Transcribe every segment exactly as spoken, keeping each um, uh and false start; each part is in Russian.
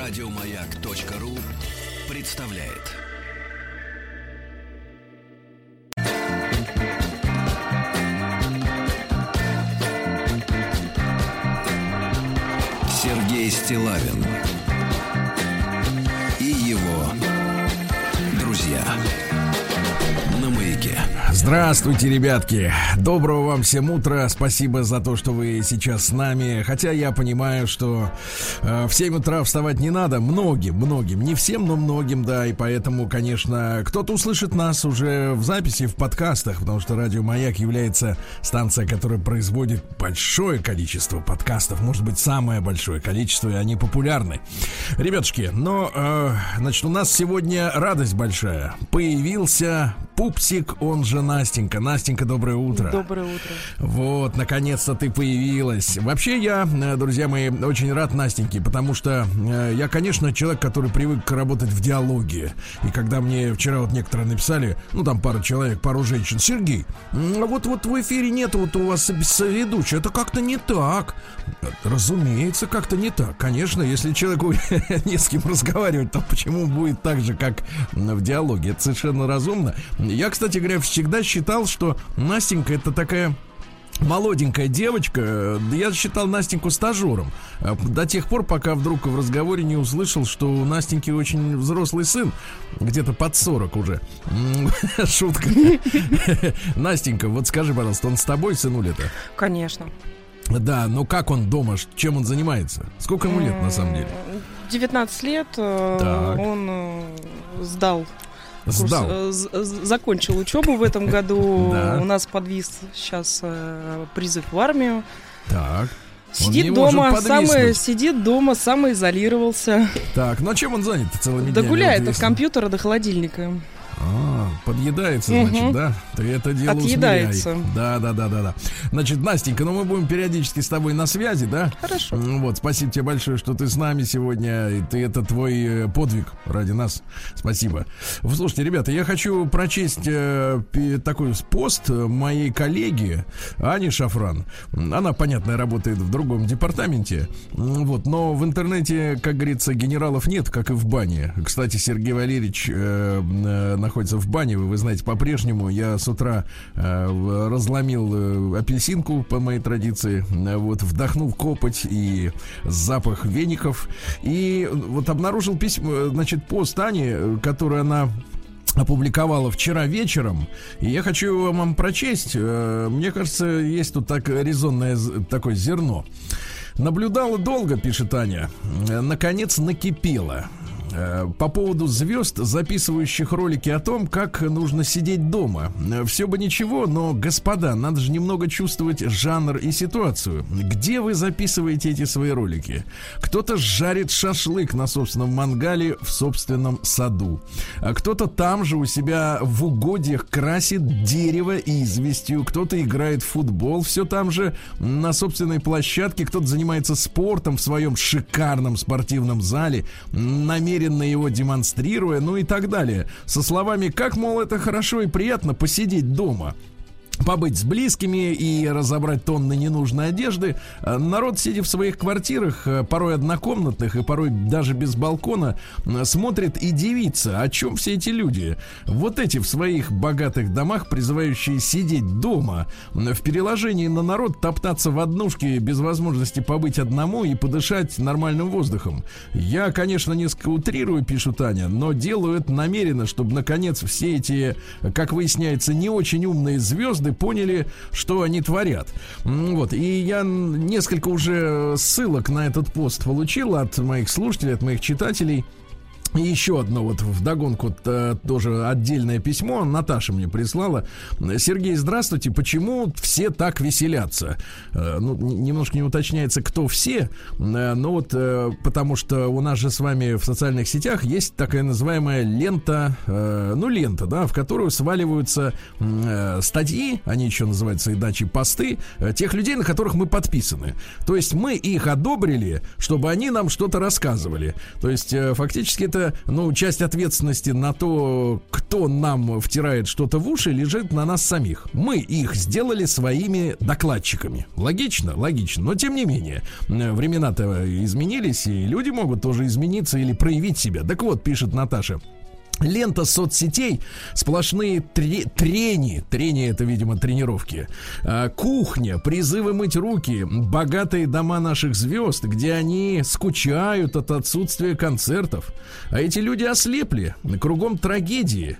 Радиомаяк.ру представляет. Сергей Стиллавин и его друзья. Здравствуйте, ребятки. Доброго вам всем утра. Спасибо за то, что вы сейчас с нами. Хотя я понимаю, что э, в семь утра вставать не надо. Многим, многим. Не всем, но многим, да. И поэтому, конечно, кто-то услышит нас уже в записи, в подкастах. Потому что Радио Маяк является станцией, которая производит большое количество подкастов. Может быть, самое большое количество. И они популярны. Ребятушки, но, э, значит, у нас сегодня радость большая. Появился Пупсик, он же Настенька. Настенька, доброе утро. Доброе утро. Вот, наконец-то ты появилась. Вообще я, друзья мои, очень рад Настеньке, потому что я, конечно, человек, который привык работать в диалоге. И когда мне вчера вот некоторые написали, ну там пару человек, пару женщин: Сергей, вот, вот в эфире нет вот у вас соведущего, это как-то не так. Разумеется, как-то не так. Конечно, если человеку не с кем разговаривать, то почему будет так же, как в диалоге? Это совершенно разумно. Я, кстати говоря, всегда считал, что Настенька — это такая молоденькая девочка. Я считал Настеньку стажером до тех пор, пока вдруг в разговоре не услышал, что у Настеньки очень взрослый сын, где-то под сорок уже. Шутка. Настенька, вот скажи, пожалуйста, он с тобой, сынуля-то? Конечно. Да, но как он дома, чем он занимается? Сколько ему лет, на самом деле? девятнадцать лет. Он сдал Сдал. Курс, э, закончил учебу в этом году. Да. У нас подвис сейчас э, призыв в армию. Так. Сидит дома, самый, сидит дома, самоизолировался. Так, ну а чем он занят целыми днями? Да гуляет от компьютера до холодильника. А, подъедается, значит, угу. да? Ты это дело Отъедается. Усмиряй. Да, да, да, да, да. Значит, Настенька, ну мы будем периодически с тобой на связи, да? Хорошо. Вот, спасибо тебе большое, что ты с нами сегодня. И ты, это твой подвиг ради нас. Спасибо. Слушайте, ребята, я хочу прочесть э, такой пост моей коллеги Ани Шафран. Она, понятно, работает в другом департаменте. Вот, но в интернете, как говорится, генералов нет, как и в бане. Кстати, Сергей Валерьевич э, э, на находится в бане, вы, вы знаете, по-прежнему. Я с утра э, разломил э, апельсинку, по моей традиции, э, вот, вдохнул копоть и запах веников, и вот обнаружил письмо, значит, пост Ани, который она опубликовала вчера вечером. И я хочу вам прочесть. Э, мне кажется, есть тут так резонное такое зерно. Наблюдала долго, пишет Аня, наконец накипела. По поводу звезд, записывающих ролики о том, как нужно сидеть дома. Все бы ничего, но, господа, надо же немного чувствовать жанр и ситуацию. Где вы записываете эти свои ролики? Кто-то жарит шашлык на собственном мангале в собственном саду, а кто-то там же у себя в угодьях красит дерево известью, кто-то играет в футбол все там же на собственной площадке, кто-то занимается спортом в своем шикарном спортивном зале, намеренно его демонстрируя, ну и так далее. Со словами, как, мол, это хорошо и приятно посидеть дома, побыть с близкими и разобрать тонны ненужной одежды. Народ, сидя в своих квартирах, порой однокомнатных и порой даже без балкона, смотрит и дивится, о чем все эти люди. Вот эти в своих богатых домах, призывающие сидеть дома. В переложении на народ топтаться в однушке без возможности побыть одному и подышать нормальным воздухом. Я, конечно, несколько утрирую, пишет Аня, но делаю это намеренно, чтобы, наконец, все эти, как выясняется, не очень умные звезды поняли, что они творят. Вот. И я несколько уже ссылок на этот пост получил от моих слушателей, от моих читателей. И еще одно вот вдогонку тоже отдельное письмо Наташа мне прислала. Сергей, здравствуйте. Почему все так веселятся? Ну, немножко не уточняется, кто все. Но вот потому что у нас же с вами в социальных сетях есть такая называемая лента, ну лента, да, в которую сваливаются статьи, они еще называются иначе посты, тех людей, на которых мы подписаны. То есть мы их одобрили, чтобы они нам что-то рассказывали. То есть фактически это это, ну, часть ответственности на то, кто нам втирает что-то в уши, лежит на нас самих. Мы их сделали своими докладчиками. Логично? Логично. Но, тем не менее, времена-то изменились, и люди могут тоже измениться или проявить себя. Так вот, пишет Наташа. Лента соцсетей, сплошные трени, трени это, видимо, тренировки, кухня, призывы мыть руки, богатые дома наших звезд, где они скучают от отсутствия концертов. А эти люди ослепли, кругом трагедии,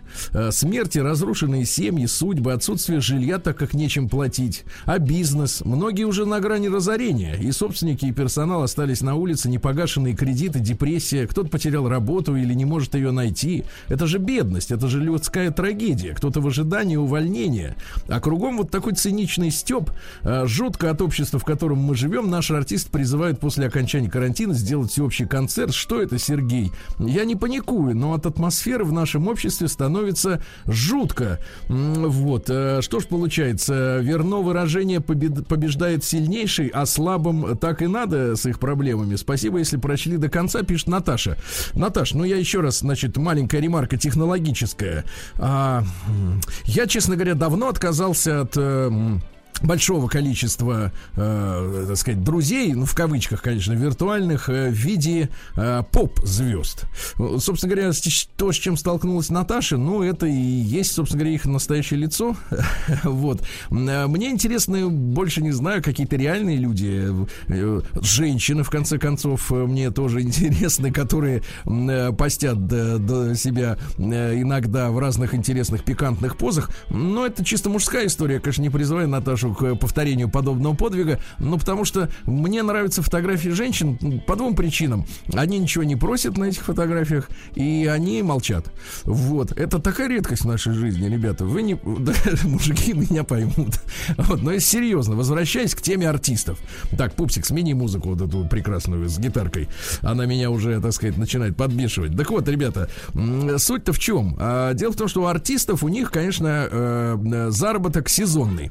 смерти, разрушенные семьи, судьбы, отсутствие жилья, так как нечем платить. А бизнес? Многие уже на грани разорения, и собственники, и персонал остались на улице, непогашенные кредиты, депрессия, кто-то потерял работу или не может ее найти. Это же бедность, это же людская трагедия. Кто-то в ожидании увольнения. А кругом вот такой циничный стёб. Жутко от общества, в котором мы живем. Наш артист призывает после окончания карантина сделать всеобщий концерт. Что это, Сергей? Я не паникую, но от атмосферы в нашем обществе становится жутко. Вот. Что ж получается? Верно выражение: побеждает сильнейший, а слабым так и надо с их проблемами. Спасибо, если прочли до конца, пишет Наташа. Наташ, ну я еще раз, значит, маленькая ремарка. Марка технологическая. А, я, честно говоря, давно отказался от э, большого количества, э, так сказать, друзей, ну, в кавычках, конечно, виртуальных, э, в виде э, поп-звезд. Собственно говоря, то, с чем столкнулась Наташа, ну, это и есть, собственно говоря, их настоящее лицо. Вот. Мне интересны, больше не знаю, какие-то реальные люди, женщины, в конце концов, мне тоже интересны, которые постят до, до себя иногда в разных интересных пикантных позах. Но это чисто мужская история. Я, конечно, не призываю Наташу к повторению подобного подвига, но потому что мне нравятся фотографии женщин по двум причинам. Они ничего не просят на этих фотографиях, и они молчат. Вот. Это такая редкость в нашей жизни, ребята. Вы не... Мужики меня поймут. Вот. Но если серьезно, возвращаясь к теме артистов. Так, Пупсик, смени музыку вот эту прекрасную с гитаркой. Она меня уже, так сказать, начинает подбешивать. Так вот, ребята, суть-то в чем? Дело в том, что у артистов, у них, конечно, заработок сезонный.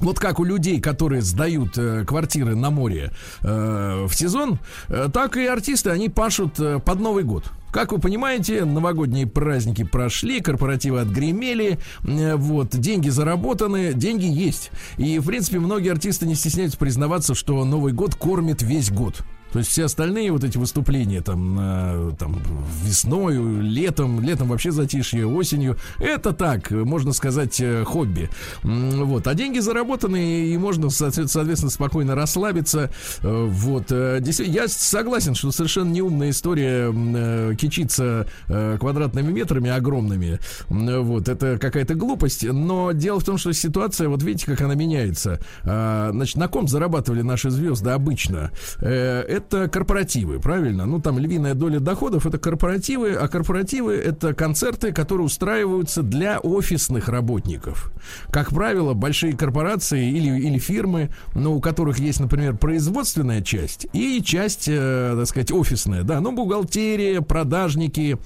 Вот как у людей, которые сдают э, квартиры на море э, в сезон, э, так и артисты, они пашут э, под Новый год. Как вы понимаете, новогодние праздники прошли, корпоративы отгремели, э, вот, деньги заработаны, деньги есть. И, в принципе, многие артисты не стесняются признаваться, что Новый год кормит весь год. То есть все остальные вот эти выступления там, там весной, летом, летом вообще затишье, осенью, это так, можно сказать, хобби. Вот. А деньги заработаны, и можно, соответственно, спокойно расслабиться. Вот. Действительно, я согласен, что совершенно неумная история кичиться квадратными метрами огромными. Вот. Это какая-то глупость. Но дело в том, что ситуация, вот видите, как она меняется. Значит, на ком зарабатывали наши звезды обычно? Это Это корпоративы, правильно? Ну, там львиная доля доходов — это корпоративы, а корпоративы — это концерты, которые устраиваются для офисных работников. Как правило, большие корпорации или, или фирмы, ну, у которых есть, например, производственная часть и часть, э, так сказать, офисная, да, ну, бухгалтерия, продажники,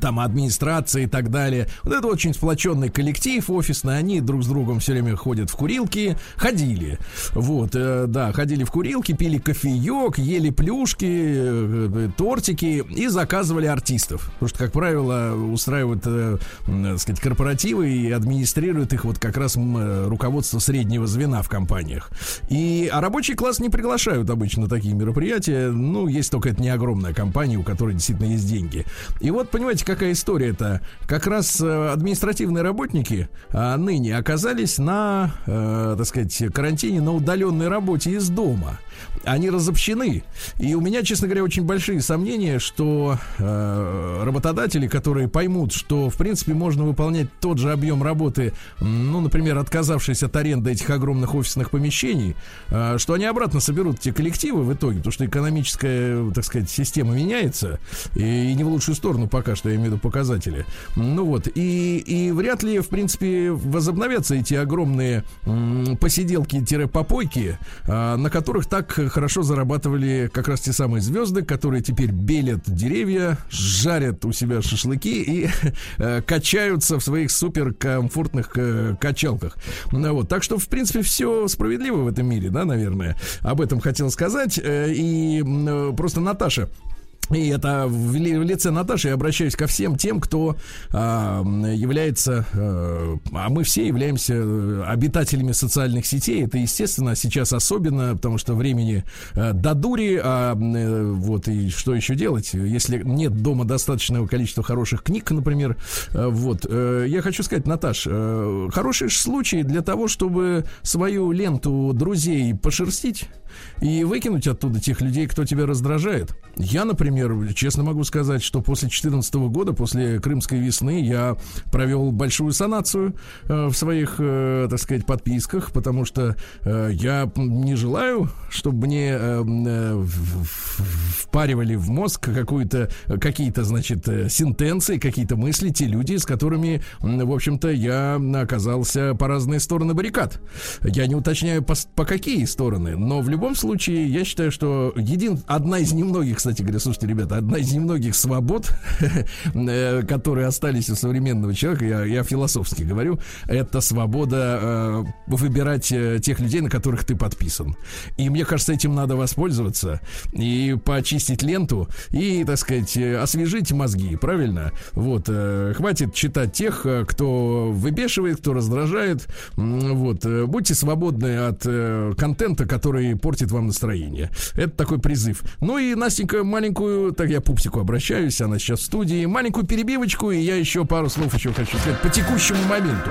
там администрации и так далее. Вот это очень сплоченный коллектив офисный. Они друг с другом все время ходят в курилки. Ходили. Вот, э, да, ходили в курилки, пили кофеек, ели плюшки, э, тортики и заказывали артистов. Потому что, как правило, устраивают, э, так сказать, корпоративы и администрируют их вот как раз руководство среднего звена в компаниях. И, а рабочий класс не приглашают обычно на такие мероприятия. Ну, есть только это не огромная компания, у которой действительно есть деньги. И вот, понимаете, какая история-то? Как раз административные работники а, ныне оказались на, э, так сказать, карантине, на удаленной работе из дома. Они разобщены. И у меня, честно говоря, очень большие сомнения, что э, работодатели, которые поймут, что, в принципе, можно выполнять тот же объем работы, ну, например, отказавшись от аренды этих огромных офисных помещений, э, что они обратно соберут те коллективы в итоге, потому что экономическая, так сказать, система меняется, и, и не в лучшую сторону пока что, я имею в виду показатели. Ну вот, и, и вряд ли, в принципе, возобновятся эти огромные м- посиделки-попойки, э, на которых так хорошо зарабатывали как раз те самые звезды, которые теперь белят деревья, жарят у себя шашлыки и э, качаются в своих суперкомфортных э, качалках. Ну, вот. Так что, в принципе, все справедливо в этом мире, да, наверное. Об этом хотел сказать. И э, просто Наташа И это в лице Наташи я обращаюсь ко всем тем, кто а, является, а, а мы все являемся обитателями социальных сетей. Это, естественно, сейчас особенно, потому что времени а, до дури, а, вот, и что еще делать, если нет дома достаточного количества хороших книг, например. А, вот, а, я хочу сказать, Наташ, а, хороший случай для того, чтобы свою ленту друзей пошерстить и выкинуть оттуда тех людей, кто тебя раздражает. Я, например, честно могу сказать, что после две тысячи четырнадцатого года, после Крымской весны, я провел большую санацию э, в своих, э, так сказать, подписках, потому что э, я не желаю, чтобы мне э, э, впаривали в мозг какую-то, какие-то, значит, сентенции, какие-то мысли те люди, с которыми, в общем-то, я оказался по разные стороны баррикад. Я не уточняю, по, по какие стороны, но в любом В любом случае, я считаю, что един... одна из немногих, кстати говоря, слушайте, ребята, одна из немногих свобод, которые остались у современного человека, я, я философски говорю, это свобода э, выбирать э, тех людей, на которых ты подписан. И мне кажется, этим надо воспользоваться и почистить ленту и, так сказать, освежить мозги, правильно? Вот, э, хватит читать тех, кто выбешивает, кто раздражает. Вот, э, будьте свободны от э, контента, который по портит вам настроение. Это такой призыв. Ну и, Настенька, маленькую, так я Пупсику обращаюсь, она сейчас в студии, маленькую перебивочку, и я еще пару слов еще хочу сказать по текущему моменту.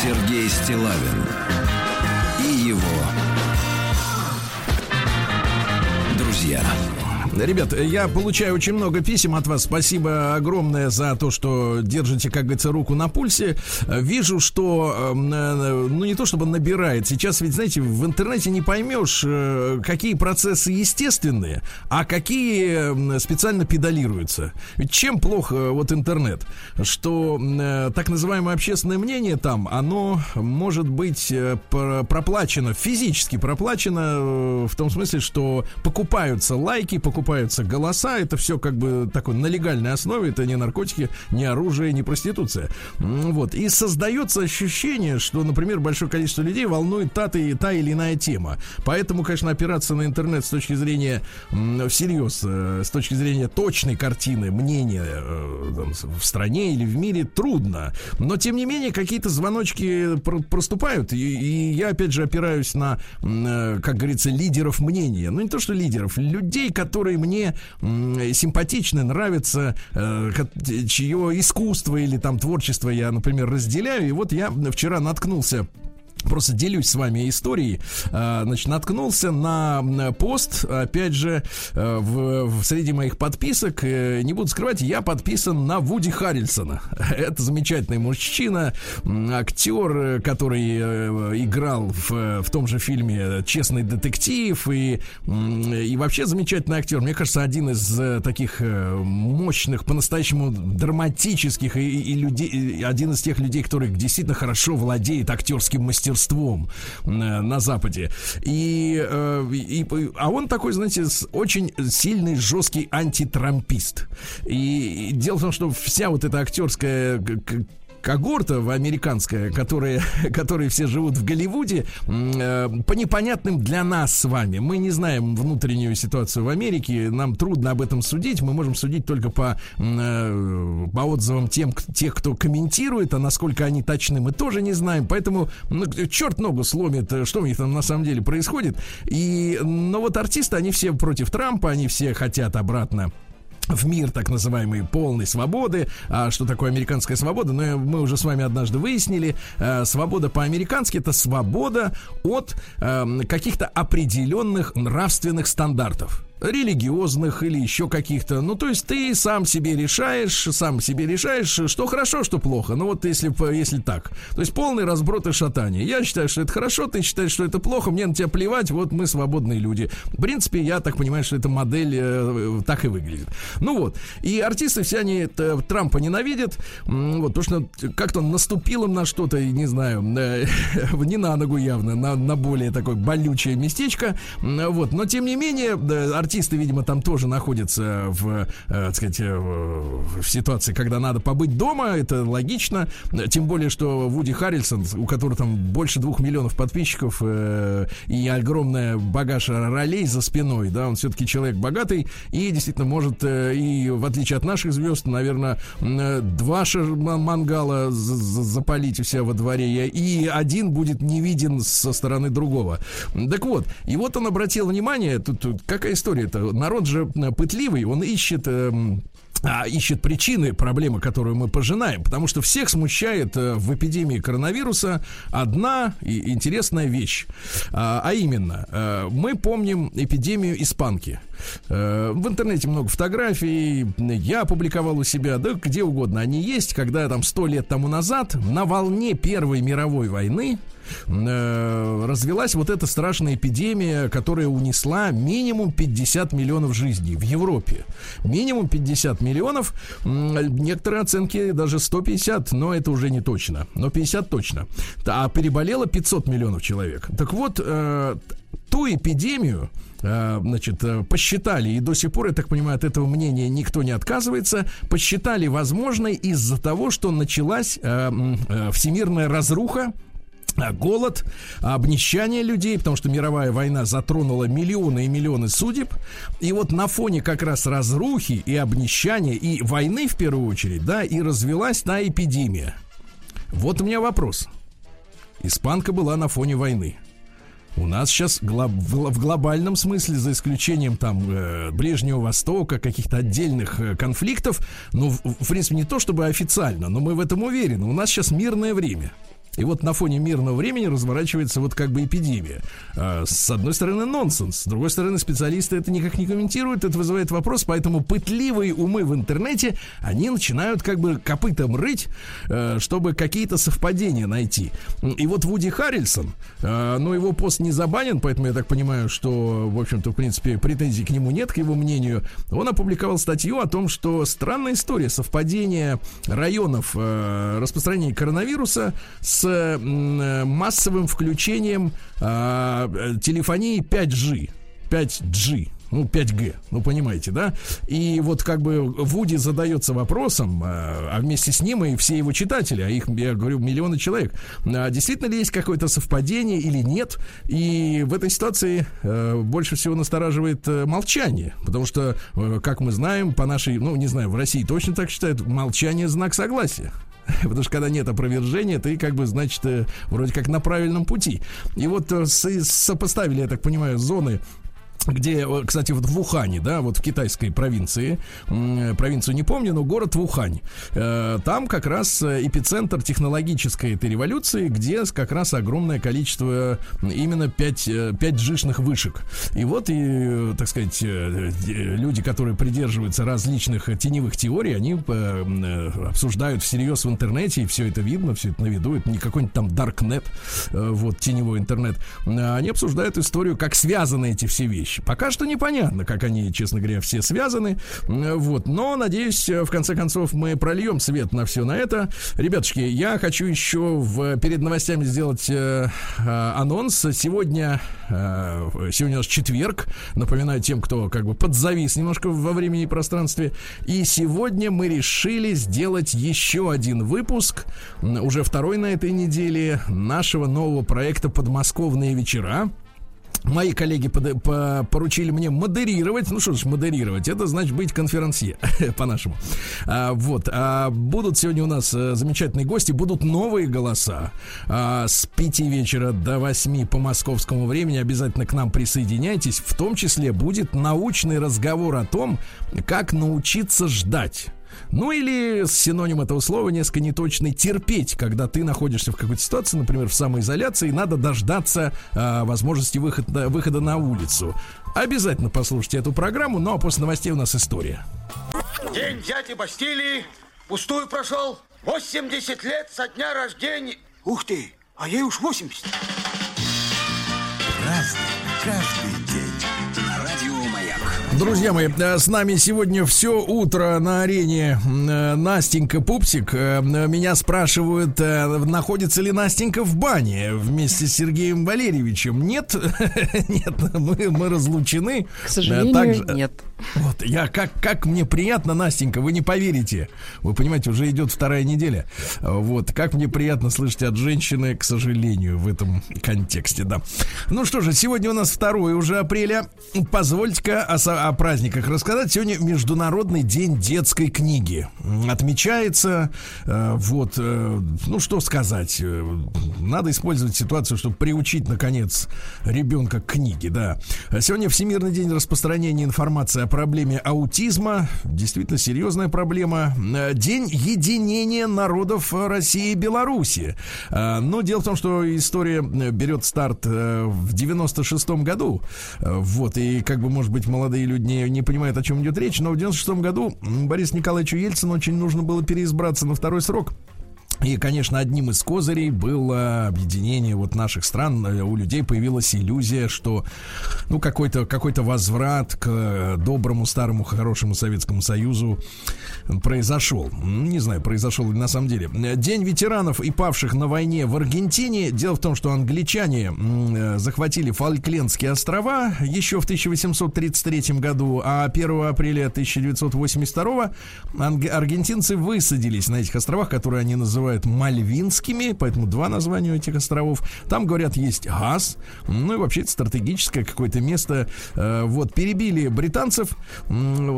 Сергей Стиллавин и его друзья. Ребят, я получаю очень много писем от вас. Спасибо огромное за то, что держите, как говорится, руку на пульсе. Вижу, что, ну, не то чтобы набирает. Сейчас ведь, знаете, в интернете не поймешь, какие процессы естественные, а какие специально педалируются. Ведь чем плохо вот интернет? Что так называемое общественное мнение там, оно может быть проплачено, физически проплачено, в том смысле, что покупаются лайки, покупаются Покупаются голоса, это все как бы такой на легальной основе, это не наркотики, не оружие, не проституция. Вот. И создается ощущение, что, например, большое количество людей волнует та, та, та или иная тема. Поэтому, конечно, опираться на интернет с точки зрения всерьез, с точки зрения точной картины мнения там, в стране или в мире трудно. Но, тем не менее, какие-то звоночки проступают. И, и я, опять же, опираюсь на, как говорится, лидеров мнения. Ну, не то, что лидеров, людей, которые мне симпатичны, нравятся, чье искусство или там творчество я, например, разделяю. И вот я вчера наткнулся, просто делюсь с вами историей, значит, наткнулся на пост, опять же, в, в среди моих подписок, не буду скрывать, я подписан на Вуди Харрельсона. Это замечательный мужчина, актер, который играл в, в том же фильме «Честный детектив», и, и вообще замечательный актер. Мне кажется, один из таких мощных, по-настоящему драматических, и, и людей, один из тех людей, который действительно хорошо владеет актерским мастерством на Западе. И, и, а он такой, знаете, очень сильный, жесткий антитрампист. И, и дело в том, что вся вот эта актерская когорта американская, которые, которые все живут в Голливуде, э, по непонятным для нас с вами. Мы не знаем внутреннюю ситуацию в Америке, нам трудно об этом судить, мы можем судить только по, э, по отзывам тем, тех, кто комментирует, а насколько они точны, мы тоже не знаем, поэтому ну, черт ногу сломит, что у них там на самом деле происходит. И, но вот артисты, они все против Трампа, они все хотят обратно в мир так называемой полной свободы. А что такое американская свобода? Ну, мы уже с вами однажды выяснили. Э, свобода по-американски — это свобода от э, каких-то определенных нравственных стандартов, религиозных или еще каких-то. Ну, то есть ты сам себе решаешь, сам себе решаешь, что хорошо, что плохо. Ну, вот если, если так. То есть полный разброд и шатание. Я считаю, что это хорошо, ты считаешь, что это плохо, мне на тебя плевать, вот мы свободные люди. В принципе, я так понимаю, что эта модель э, так и выглядит. Ну вот. И артисты все они это, Трампа ненавидят, вот, потому что как-то он наступил им на что-то, не знаю, э, не на ногу явно, на, на более такое болючее местечко. Вот. Но, тем не менее, артисты артисты, видимо, там тоже находятся в, так сказать, в ситуации, когда надо побыть дома. Это логично. Тем более, что Вуди Харрельсон, у которого там больше двух миллионов подписчиков и огромная багаж ролей за спиной, да, он все-таки человек богатый и действительно может, и в отличие от наших звезд, наверное, два мангала запалить у себя во дворе, и один будет не виден со стороны другого. Так вот, и вот он обратил внимание, тут, тут какая история-то, народ же пытливый, он ищет... Э, А, ищет причины проблемы, которую мы пожинаем. Потому что всех смущает э, в эпидемии коронавируса одна и интересная вещь. А, а именно, э, мы помним эпидемию испанки. Э, в интернете много фотографий. Я опубликовал у себя, да где угодно они есть. Когда там сто лет тому назад, на волне Первой мировой войны, э, развелась вот эта страшная эпидемия, которая унесла минимум пятьдесят миллионов жизней в Европе. Минимум пятьдесят миллионов. Некоторые оценки даже сто пятьдесят, но это уже не точно. Но пятьдесят точно. А переболело пятьсот миллионов человек. Так вот, э, ту эпидемию, значит, посчитали, и до сих пор, я так понимаю, от этого мнения никто не отказывается, посчитали возможной из-за того, что началась э, э, всемирная разруха, голод, обнищание людей, потому что мировая война затронула миллионы и миллионы судеб. И вот на фоне как раз разрухи и обнищания, и войны в первую очередь, да, и развелась та эпидемия. Вот у меня вопрос. Испанка была на фоне войны. У нас сейчас глоб, в, в глобальном смысле, за исключением там э, Ближнего Востока, каких-то отдельных э, конфликтов, ну, в, в принципе, не то чтобы официально, но мы в этом уверены. У нас сейчас мирное время. И вот на фоне мирного времени разворачивается вот как бы эпидемия. С одной стороны нонсенс, с другой стороны специалисты это никак не комментируют, это вызывает вопрос, поэтому пытливые умы в интернете, они начинают как бы копытом рыть, чтобы какие-то совпадения найти. И вот Вуди Харрельсон, но его пост не забанен, поэтому я так понимаю, что, в общем-то, в принципе, претензий к нему нет, к его мнению. Он опубликовал статью о том, что странная история совпадения районов распространения коронавируса с массовым включением э, телефонии пять джи, пять джи, ну пять джи, ну понимаете, да? И вот как бы Вуди задается вопросом, э, а вместе с ним и все его читатели, а их, я говорю, миллионы человек, а действительно ли есть какое-то совпадение или нет? И в этой ситуации э, больше всего настораживает э, молчание, потому что, э, как мы знаем, по нашей, ну не знаю, в России точно так считают, молчание знак согласия. Потому что когда нет опровержения, ты как бы, значит, вроде как на правильном пути. И вот сопоставили, я так понимаю, зоны, где, кстати, вот в Ухане, да, вот в китайской провинции, провинцию не помню, но город Ухань, там как раз эпицентр технологической этой революции, где как раз огромное количество именно пять джи-шных вышек. И вот, и, так сказать, люди, которые придерживаются различных теневых теорий, они обсуждают всерьез в интернете, и все это видно, все это на виду, это не какой-нибудь там даркнет, вот, теневой интернет. Они обсуждают историю, как связаны эти все вещи. Пока что непонятно, как они, честно говоря, все связаны. Вот. Но, надеюсь, в конце концов, мы прольем свет на все на это. Ребятушки, я хочу еще в, перед новостями сделать э, анонс. Сегодня, э, сегодня у нас четверг. Напоминаю тем, кто как бы подзавис немножко во времени и пространстве. И сегодня мы решили сделать еще один выпуск, уже второй на этой неделе, нашего нового проекта «Подмосковные вечера». Мои коллеги под, по, поручили мне модерировать. Ну что ж, модерировать, это значит быть конферансье по-нашему. А, вот. А, будут сегодня у нас а, замечательные гости, будут новые голоса. А, с пяти вечера до восьми по московскому времени обязательно к нам присоединяйтесь. В том числе будет научный разговор о том, как научиться ждать. Ну или синоним этого слова несколько неточный — терпеть, когда ты находишься в какой-то ситуации, например, в самоизоляции, и надо дождаться э, возможности выхода, выхода на улицу. Обязательно послушайте эту программу, ну а после новостей у нас история. День дяди Бастилии пустую прошел. восемьдесят лет со дня рождения. Ух ты, а ей уж восемьдесят. Разный, каждый день. Радиомаяк. Друзья мои, с нами сегодня все утро на арене Настенька-Пупсик. Меня спрашивают, находится ли Настенька в бане вместе с Сергеем Валерьевичем. Нет, нет, мы, мы разлучены. К сожалению, также, нет. Вот, я, как, как мне приятно, Настенька, вы не поверите. Вы понимаете, уже идет вторая неделя. Вот, как мне приятно слышать от женщины, к сожалению, в этом контексте, да. Ну что же, сегодня у нас второе уже апреля. Позвольте-ка о, о праздниках рассказать. Сегодня Международный день детской книги. Отмечается, э, вот, э, ну что сказать, э, надо использовать ситуацию, чтобы приучить, наконец, ребенка к книге, да. Сегодня Всемирный день распространения информации о проблеме аутизма. Действительно серьезная проблема. День единения народов России и Беларуси. Но дело в том, что история берет старт в девяносто шестом году. Вот, и как бы, может быть, молодые люди не, не понимают, о чем идет речь, но в девяносто шестом году Борису Николаевичу Ельцину очень нужно было переизбраться на второй срок. И, конечно, одним из козырей было объединение вот наших стран. У людей появилась иллюзия, что ну, какой-то, какой-то возврат к доброму, старому, хорошему Советскому Союзу произошел. Не знаю, произошел ли на самом деле. День ветеранов и павших на войне в Аргентине. Дело в том, что англичане захватили Фолклендские острова еще в тысяча восемьсот тридцать третьем году, а первого апреля тысяча девятьсот восемьдесят второго аргентинцы высадились на этих островах, которые они называют мальвинскими, поэтому два названия у этих островов. Там, говорят, есть газ, ну и вообще это стратегическое какое-то место. Вот, перебили британцев,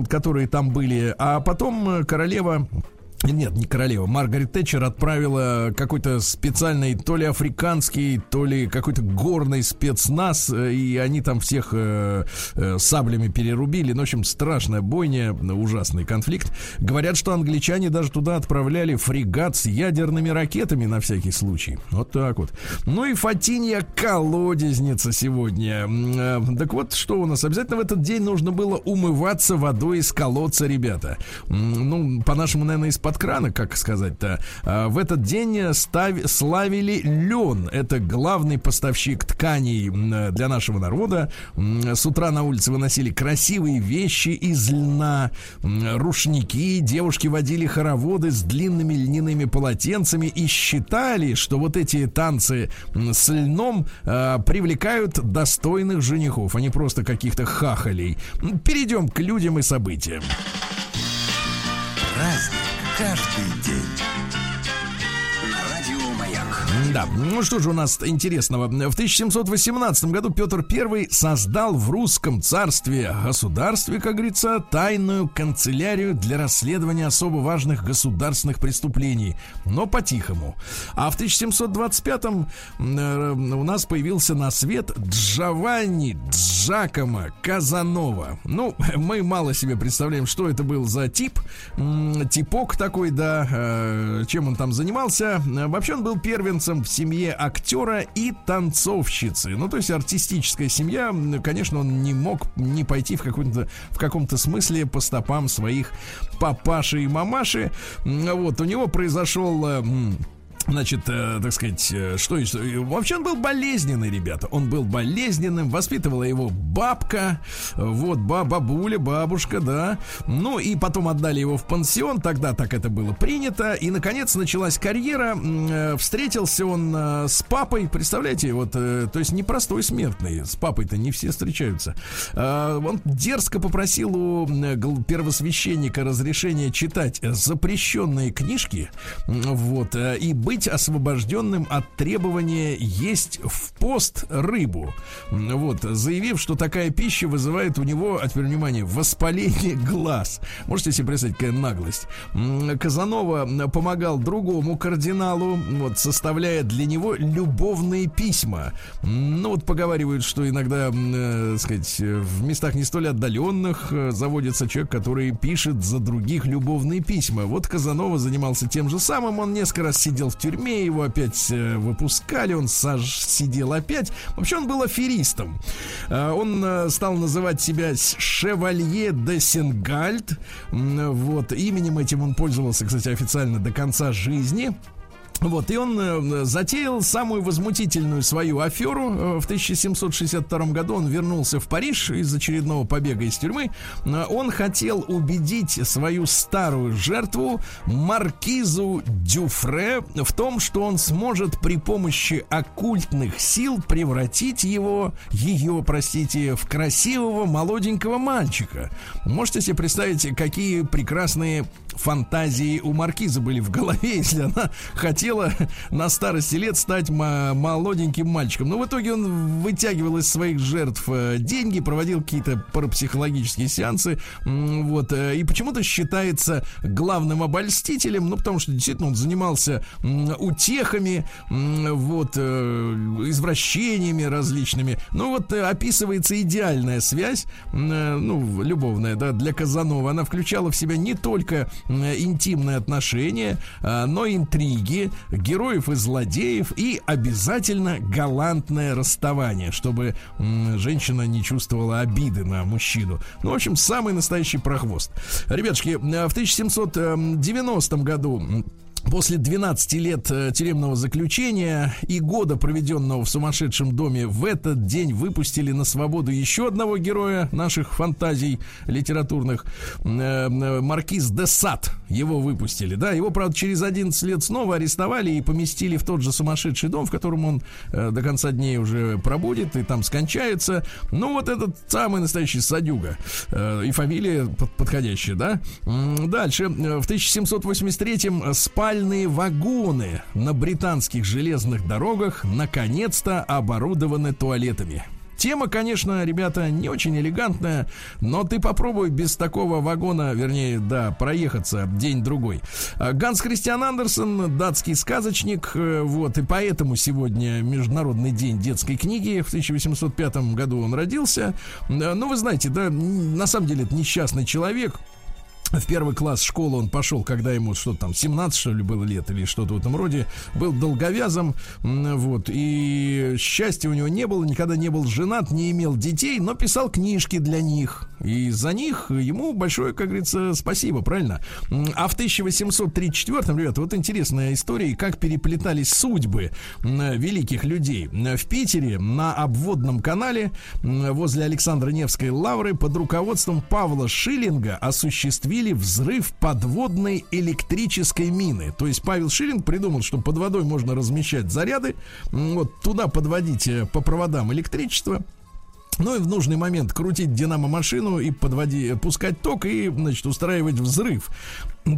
которые там были, а потом королева... Нет, не королева. Маргарет Тэтчер отправила какой-то специальный, то ли африканский, то ли какой-то горный спецназ, и они там всех э, э, саблями перерубили. Ну, в общем, страшная бойня, ужасный конфликт. Говорят, что англичане даже туда отправляли фрегат с ядерными ракетами на всякий случай. Вот так вот. Ну и Фатинья колодезница сегодня. Э, так вот, что у нас? Обязательно в этот день нужно было умываться водой из колодца, ребята. Ну, по-нашему, наверное, из-под под крана, как сказать-то. В этот день став... славили лен. Это главный поставщик тканей для нашего народа. С утра на улице выносили красивые вещи из льна, рушники, девушки водили хороводы с длинными льняными полотенцами и считали, что вот эти танцы с льном привлекают достойных женихов, а не просто каких-то хахалей. Перейдем к людям и событиям. Праздник каждый день. Да, ну что же у нас интересного. В тысяча семьсот восемнадцатом году Петр I создал в русском царстве, государстве, как говорится, тайную канцелярию для расследования особо важных государственных преступлений, но по-тихому. А в тысяча семьсот двадцать пятом э, у нас появился на свет Джованни Джакомо Казанова. Ну, мы мало себе представляем, что это был за тип. Типок такой, да, э, чем он там занимался. Вообще он был первенцем в семье актера и танцовщицы. Ну, то есть артистическая семья, конечно, он не мог не пойти в, каком-то, в каком-то смысле по стопам своих папаши и мамаши. Вот, у него произошел... Значит, э, так сказать, э, что еще? Вообще он был болезненный, ребята. Он был болезненным, воспитывала его бабка. Вот, бабуля, бабушка, да. Ну и потом отдали его в пансион. Тогда так это было принято. И, наконец, началась карьера. Э, встретился он э, с папой. Представляете, вот, э, то есть непростой смертный. С папой-то не все встречаются. Э, он дерзко попросил у э, первосвященника разрешения читать запрещенные книжки. Э, вот, э, и быть освобожденным от требования есть в пост рыбу. Вот, заявив, что такая пища вызывает у него, теперь внимание, воспаление глаз. Можете себе представить, какая наглость. Казанова помогал другому кардиналу, вот, составляя для него любовные письма. Ну, вот поговаривают, что иногда, э, сказать, в местах не столь отдаленных заводится человек, который пишет за других любовные письма. Вот Казанова занимался тем же самым. Он несколько раз сидел в тюрьме, его опять выпускали, он саж сидел опять. Вообще он был аферистом. Он стал называть себя Шевалье де Сенгальд. Вот, именем этим он пользовался, кстати, официально до конца жизни. Вот, и он затеял самую возмутительную свою аферу. В тысяча семьсот шестьдесят втором году он вернулся в Париж из очередного побега из тюрьмы. Он хотел убедить свою старую жертву, маркизу Дюфре, в том, что он сможет при помощи оккультных сил превратить его, ее, простите, в красивого молоденького мальчика. Можете себе представить, какие прекрасные фантазии у маркизы были в голове, если она хотела на старости лет стать молоденьким мальчиком. Но в итоге он вытягивал из своих жертв деньги, проводил какие-то парапсихологические сеансы. Вот. И почему-то считается главным обольстителем, ну, потому что действительно он занимался утехами, вот, извращениями различными. Ну, вот описывается идеальная связь, ну, любовная, да, для Казанова. Она включала в себя не только интимные отношения, но и интриги, героев и злодеев, и обязательно галантное расставание, чтобы женщина не чувствовала обиды на мужчину. Ну, в общем, самый настоящий прохвост. Ребятушки, в тысяча семьсот девяностом году, после двенадцати лет тюремного заключения и года, проведенного в сумасшедшем доме, в этот день выпустили на свободу еще одного героя наших фантазий литературных. Маркиз де Сад. Его выпустили, да. Его, правда, через одиннадцать лет снова арестовали и поместили в тот же сумасшедший дом, в котором он до конца дней уже пробудет и там скончается. Ну, вот этот самый настоящий садюга. И фамилия подходящая, да. Дальше. В тысяча семьсот восемьдесят третьем спальня вагоны на британских железных дорогах наконец-то оборудованы туалетами. Тема, конечно, ребята, не очень элегантная, но ты попробуй без такого вагона, вернее, да, проехаться день-другой. Ганс Христиан Андерсен, датский сказочник, вот, и поэтому сегодня Международный день детской книги, в тысяча восемьсот пятом году он родился. Ну, вы знаете, да, на самом деле это несчастный человек. В первый класс школы он пошел, когда ему что-то там семнадцать, что ли, было лет, или что-то в этом роде. Был долговязым, вот, и счастья у него не было, никогда не был женат, не имел детей, но писал книжки для них. И за них ему большое, как говорится, спасибо, правильно? А в тысяча восемьсот тридцать четвёртом, ребята, вот интересная история, как переплетались судьбы великих людей. В Питере на обводном канале возле Александра Невской лавры под руководством Павла Шиллинга осуществили взрыв подводной электрической мины. То есть Павел Шиллинг придумал, что под водой можно размещать заряды, вот туда подводить по проводам электричество, ну и в нужный момент крутить динамо-машину и подводить, пускать ток и, значит, устраивать взрыв.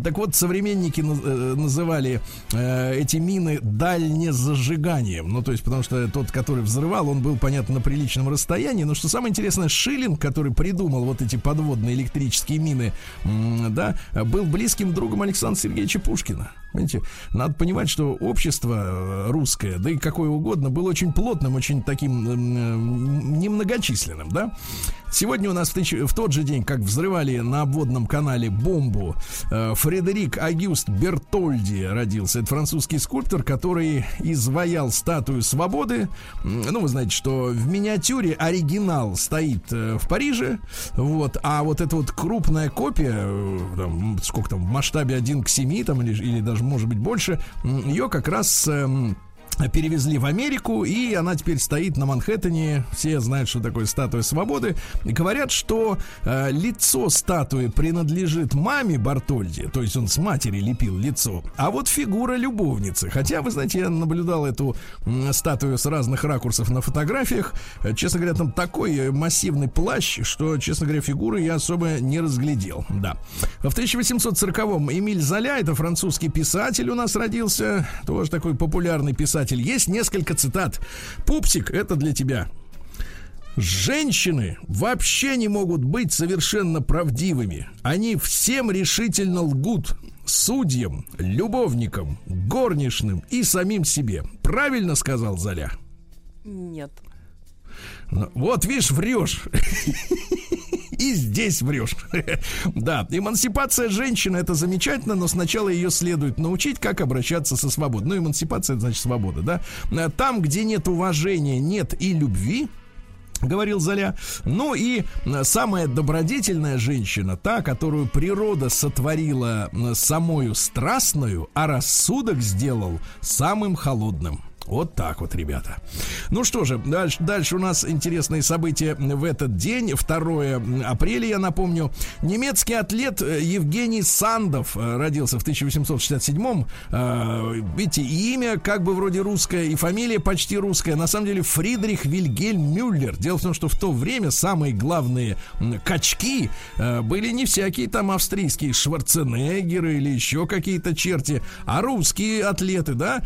Так вот, современники называли э, эти мины дальнезажиганием. Ну, то есть, потому что тот, который взрывал, он был, понятно, на приличном расстоянии. Но что самое интересное, Шиллинг, который придумал вот эти подводные электрические мины, м- да, был близким другом Александра Сергеевича Пушкина. Понимаете, надо понимать, что общество русское, да и какое угодно, было очень плотным, очень таким м- немногочисленным, да. Сегодня у нас в, тысяч... в тот же день, как взрывали на обводном канале бомбу, э, Фредерик Агюст Бертольди родился. Это французский скульптор, который изваял статую свободы. Ну, вы знаете, что в миниатюре оригинал стоит в Париже, вот, а вот эта вот крупная копия, там, сколько там, в масштабе один к семи, там, или, или даже, может быть, больше, ее как раз... перевезли в Америку, и она теперь стоит на Манхэттене. Все знают, что такое статуя свободы. И говорят, что э, лицо статуи принадлежит маме Бартольди, то есть он с матери лепил лицо, а вот фигура любовницы. Хотя, вы знаете, я наблюдал эту э, статую с разных ракурсов на фотографиях. Э, честно говоря, там такой массивный плащ, что, честно говоря, фигуры я особо не разглядел. Да. В тысяча восемьсот сороковом Эмиль Золя, это французский писатель, у нас родился, тоже такой популярный писатель. Есть несколько цитат. Пупсик, это для тебя. Женщины вообще не могут быть совершенно правдивыми. Они всем решительно лгут. Судьям, любовникам, горничным и самим себе. Правильно сказал Золя? Нет. Вот, видишь, врешь. И здесь врешь. Да, эмансипация женщины — это замечательно, но сначала ее следует научить, как обращаться со свободой. Ну, эмансипация — это значит свобода, да. Там, где нет уважения, нет и любви. говорил Золя. Ну и самая добродетельная женщина, та, которую природа сотворила самою страстную, а рассудок сделал самым холодным. Вот так вот, ребята. Ну что же, дальше, дальше у нас интересные события в этот день. второго апреля, я напомню. Немецкий атлет Евгений Сандов родился в тысяча восемьсот шестьдесят седьмом. Видите, имя как бы вроде русское, и фамилия почти русская. На самом деле Фридрих Вильгельм Мюллер. Дело в том, что в то время самые главные качки были не всякие там австрийские Шварценеггеры или еще какие-то черти, а русские атлеты, да,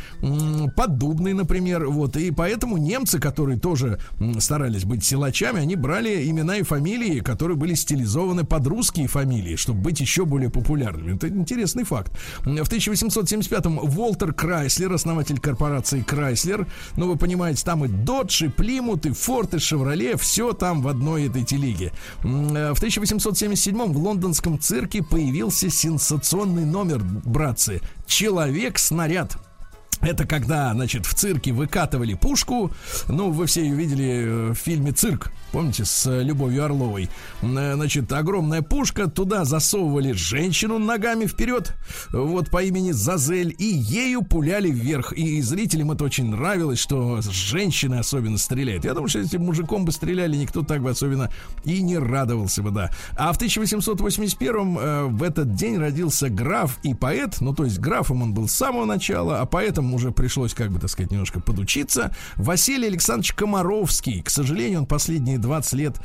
Поддубные, например, вот, и поэтому немцы, которые тоже старались быть силачами, они брали имена и фамилии, которые были стилизованы под русские фамилии, чтобы быть еще более популярными. Это интересный факт. В тысяча восемьсот семьдесят пятом Волтер Крайслер, основатель корпорации Крайслер, ну, вы понимаете, там и Додж, и Плимут, и Форд, и Шевроле, все там в одной этой телеге. В тысяча восемьсот семьдесят седьмом в лондонском цирке появился сенсационный номер, братцы, «Человек-снаряд». Это когда, значит, в цирке выкатывали пушку. Ну, вы все ее видели в фильме «Цирк», помните, с Любовью Орловой. Значит, огромная пушка, туда засовывали женщину ногами вперед, вот, по имени Зазель, и ею пуляли вверх. И зрителям это очень нравилось, что женщины особенно стреляют. Я думаю, что если мужиком бы стреляли, никто так бы особенно и не радовался бы, да. А в тысяча восемьсот восемьдесят первом в этот день родился граф и поэт. Ну, то есть графом он был с самого начала, а поэтом уже пришлось, как бы, так сказать, немножко подучиться. Василий Александрович Комаровский. К сожалению, он последние двадцать лет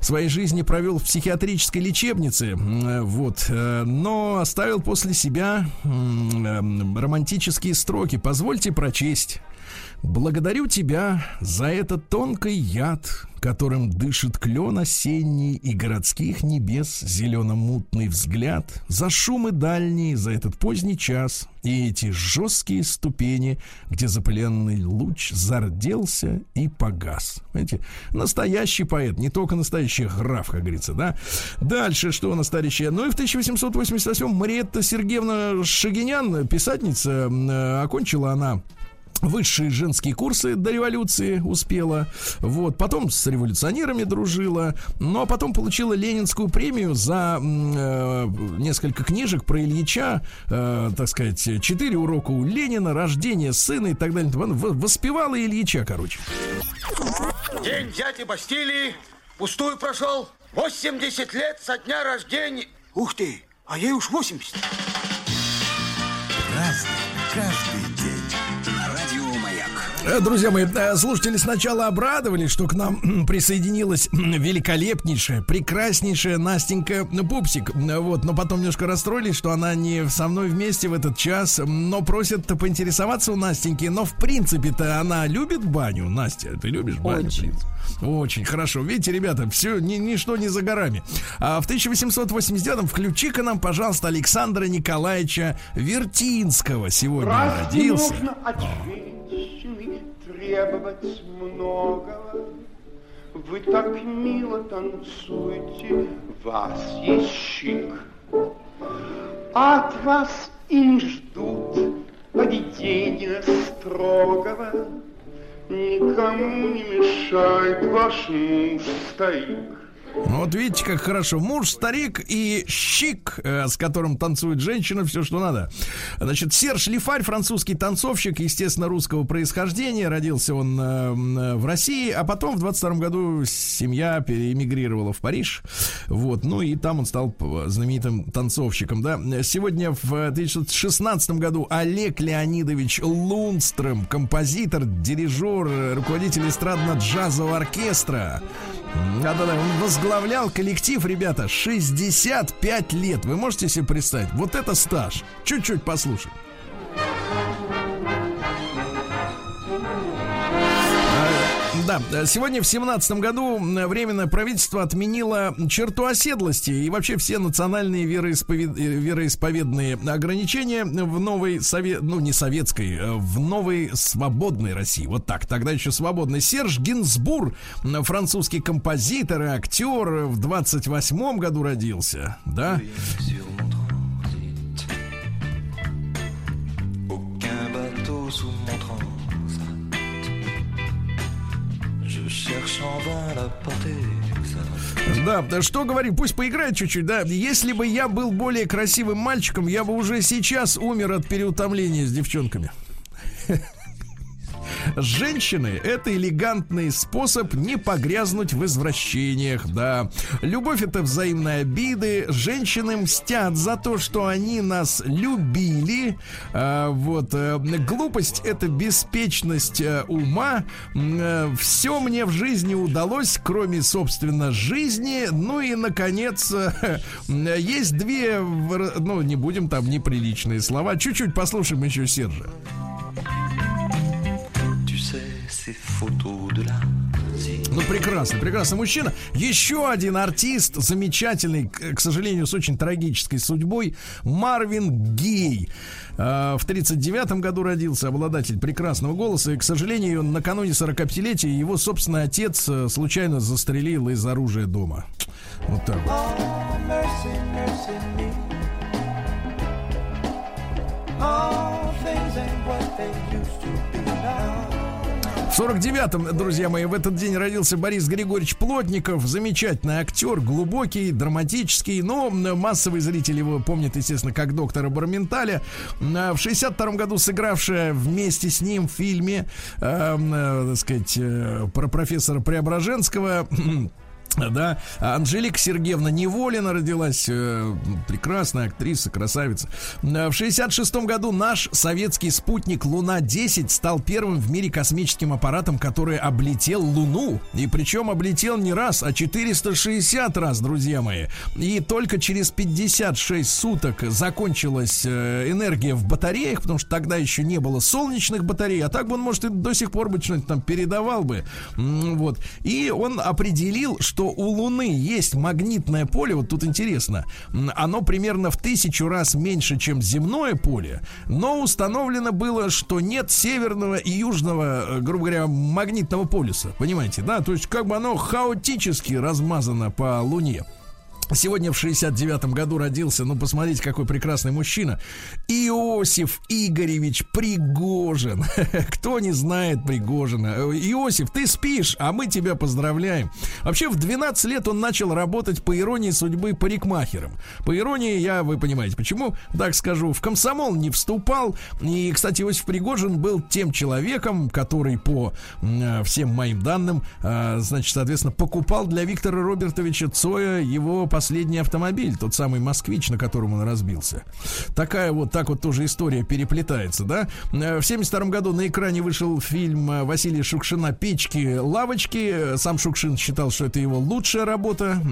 своей жизни провел в психиатрической лечебнице. Вот. Но оставил после себя романтические строки. Позвольте прочесть. «Благодарю тебя за этот тонкий яд, которым дышит клен осенний и городских небес зелено-мутный взгляд, за шумы дальние, за этот поздний час и эти жесткие ступени, где запыленный луч зарделся и погас». Понимаете, настоящий поэт, не только настоящий граф, как говорится, да? Дальше, что настоящее? Ну и в тысяча восемьсот восемьдесят восьмом Мариетта Сергеевна Шагинян, писательница, окончила она высшие женские курсы до революции, успела, вот, потом с революционерами дружила, ну а потом получила Ленинскую премию за э, несколько книжек про Ильича, э, так сказать, четыре урока у Ленина, рождение сына и так далее. Воспевала Ильича, короче. День дяди Бастилии пустую прошел. восемьдесят лет со дня рождения. Ух ты, а ей уж восемьдесят. Разный, каждый. Друзья мои, слушатели сначала обрадовались, что к нам присоединилась великолепнейшая, прекраснейшая Настенька-Пупсик. Вот, но потом немножко расстроились, что она не со мной вместе в этот час. Но просят поинтересоваться у Настеньки. Но в принципе-то она любит баню. Настя, ты любишь баню? Очень. Очень хорошо. Видите, ребята, все, ни, ничто не за горами. А в тысяча восемьсот восемьдесят девятом включи-ка нам, пожалуйста, Александра Николаевича Вертинского. Сегодня раз родился. Требовать многого. Вы так мило танцуете, вас есть шик. От вас и не ждут поведения строгого. Никому не мешает ваш муж-старик. Вот видите, как хорошо. Муж, старик и щик, э, с которым танцует женщина, все, что надо. Значит, Серж Лефарь, французский танцовщик, естественно, русского происхождения. Родился он э, в России, а потом в двадцать втором году семья переэмигрировала в Париж. Вот, ну и там он стал знаменитым танцовщиком, да. Сегодня в две тысячи шестнадцатом году Олег Леонидович Лундстрем, композитор, дирижер, руководитель эстрадно-джазового оркестра. Да-да-да, он возглавлял коллектив, ребята, шестьдесят пять лет. Вы можете себе представить? Вот это стаж. Чуть-чуть послушаем. Да, сегодня в семнадцатом году Временное правительство отменило черту оседлости и вообще все национальные вероисповед... вероисповедные ограничения в новой, совет... ну не советской, в новой свободной России. Вот так, тогда еще свободный. Серж Гинзбур, французский композитор и актер, в двадцать восьмом году родился, да? Да, что говорю, пусть поиграет чуть-чуть, да. Если бы я был более красивым мальчиком, я бы уже сейчас умер от переутомления с девчонками. Женщины – это элегантный способ не погрязнуть в извращениях, да. Любовь – это взаимные обиды. Женщины мстят за то, что они нас любили. А, вот. Глупость – это беспечность ума. А, все мне в жизни удалось, кроме, собственно, жизни. Ну и, наконец, есть две... Ну, не будем там неприличные слова. Чуть-чуть послушаем еще Сержа. Ну, прекрасно, прекрасный мужчина. Еще один артист, замечательный, к сожалению, с очень трагической судьбой, Марвин Гей. В тридцать девятом году родился, обладатель прекрасного голоса. И, к сожалению, накануне сорокапятилетия его собственный отец случайно застрелил из оружия дома. Вот так вот. Oh, mercy, mercy me. All things ain't what they used to be now. В сорок девятом, друзья мои, в этот день родился Борис Григорьевич Плотников. Замечательный актер, глубокий, драматический. Но массовый зритель его помнит, естественно, как доктора Борменталя. В шестьдесят втором году сыгравшая вместе с ним в фильме, э, э, так сказать, э, про профессора Преображенского... Да, Анжелика Сергеевна Неволина родилась, э, прекрасная актриса, красавица. В шестьдесят шестом году наш советский спутник Луна десять стал первым в мире космическим аппаратом, который облетел Луну. И причем облетел не раз, а четыреста шестьдесят раз, друзья мои. И только через пятьдесят шесть суток закончилась э, энергия в батареях, потому что тогда еще не было солнечных батарей. А так бы он, может, и до сих пор бы что-нибудь там передавал бы. Вот. И он определил, что что у Луны есть магнитное поле, вот тут интересно, оно примерно в тысячу раз меньше, чем земное поле, но установлено было, что нет северного и южного, грубо говоря, магнитного полюса, понимаете, да, то есть как бы оно хаотически размазано по Луне. Сегодня в шестьдесят девятом году родился, ну, посмотрите, какой прекрасный мужчина, Иосиф Игоревич Пригожин. Кто не знает Пригожина? Иосиф, ты спишь, а мы тебя поздравляем. Вообще, в двенадцать лет он начал работать, по иронии судьбы, парикмахером. По иронии, я, вы понимаете, почему, так скажу, в комсомол не вступал. И, кстати, Иосиф Пригожин был тем человеком, который, по всем моим данным, значит, соответственно, покупал для Виктора Робертовича Цоя его подарок. Последний автомобиль, тот самый «Москвич», на котором он разбился. Такая вот, так вот тоже история переплетается, да? В семьдесят втором году на экране вышел фильм Василия Шукшина «Печки-лавочки». Сам Шукшин считал, что это его лучшая работа.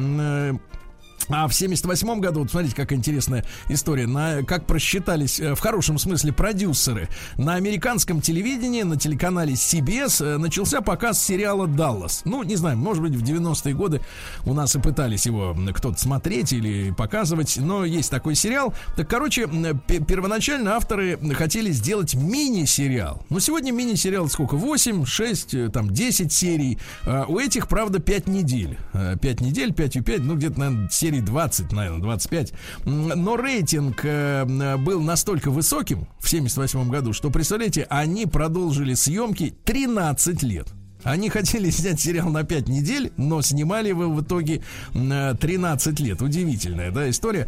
А в семьдесят восьмом году, вот смотрите, какая интересная история, на, как просчитались, в хорошем смысле, продюсеры. На американском телевидении, на телеканале си би эс начался показ сериала «Даллас». Ну, не знаю, может быть, в девяностые годы у нас и пытались его кто-то смотреть или показывать, но есть такой сериал. Так, короче, первоначально авторы хотели сделать мини-сериал. Ну, сегодня мини-сериал сколько? восемь, шесть, там, десять серий. У этих, правда, пять недель. пять недель, пять и пять, ну, где-то, наверное, серии двадцать, наверное, двадцать пять. Но рейтинг э, был настолько высоким в семьдесят восьмом году, что, представляете, они продолжили съемки тринадцать лет. Они хотели снять сериал на пять недель, но снимали его в итоге тринадцать лет. Удивительная, да, история.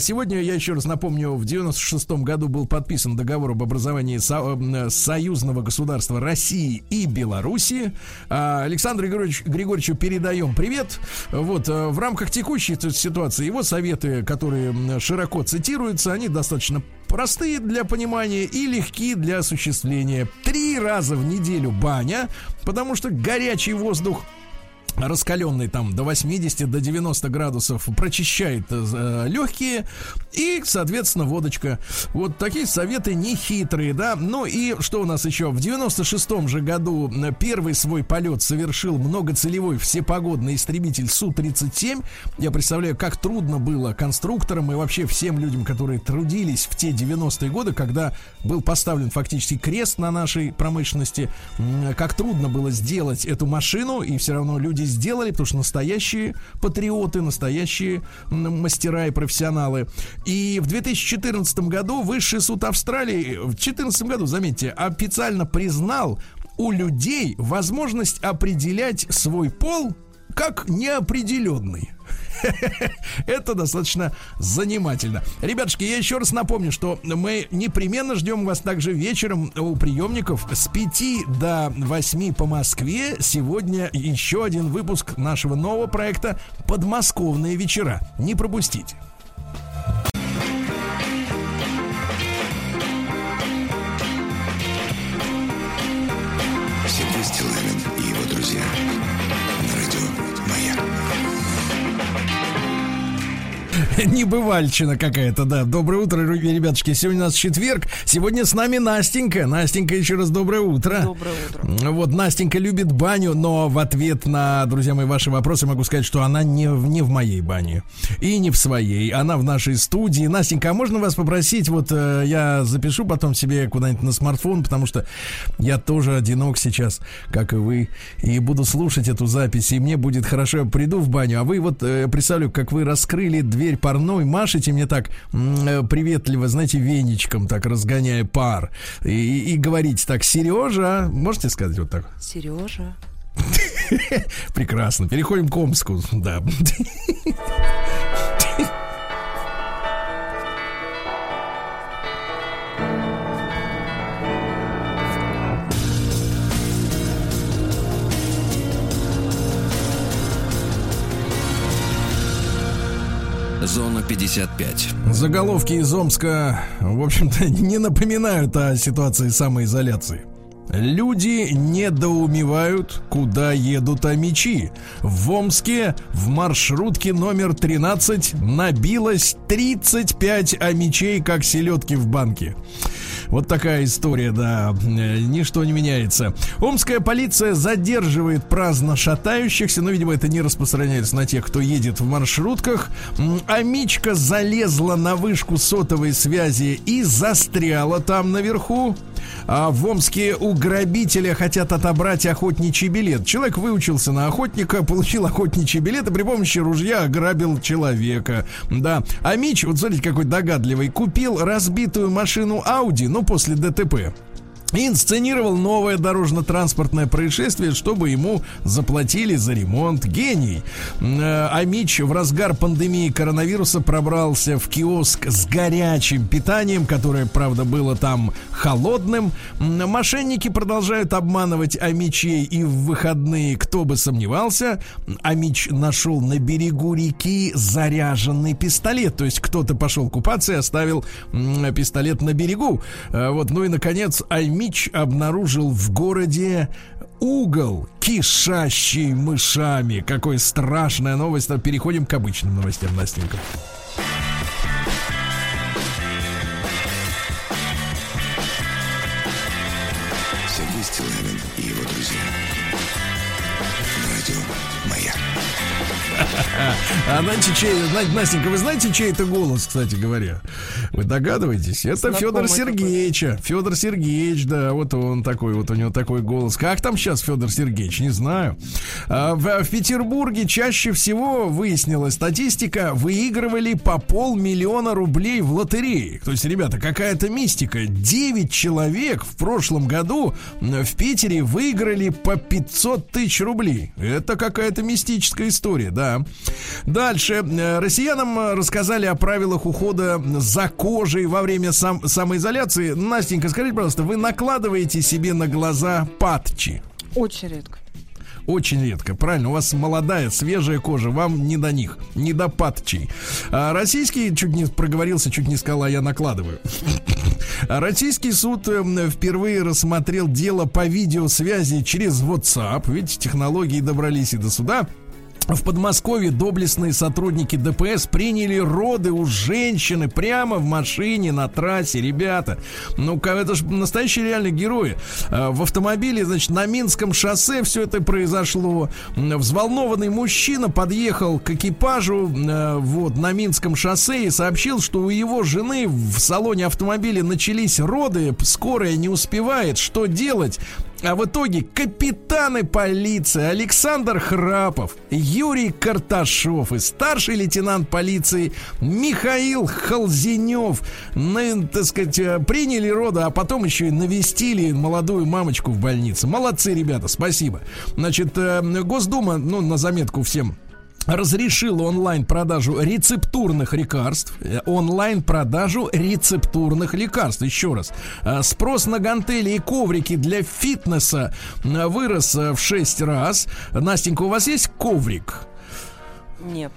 Сегодня, я еще раз напомню, в девяносто шестом году был подписан договор об образовании со- союзного государства России и Белоруссии. Александру Григорьевичу, Григорьевичу передаем привет. Вот, в рамках текущей ситуации его советы, которые широко цитируются, они достаточно простые для понимания и легкие для осуществления. Три раза в неделю баня, потому что горячий воздух, раскаленный там до восьмидесяти, до девяноста градусов, прочищает э, легкие. И, соответственно, водочка. Вот такие советы нехитрые, да. Ну и что у нас еще? В девяносто шестом же году первый свой полет совершил многоцелевой всепогодный истребитель Су тридцать семь. Я представляю, как трудно было конструкторам и вообще всем людям, которые трудились в те девяностые годы, когда был поставлен фактически крест на нашей промышленности. Как трудно было сделать эту машину, и все равно люди сделали, потому что настоящие патриоты, настоящие мастера и профессионалы. И в две тысячи четырнадцатом году Высший суд Австралии, в две тысячи четырнадцатом году, заметьте, официально признал у людей возможность определять свой пол как неопределенный. Это достаточно занимательно. Ребятушки, я еще раз напомню, что мы непременно ждем вас также вечером у приемников с пяти до восьми по Москве. Сегодня еще один выпуск нашего нового проекта «Подмосковные вечера». Не пропустите. Сергей Стиллавин и его друзья на радио «Маяк». Небывальщина какая-то, да. Доброе утро, ребятушки. Сегодня у нас четверг. Сегодня с нами Настенька. Настенька, еще раз доброе утро. Доброе утро. Вот, Настенька любит баню, но в ответ на, друзья мои, ваши вопросы могу сказать, что она не, не в моей бане. И не в своей. Она в нашей студии. Настенька, а можно вас попросить, вот э, я запишу потом себе куда-нибудь на смартфон, потому что я тоже одинок сейчас, как и вы. И буду слушать эту запись, и мне будет хорошо. Я приду в баню, а вы вот, э, представлю, как вы раскрыли дверь парной, машете мне так приветливо, знаете, веничком, так разгоняя пар, и, и говорите так: Сережа, можете сказать вот так? Сережа. Прекрасно, переходим к Омску, да. Зона пятьдесят пять. Заголовки из Омска, в общем-то, не напоминают о ситуации самоизоляции. Люди недоумевают, куда едут омичи. В Омске в маршрутке номер тринадцать набилось тридцать пять омичей, как селедки в банке. Вот такая история, да, ничто не меняется. Омская полиция задерживает праздно шатающихся, но, видимо, это не распространяется на тех, кто едет в маршрутках. Омичка залезла на вышку сотовой связи и застряла там наверху. А в Омске у грабителя хотят отобрать охотничий билет. Человек выучился на охотника, получил охотничий билет и при помощи ружья ограбил человека. Да. А Мич, вот смотрите, какой догадливый, купил разбитую машину Audi, ну, после ДТП. И инсценировал новое дорожно-транспортное происшествие, чтобы ему заплатили за ремонт. Гений. А Мич в разгар пандемии коронавируса пробрался в киоск с горячим питанием, которое, правда, было там холодным. Мошенники продолжают обманывать омичей и в выходные, кто бы сомневался. Омич нашел на берегу реки заряженный пистолет. То есть кто-то пошел купаться и оставил пистолет на берегу. Вот, ну и, наконец, омич Мич обнаружил в городе угол, кишащий мышами. Какая страшная новость. Переходим к обычным новостям, Настенька. Сергей Стиллавин и его друзья. Радио «Маяк». А знаете, чей, Настенька, вы знаете, чей это голос, кстати говоря? Вы догадываетесь? Это Федор Сергеевича. Федор Сергеевич, да, вот он такой, вот у него такой голос. Как там сейчас Федор Сергеевич, не знаю. А в, в Петербурге чаще всего, выяснилась статистика, выигрывали по полмиллиона рублей в лотерее. То есть, ребята, какая-то мистика. девять человек в прошлом году в Питере выиграли по пятьсот тысяч рублей. Это какая-то мистическая история, да. Дальше. Россиянам рассказали о правилах ухода за кожей во время сам, самоизоляции. Настенька, скажите, пожалуйста, вы накладываете себе на глаза патчи? Очень редко. Очень редко, правильно, у вас молодая, свежая кожа, вам не до них, не до патчей. А российский, чуть не проговорился, чуть не сказал, а я накладываю. Российский суд впервые рассмотрел дело по видеосвязи через WhatsApp, ведь технологии добрались и до суда. В Подмосковье доблестные сотрудники ДПС приняли роды у женщины прямо в машине на трассе. Ребята, ну это же настоящие реальные герои. В автомобиле, значит, на Минском шоссе все это произошло. Взволнованный мужчина подъехал к экипажу вот на Минском шоссе и сообщил, что у его жены в салоне автомобиля начались роды, скорая не успевает, что делать? А в итоге капитаны полиции Александр Храпов, Юрий Карташов и старший лейтенант полиции Михаил Халзенев, так сказать, приняли роды, а потом еще и навестили молодую мамочку в больнице. Молодцы, ребята, спасибо. Значит, Госдума, ну, на заметку всем, разрешила онлайн-продажу рецептурных лекарств. Онлайн-продажу рецептурных лекарств. Еще раз. Спрос на гантели и коврики для фитнеса вырос в шесть раз. Настенька, у вас есть коврик? Нет.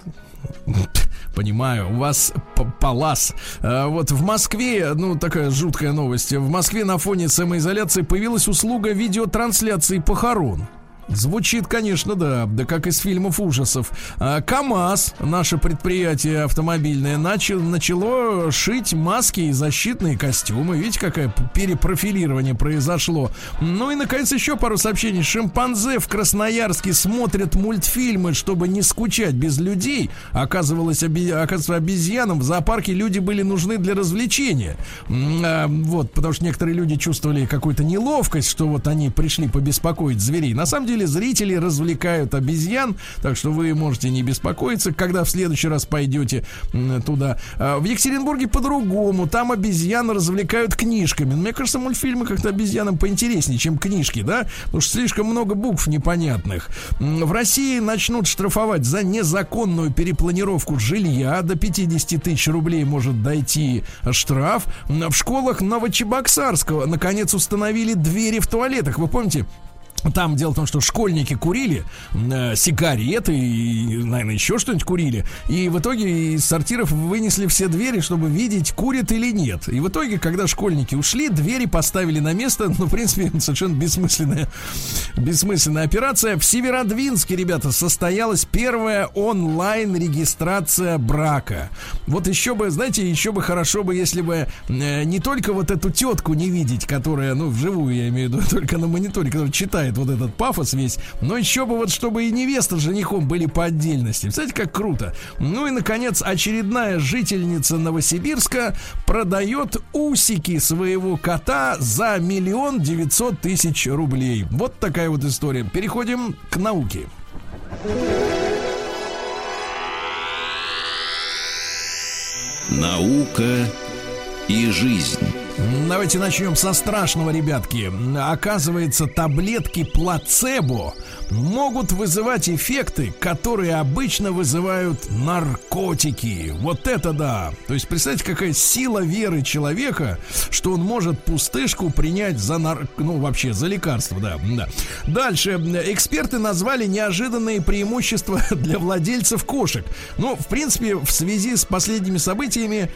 Понимаю, у вас палас. А вот в Москве, ну, такая жуткая новость. В Москве на фоне самоизоляции появилась услуга видеотрансляции похорон. Звучит, конечно, да, да как из фильмов ужасов. А КамАЗ, наше предприятие автомобильное, начало, начало шить маски и защитные костюмы. Видите, какое перепрофилирование произошло. Ну и, наконец, еще пару сообщений. Шимпанзе в Красноярске смотрят мультфильмы, чтобы не скучать без людей. Оказывалось, оби- оказывается, обезьянам в зоопарке люди были нужны для развлечения. А, вот, потому что некоторые люди чувствовали какую-то неловкость, что вот они пришли побеспокоить зверей. На самом деле зрители развлекают обезьян, так что вы можете не беспокоиться, когда в следующий раз пойдете туда. В Екатеринбурге по-другому, там обезьян развлекают книжками. Мне кажется, мультфильмы как-то обезьянам поинтереснее, чем книжки, да? Потому что слишком много букв непонятных. В России начнут штрафовать за незаконную перепланировку жилья. До пятьдесят тысяч рублей может дойти штраф. В школах Новочебоксарского наконец установили двери в туалетах. Вы помните? Там дело в том, что школьники курили э, сигареты и, наверное, еще что-нибудь курили. И в итоге из сортиров вынесли все двери, чтобы видеть, курят или нет. И в итоге, когда школьники ушли, двери поставили на место. Ну, в принципе, совершенно бессмысленная, бессмысленная операция. В Северодвинске, ребята, состоялась первая онлайн-регистрация брака. Вот еще бы, знаете, еще бы хорошо бы, если бы э, не только вот эту тетку не видеть, которая, ну, вживую, я имею в виду, только на мониторе, которая читает вот этот пафос весь, но еще бы вот, чтобы и невеста с женихом были по отдельности. Кстати, как круто. Ну и, наконец, очередная жительница Новосибирска продает усики своего кота за миллион девятьсот тысяч рублей. Вот такая вот история. Переходим к науке. Наука и жизнь. Давайте начнем со страшного, ребятки. Оказывается, таблетки плацебо могут вызывать эффекты, которые обычно вызывают наркотики. Вот это да! То есть, представьте, какая сила веры человека, что он может пустышку принять за нар... ну, вообще, за лекарство, да, да. Дальше. Эксперты назвали неожиданные преимущества для владельцев кошек. Ну, в принципе, в связи с последними событиями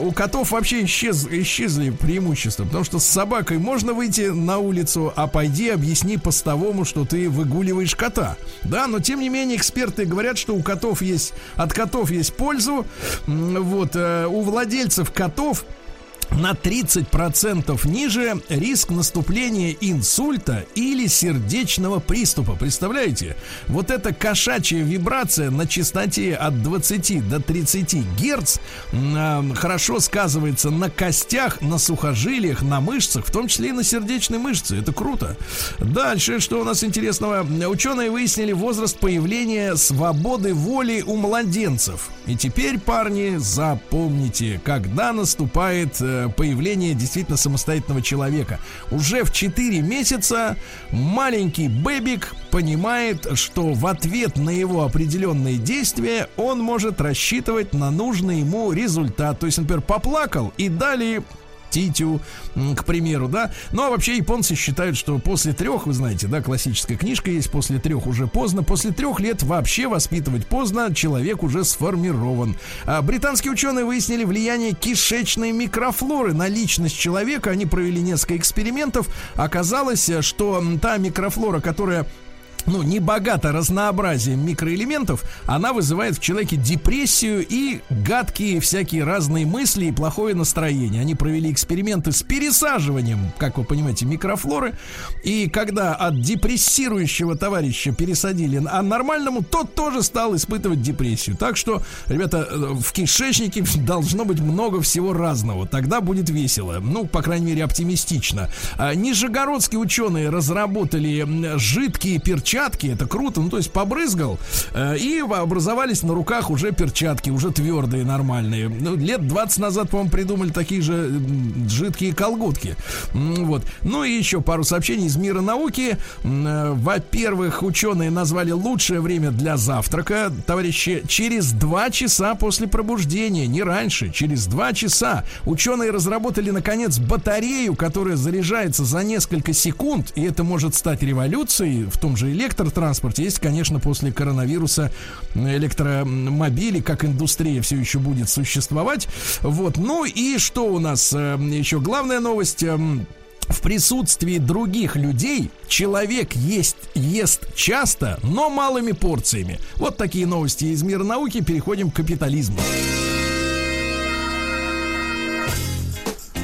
у котов вообще исчез... исчезли преимущество, потому что с собакой можно выйти на улицу, а пойди объясни постовому, что ты выгуливаешь кота, да, но тем не менее эксперты говорят, что у котов есть, от котов есть пользу, вот, э, у владельцев котов на тридцать процентов ниже риск наступления инсульта или сердечного приступа. Представляете? Вот эта кошачья вибрация на частоте от двадцати до тридцати герц э, хорошо сказывается на костях, на сухожилиях, на мышцах, в том числе и на сердечной мышце. Это круто. Дальше, что у нас интересного? Ученые выяснили возраст появления свободы воли у младенцев. И теперь, парни, запомните, когда наступает появление действительно самостоятельного человека. Уже в четыре месяца маленький бэбик понимает, что в ответ на его определенные действия он может рассчитывать на нужный ему результат. То есть, например, поплакал и далее... титю, к примеру, да. Ну, а вообще японцы считают, что после трех, вы знаете, да, классическая книжка есть, после трех уже поздно, после трех лет вообще воспитывать поздно, человек уже сформирован. А британские ученые выяснили влияние кишечной микрофлоры на личность человека, они провели несколько экспериментов, оказалось, что та микрофлора, которая ну, не богата разнообразием микроэлементов, она вызывает в человеке депрессию и гадкие всякие разные мысли и плохое настроение. Они провели эксперименты с пересаживанием, как вы понимаете, микрофлоры, и когда от депрессирующего товарища пересадили на нормальному, тот тоже стал испытывать депрессию. Так что, ребята, в кишечнике должно быть много всего разного. Тогда будет весело. Ну, по крайней мере, оптимистично. Нижегородские ученые разработали жидкие перчатки. Это круто, ну то есть побрызгал, э, и образовались на руках уже перчатки, уже твердые, нормальные. Ну, лет двадцать назад, по-моему, придумали такие же жидкие колготки. Вот. Ну и еще пару сообщений из мира науки. Во-первых, ученые назвали лучшее время для завтрака, товарищи, через два часа после пробуждения, не раньше, через два часа. Ученые разработали, наконец, батарею, которая заряжается за несколько секунд, и это может стать революцией в том же электронике. Электротранспорт есть, конечно, после коронавируса электромобили, как индустрия, все еще будет существовать. Вот. Ну и что у нас еще главная новость? В присутствии других людей человек есть, ест часто, но малыми порциями. Вот такие новости из мира науки. Переходим к капитализму.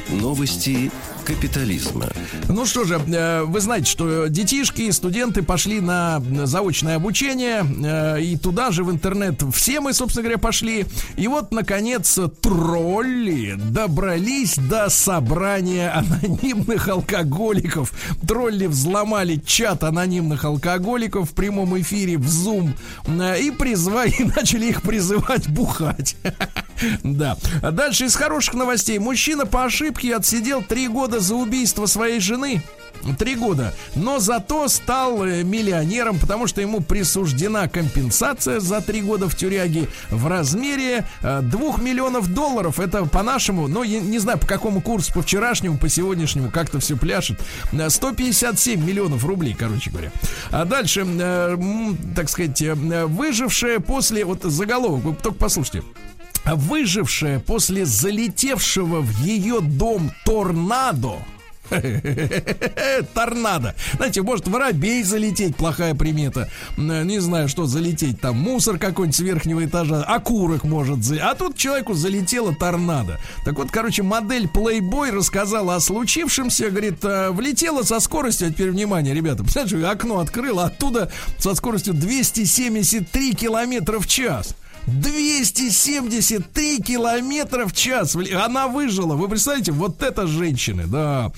Новости капитализма. Ну что же, вы знаете, что детишки и студенты пошли на заочное обучение, и туда же в интернет все мы, собственно говоря, пошли. И вот, наконец, тролли добрались до собрания анонимных алкоголиков. Тролли взломали чат анонимных алкоголиков в прямом эфире в Zoom и призвали, и начали их призывать бухать. Да. Дальше из хороших новостей. Мужчина по ошибке отсидел три года за убийство своей жены. Три года. Но зато стал миллионером, потому что ему присуждена компенсация за три года в тюряге в размере двух миллионов долларов. Это по-нашему, но я не знаю, по какому курсу, по вчерашнему, по сегодняшнему, как-то все пляшет. сто пятьдесят семь миллионов рублей, короче говоря. А дальше, так сказать, выжившая после... Вот заголовок, вы только послушайте. Выжившая после залетевшего в ее дом торнадо. Торнадо. Знаете, может воробей залететь, плохая примета. Не знаю, что залететь там. Мусор какой-нибудь с верхнего этажа. Окурок может залететь. А тут человеку залетело торнадо. Так вот, короче, модель Playboy рассказала о случившемся. Говорит, влетела со скоростью, а теперь внимание, ребята, представляете, окно открыла, оттуда со скоростью двести семьдесят три километра в час. двести семьдесят три километра в час. Она выжила. Вы представляете, вот это женщины, да.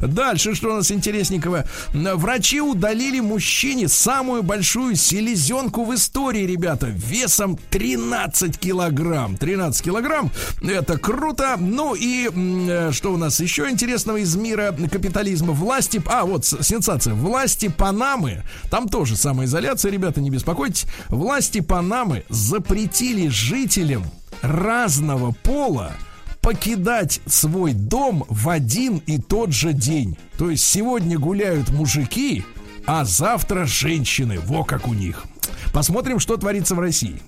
Дальше, что у нас интересненького. Врачи удалили мужчине самую большую селезенку в истории, ребята. Весом тринадцать килограмм. тринадцать килограмм. Это круто. Ну и что у нас еще интересного из мира капитализма? Власти... А, вот сенсация. Власти Панамы. Там тоже самоизоляция, ребята, не беспокойтесь. Власти Панамы запретили жителям разного пола покидать свой дом в один и тот же день. То есть сегодня гуляют мужики, а завтра женщины. Во как у них. Посмотрим, что творится в России.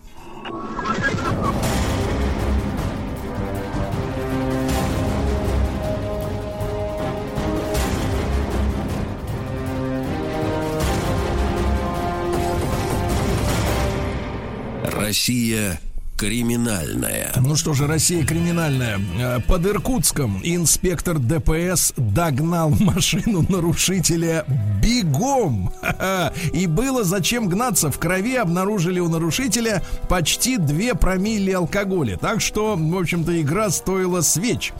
Россия криминальная. Ну что же, Россия криминальная. Под Иркутском инспектор ДПС догнал машину нарушителя бегом. И было зачем гнаться. В крови обнаружили у нарушителя почти две промилле алкоголя. Так что, в общем-то, игра стоила свеч.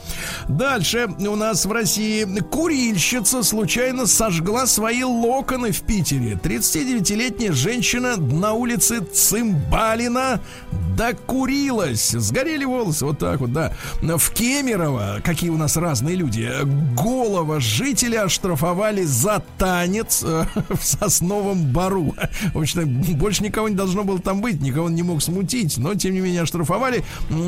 Дальше у нас в России курильщица случайно сожгла свои локоны в Питере. тридцатидевятилетняя женщина на улице Цымбалина докурилась. Курилась, сгорели волосы, вот так вот, да. В Кемерово, какие у нас разные люди, голова жителя оштрафовали за танец э, в Сосновом Бору. В общем, больше никого не должно было там быть, никого не мог смутить, но тем не менее оштрафовали.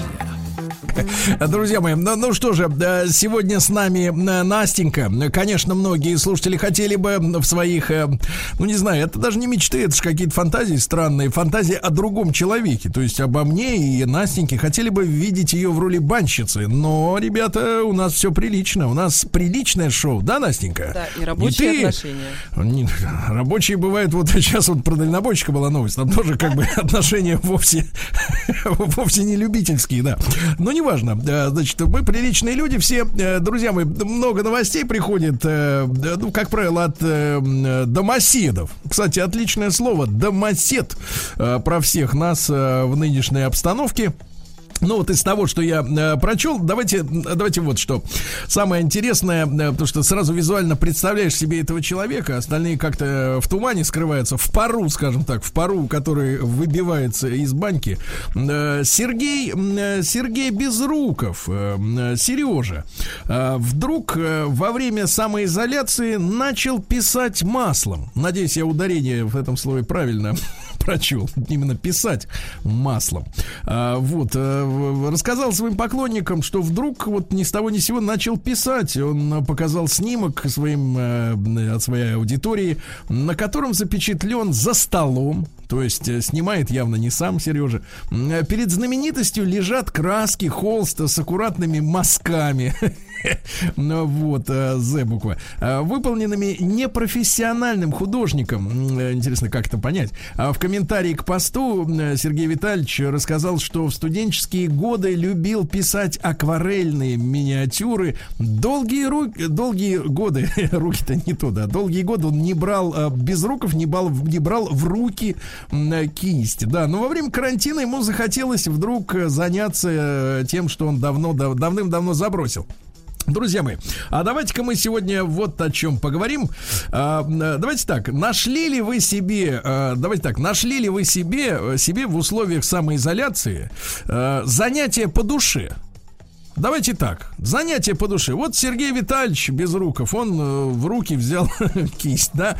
Друзья мои, ну, ну что же, сегодня с нами Настенька. Конечно, многие слушатели хотели бы в своих, ну не знаю, это даже не мечты, это же какие-то фантазии странные, фантазии о другом человеке, то есть обо мне и Настеньке. Хотели бы видеть ее в роли банщицы, но, ребята, у нас все прилично, у нас приличное шоу, да, Настенька? Да, и рабочие и ты... отношения. Рабочие бывают, вот сейчас вот про дальнобойщика была новость, там тоже как бы отношения вовсе вовсе не любительские, да. Но не важно, значит, мы приличные люди все, друзья мои, много новостей приходит, ну, как правило, от домоседов. Кстати, отличное слово, домосед, про всех нас в нынешней обстановке. Ну вот из того, что я э, прочел, давайте, давайте вот что. Самое интересное, э, потому что сразу визуально представляешь себе этого человека, остальные как-то в тумане скрываются, в пару, скажем так, в пару, который выбивается из баньки. Э, Сергей, э, Сергей Безруков, э, э, Сережа, э, вдруг э, во время самоизоляции начал писать маслом. Надеюсь, я ударение в этом слове правильно прочел. Именно писать маслом. Э, вот, э, рассказал своим поклонникам, что вдруг вот ни с того ни с сего начал писать. Он показал снимок своим, э, от своей аудитории, на котором запечатлен за столом. То есть э, снимает явно не сам Сережа. Перед знаменитостью лежат краски, холста с аккуратными мазками. Вот, З-буква. Выполненными непрофессиональным художником. Интересно, как это понять. В комментарии к посту Сергей Витальевич рассказал, что в студенческие годы любил писать акварельные миниатюры. Долгие, ру... долгие годы, руки-то не то, да, долгие годы он не брал, без руков не брал, не брал в руки кисть. Да, но во время карантина ему захотелось вдруг заняться тем, что он давно, давным-давно забросил. Друзья мои, а давайте-ка мы сегодня вот о чем поговорим. А, давайте так, нашли ли вы себе, а, давайте так, нашли ли вы себе, себе в условиях самоизоляции а, занятия по душе? Давайте так, занятие по душе. Вот Сергей Витальевич Безруков, он э, в руки взял кисть, да?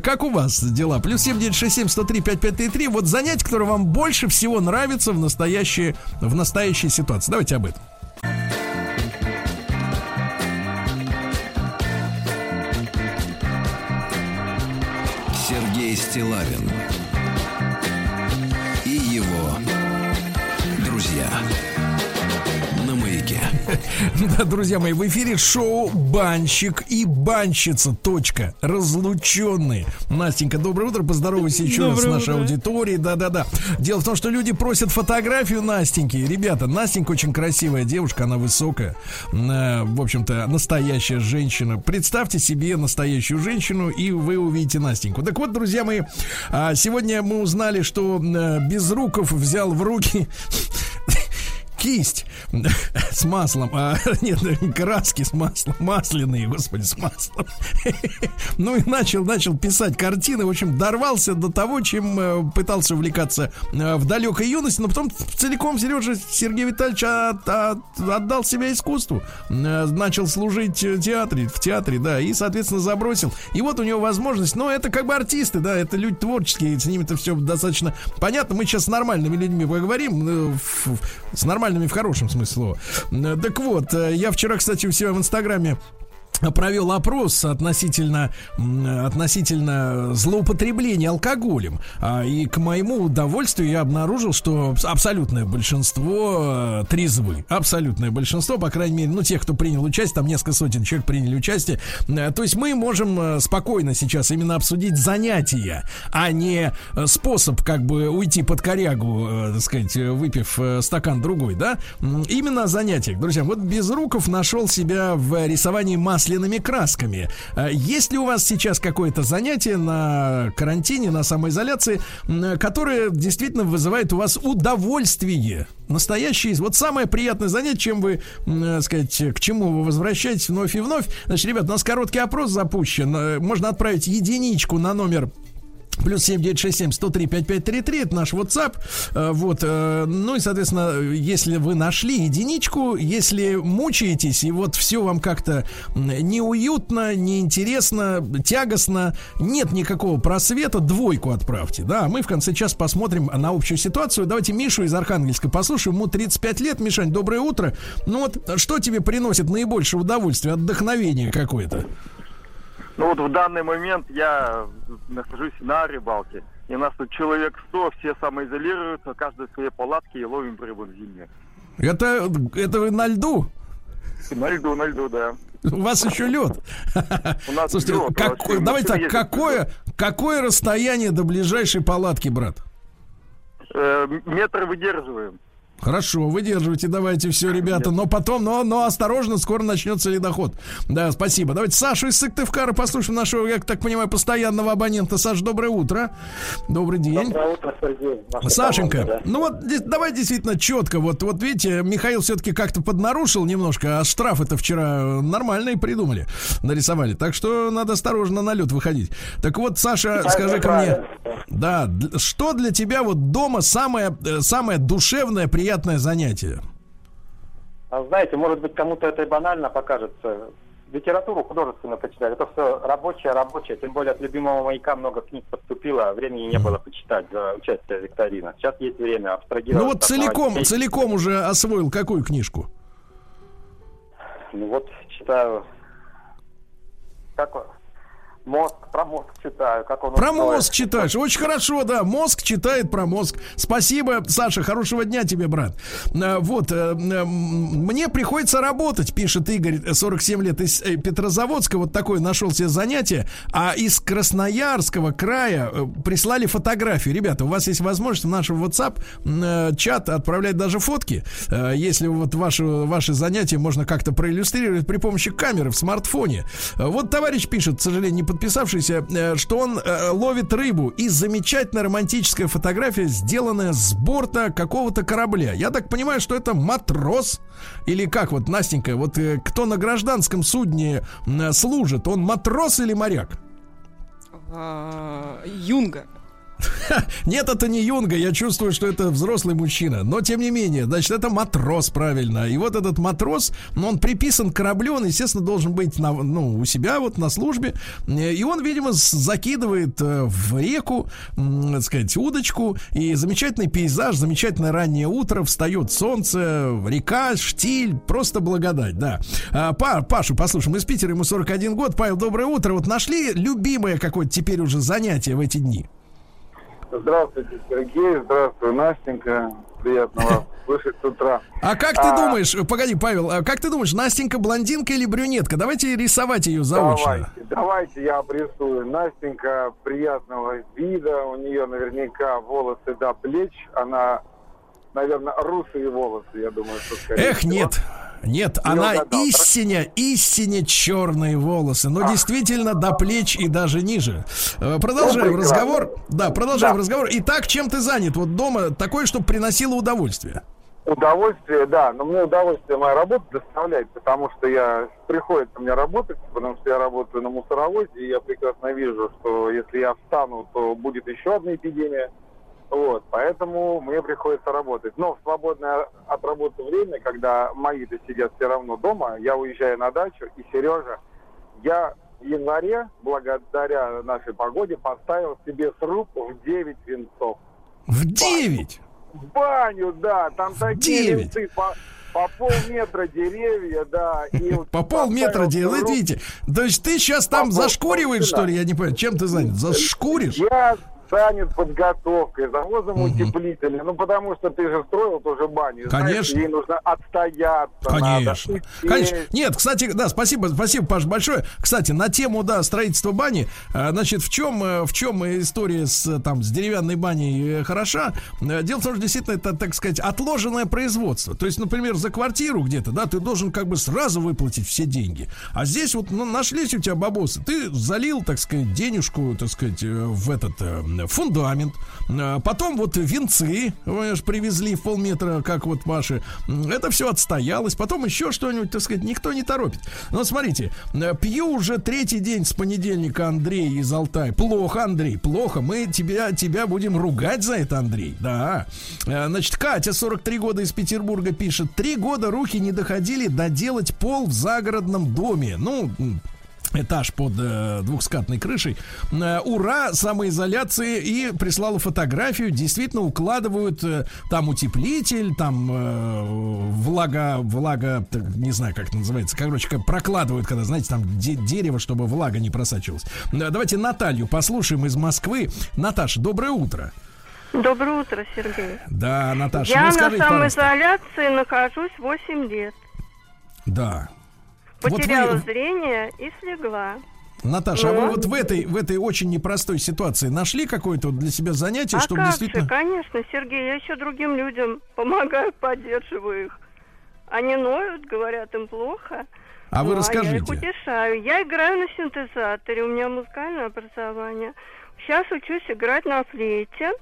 Как у вас дела? Плюс семь девять шесть семь сто три пять пять три три. Вот занятие, которое вам больше всего нравится в настоящей, в настоящей ситуации. Давайте об этом. Стиллавин и его друзья. Да, друзья мои, в эфире шоу «Банщик и банщица. Точка. Разлученные». Настенька, доброе утро, поздоровайся еще раз с нашей аудиторией. Да-да-да. Дело в том, что люди просят фотографию Настеньки. Ребята, Настенька очень красивая девушка, она высокая. В общем-то, настоящая женщина. Представьте себе настоящую женщину, и вы увидите Настеньку. Так вот, друзья мои, сегодня мы узнали, что Безруков взял в руки... кисть с маслом, а, нет, краски с маслом, масляные, господи, с маслом. Ну и начал, начал писать картины, в общем, дорвался до того, чем пытался увлекаться в далекой юности, но потом целиком Сережа Сергей Витальевич от, от, отдал себя искусству, начал служить в театре, в театре, да, и, соответственно, забросил. И вот у него возможность, но это как бы артисты, да, это люди творческие, с ними-то все достаточно понятно, мы сейчас с нормальными людьми поговорим, с нормальными в хорошем смысле слова. Так вот, я вчера, кстати, у себя в Инстаграме провел опрос относительно, относительно злоупотребления алкоголем. И к моему удовольствию я обнаружил, что абсолютное большинство трезвы. Абсолютное большинство, по крайней мере, ну, тех, кто принял участие, там несколько сотен человек приняли участие. То есть мы можем спокойно сейчас именно обсудить занятия, а не способ как бы уйти под корягу, так сказать, выпив стакан другой, да? Именно о занятиях. Друзья, вот Безруков нашел себя в рисовании масс масляными красками. Есть ли у вас сейчас какое-то занятие на карантине, на самоизоляции, которое действительно вызывает у вас удовольствие? Настоящее, вот самое приятное занятие, чем вы, так сказать, к чему вы возвращаетесь вновь и вновь. Значит, ребят, у нас короткий опрос запущен. Можно отправить единичку на номер плюс семь девятьсот шестьдесят семь сто три пятьдесят пять тридцать три, это наш WhatsApp. Вот. Ну и, соответственно, если вы нашли единичку, если мучаетесь, и вот все вам как-то неуютно, неинтересно, тягостно, нет никакого просвета, двойку отправьте. Да, мы в конце часа посмотрим на общую ситуацию. Давайте Мишу из Архангельска послушаем. Ему тридцать пять лет. Мишань, доброе утро. Ну вот, что тебе приносит наибольшее удовольствие, отдохновение какое-то? Ну вот в данный момент я нахожусь на рыбалке. И у нас тут человек сто, все самоизолируются, каждый в своей палатке и ловим рыбу в зиме. Это, это вы на льду? На льду, на льду, да. У вас еще лед. У нас лед. Давайте так, какое, какое расстояние до ближайшей палатки, брат? Э, метр выдерживаем. Хорошо, выдерживайте, давайте все, ребята. Но потом, но, но осторожно, скоро начнется ледоход. Да, спасибо. Давайте Сашу из Сыктывкара послушаем, нашего, я так понимаю, постоянного абонента. Саш, доброе утро. Добрый день. Доброе утро, Сергей. Сашенька, команда, да. Ну вот, давай действительно четко. Вот, вот видите, Михаил все-таки как-то поднарушил немножко, а штраф это вчера нормальные придумали, нарисовали. Так что надо осторожно на лед выходить. Так вот, Саша, да, скажи-ка мне, да, что для тебя вот дома самое, самое душевное, приятное приятное занятие? А знаете, может быть, кому-то это и банально покажется. Литературу художественную почитать. Это все рабочее, рабочее. Тем более от любимого «Маяка» много книг поступило. Времени не было почитать за участие викторина. Сейчас есть время абстрагироваться. Ну вот целиком, целиком уже освоил какую книжку? Ну вот читаю... Как... Мозг, про мозг читаю. Как он про устроен. Мозг читаешь. Очень хорошо, да. Мозг читает про мозг. Спасибо, Саша. Хорошего дня тебе, брат. Вот. Мне приходится работать, пишет Игорь, сорок семь лет, из Петрозаводска. Вот такое нашел себе занятие. А из Красноярского края прислали фотографию. Ребята, у вас есть возможность в наш WhatsApp чат отправлять даже фотки. Если вот ваши, ваши занятия можно как-то проиллюстрировать при помощи камеры в смартфоне. Вот товарищ пишет, к сожалению, не подписавшийся, что он э, ловит рыбу, и замечательная романтическая фотография, сделанная с борта какого-то корабля. Я так понимаю, что это матрос, или как вот, Настенька, вот э, кто на гражданском судне э, служит, он матрос или моряк? Юнга. Нет, это не Юнга, я чувствую, что это взрослый мужчина. Но, тем не менее, значит, это матрос, правильно. И вот этот матрос, ну, он приписан к кораблю, он, естественно, должен быть на, ну, у себя вот на службе. И он, видимо, закидывает в реку, так сказать, удочку. И замечательный пейзаж, замечательное раннее утро, встает солнце, река, штиль, просто благодать, да. Па, Пашу послушаем из Питера, ему сорок один год. Павел, доброе утро. Вот нашли любимое какое-то теперь уже занятие в эти дни? Здравствуйте, Сергей, здравствуй, Настенька. Приятно вас слышать с утра. А как ты а... думаешь, погоди, Павел, а как ты думаешь, Настенька блондинка или брюнетка? Давайте рисовать ее заочно. Давайте, давайте я обрисую. Настенька приятного вида, у нее наверняка волосы до плеч, она, наверное, русые волосы, я думаю, что скорее Эх, всего. Нет. Нет, и она угадал, истинно, так? истинно черные волосы, но а. действительно до плеч и даже ниже. Продолжаем ну, разговор. Да, продолжаем да. разговор. Итак, чем ты занят вот дома? Такое, чтобы приносило удовольствие. Удовольствие, да. Но мне удовольствие моя работа доставляет, потому что я приходится мне работать, потому что я работаю на мусоровозе, и я прекрасно вижу, что если я встану, то будет еще одна эпидемия. Вот, поэтому мне приходится работать. Но в свободное от работы время, когда мои-то сидят все равно дома, я уезжаю на дачу, и Сережа, я в январе, благодаря нашей погоде, поставил себе сруб в девять венцов. В девять? В баню, да, там в такие девять. Венцы по, По полметра деревья, да. И вот по полметра деревья, руку. Видите. То есть ты сейчас там по зашкуриваешь, что ли? Я не понимаю, чем ты занят? Зашкуришь? Я занят подготовкой, завозом угу. утеплителя. Ну, потому что ты же строил тоже баню. Конечно. Знаешь, ей нужно отстояться. Конечно. Надо. Конечно. Нет, кстати, да, спасибо, спасибо, Паш, большое. Кстати, на тему, да, строительства бани. Значит, в чем, в чем история с, там, с деревянной баней хороша? Дело в том, что действительно это, так сказать, отложенное производство. То есть, например, за квартиру где-то, да, ты должен как бы сразу выплатить все деньги. А здесь вот, ну, нашлись у тебя бабосы. Ты залил, так сказать, денежку, так сказать, в этот... фундамент, потом вот венцы привезли в полметра, как вот Паше, это все отстоялось, потом еще что-нибудь, так сказать, никто не торопит. Но смотрите, пью уже третий день с понедельника, Андрей из Алтая. Плохо, Андрей, плохо, мы тебя, тебя будем ругать за это, Андрей, да. Значит, Катя, сорок три года, из Петербурга, пишет: три года руки не доходили доделать пол в загородном доме, ну... этаж под э, двухскатной крышей. Э, ура, самоизоляции. И прислала фотографию. Действительно укладывают э, там утеплитель, там э, влага, влага, не знаю, как это называется. Короче, прокладывают, когда, знаете, там де- дерево, чтобы влага не просачивалась. Э, давайте Наталью послушаем из Москвы. Наташа, доброе утро. Доброе утро, Сергей. Да, Наташа, я ну, скажите, на самоизоляции пожалуйста. Нахожусь восемь лет. Да. Потеряла вот вы... зрение и слегла. Наташа, ну, а вы вот в этой, в этой очень непростой ситуации нашли какое-то для себя занятие, а чтобы как действительно... же, конечно, Сергей, я еще другим людям помогаю, поддерживаю их. Они ноют, говорят, им плохо. А ну, вы расскажите. А я их утешаю. Я играю на синтезаторе, у меня музыкальное образование. Сейчас учусь играть на флейте.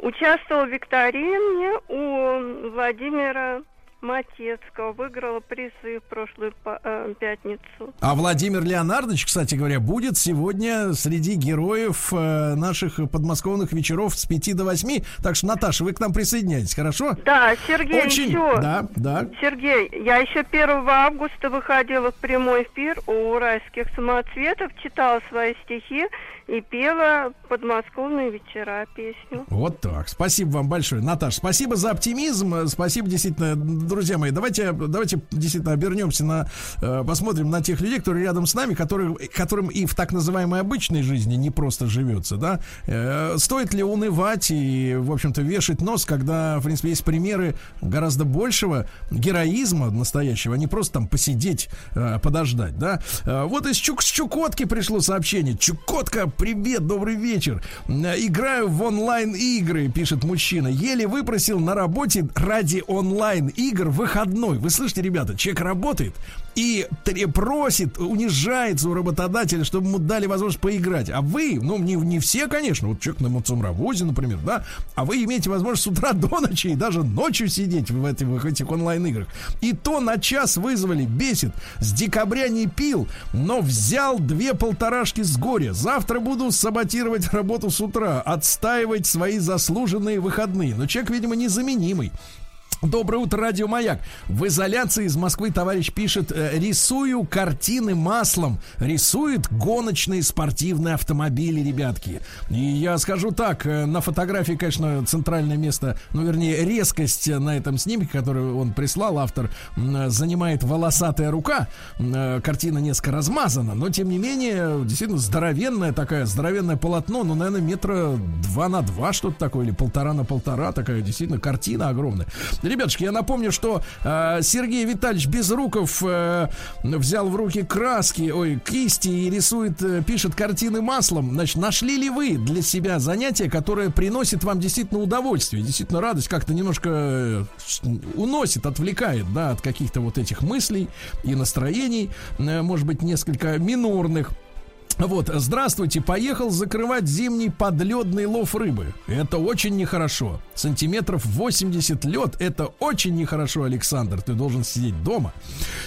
Участвовала в викторине у Владимира Матецкого, выиграла призы в прошлую э, пятницу. А Владимир Леонардович, кстати говоря, будет сегодня среди героев э, наших подмосковных вечеров с пяти до восьми. Так что, Наташа, вы к нам присоединяйтесь, хорошо? Да, Сергей, Очень... еще. Да, да. Сергей, я еще первого августа выходила в прямой эфир у уральских самоцветов, читала свои стихи и пела «Подмосковные вечера» песню. Вот так. Спасибо вам большое, Наташа. Спасибо за оптимизм. Спасибо, действительно, друзья мои. Давайте, давайте действительно обернемся на... Э, посмотрим на тех людей, которые рядом с нами, которые, которым и в так называемой обычной жизни не просто живется, да? Э, стоит ли унывать и, в общем-то, вешать нос, когда, в принципе, есть примеры гораздо большего героизма настоящего, а не просто там посидеть, э, подождать, да? Э, вот из Чук- с Чукотки пришло сообщение. Чукотка, привет, добрый вечер. Играю в онлайн-игры, пишет мужчина. Еле выпросил на работе ради онлайн-игр выходной. Вы слышите, ребята, человек работает и просит, унижается у работодателя, чтобы ему дали возможность поиграть. А вы, ну, не, не все, конечно, вот человек на муцумравозе, например, да, а вы имеете возможность с утра до ночи и даже ночью сидеть в этих, в этих онлайн-играх. И то на час вызвали, бесит. С декабря не пил, но взял две полторашки с горя. Завтра будет буду саботировать работу с утра, отстаивать свои заслуженные выходные. Но человек, видимо, незаменимый. Доброе утро, Радио Маяк. В изоляции из Москвы товарищ пишет: рисую картины маслом. Рисует гоночные спортивные автомобили, ребятки. И я скажу так, на фотографии, конечно, центральное место, ну, вернее, резкость на этом снимке, который он прислал, автор, занимает волосатая рука. Картина несколько размазана, но, тем не менее, действительно здоровенное такое, здоровенное полотно, ну, наверное, метра два на два что-то такое, или полтора на полтора, такая действительно картина огромная. Ребятушки, я напомню, что э, Сергей Витальевич Безруков э, взял в руки краски, ой, кисти и рисует, э, пишет картины маслом. Значит, нашли ли вы для себя занятие, которое приносит вам действительно удовольствие, действительно радость, как-то немножко уносит, отвлекает, да, от каких-то вот этих мыслей и настроений, э, может быть, несколько минорных. Вот, здравствуйте, поехал закрывать зимний подледный лов рыбы. Это очень нехорошо. Сантиметров восемьдесят лед, это очень нехорошо, Александр. Ты должен сидеть дома.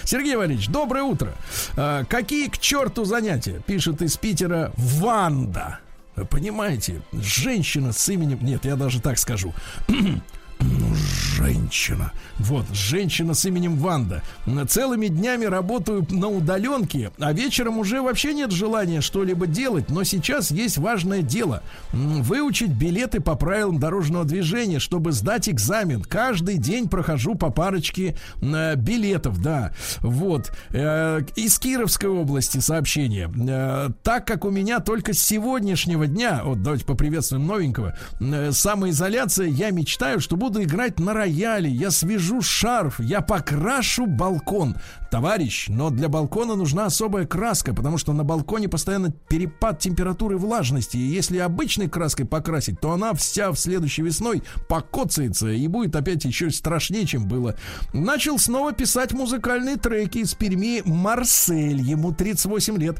Сергей Валерьевич, доброе утро. А, какие к черту занятия? Пишет из Питера Ванда. Вы понимаете, женщина с именем... Нет, я даже так скажу. женщина. Вот, женщина с именем Ванда. Целыми днями работаю на удаленке, а вечером уже вообще нет желания что-либо делать. Но сейчас есть важное дело. Выучить билеты по правилам дорожного движения, чтобы сдать экзамен. Каждый день прохожу по парочке билетов, да. Вот. Из Кировской области сообщение. Так как у меня только с сегодняшнего дня, вот давайте поприветствуем новенького, самоизоляция, я мечтаю, что буду играть на рояле, я свяжу шарф, я покрашу балкон. Товарищ, но для балкона нужна особая краска, потому что на балконе постоянно перепад температуры и влажности, и если обычной краской покрасить, то она вся в следующей весной покоцается и будет опять еще страшнее, чем было. Начал снова писать музыкальные треки из Перми. Марсель, ему тридцать восемь лет.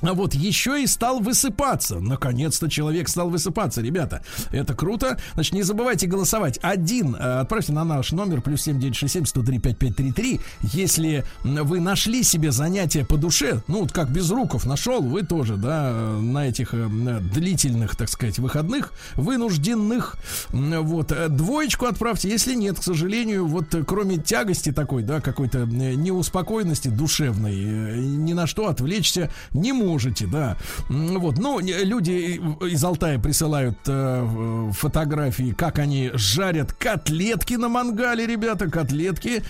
А вот еще и стал высыпаться. Наконец-то человек стал высыпаться, ребята. Это круто. Значит, не забывайте голосовать. Один, отправьте на наш номер плюс семь девятьсот шестьдесят семь сто три пять пять три три. Если вы нашли себе занятие по душе, ну вот как Безруков нашел, вы тоже, да, на этих длительных, так сказать, выходных, вынужденных. Вот, двоечку отправьте. Если нет, к сожалению, вот кроме тягости такой, да, какой-то неуспокойности душевной, ни на что отвлечься не можете. Можете, да. Вот. Ну, люди из Алтая присылают э, фотографии, как они жарят котлетки на мангале, ребята, котлетки.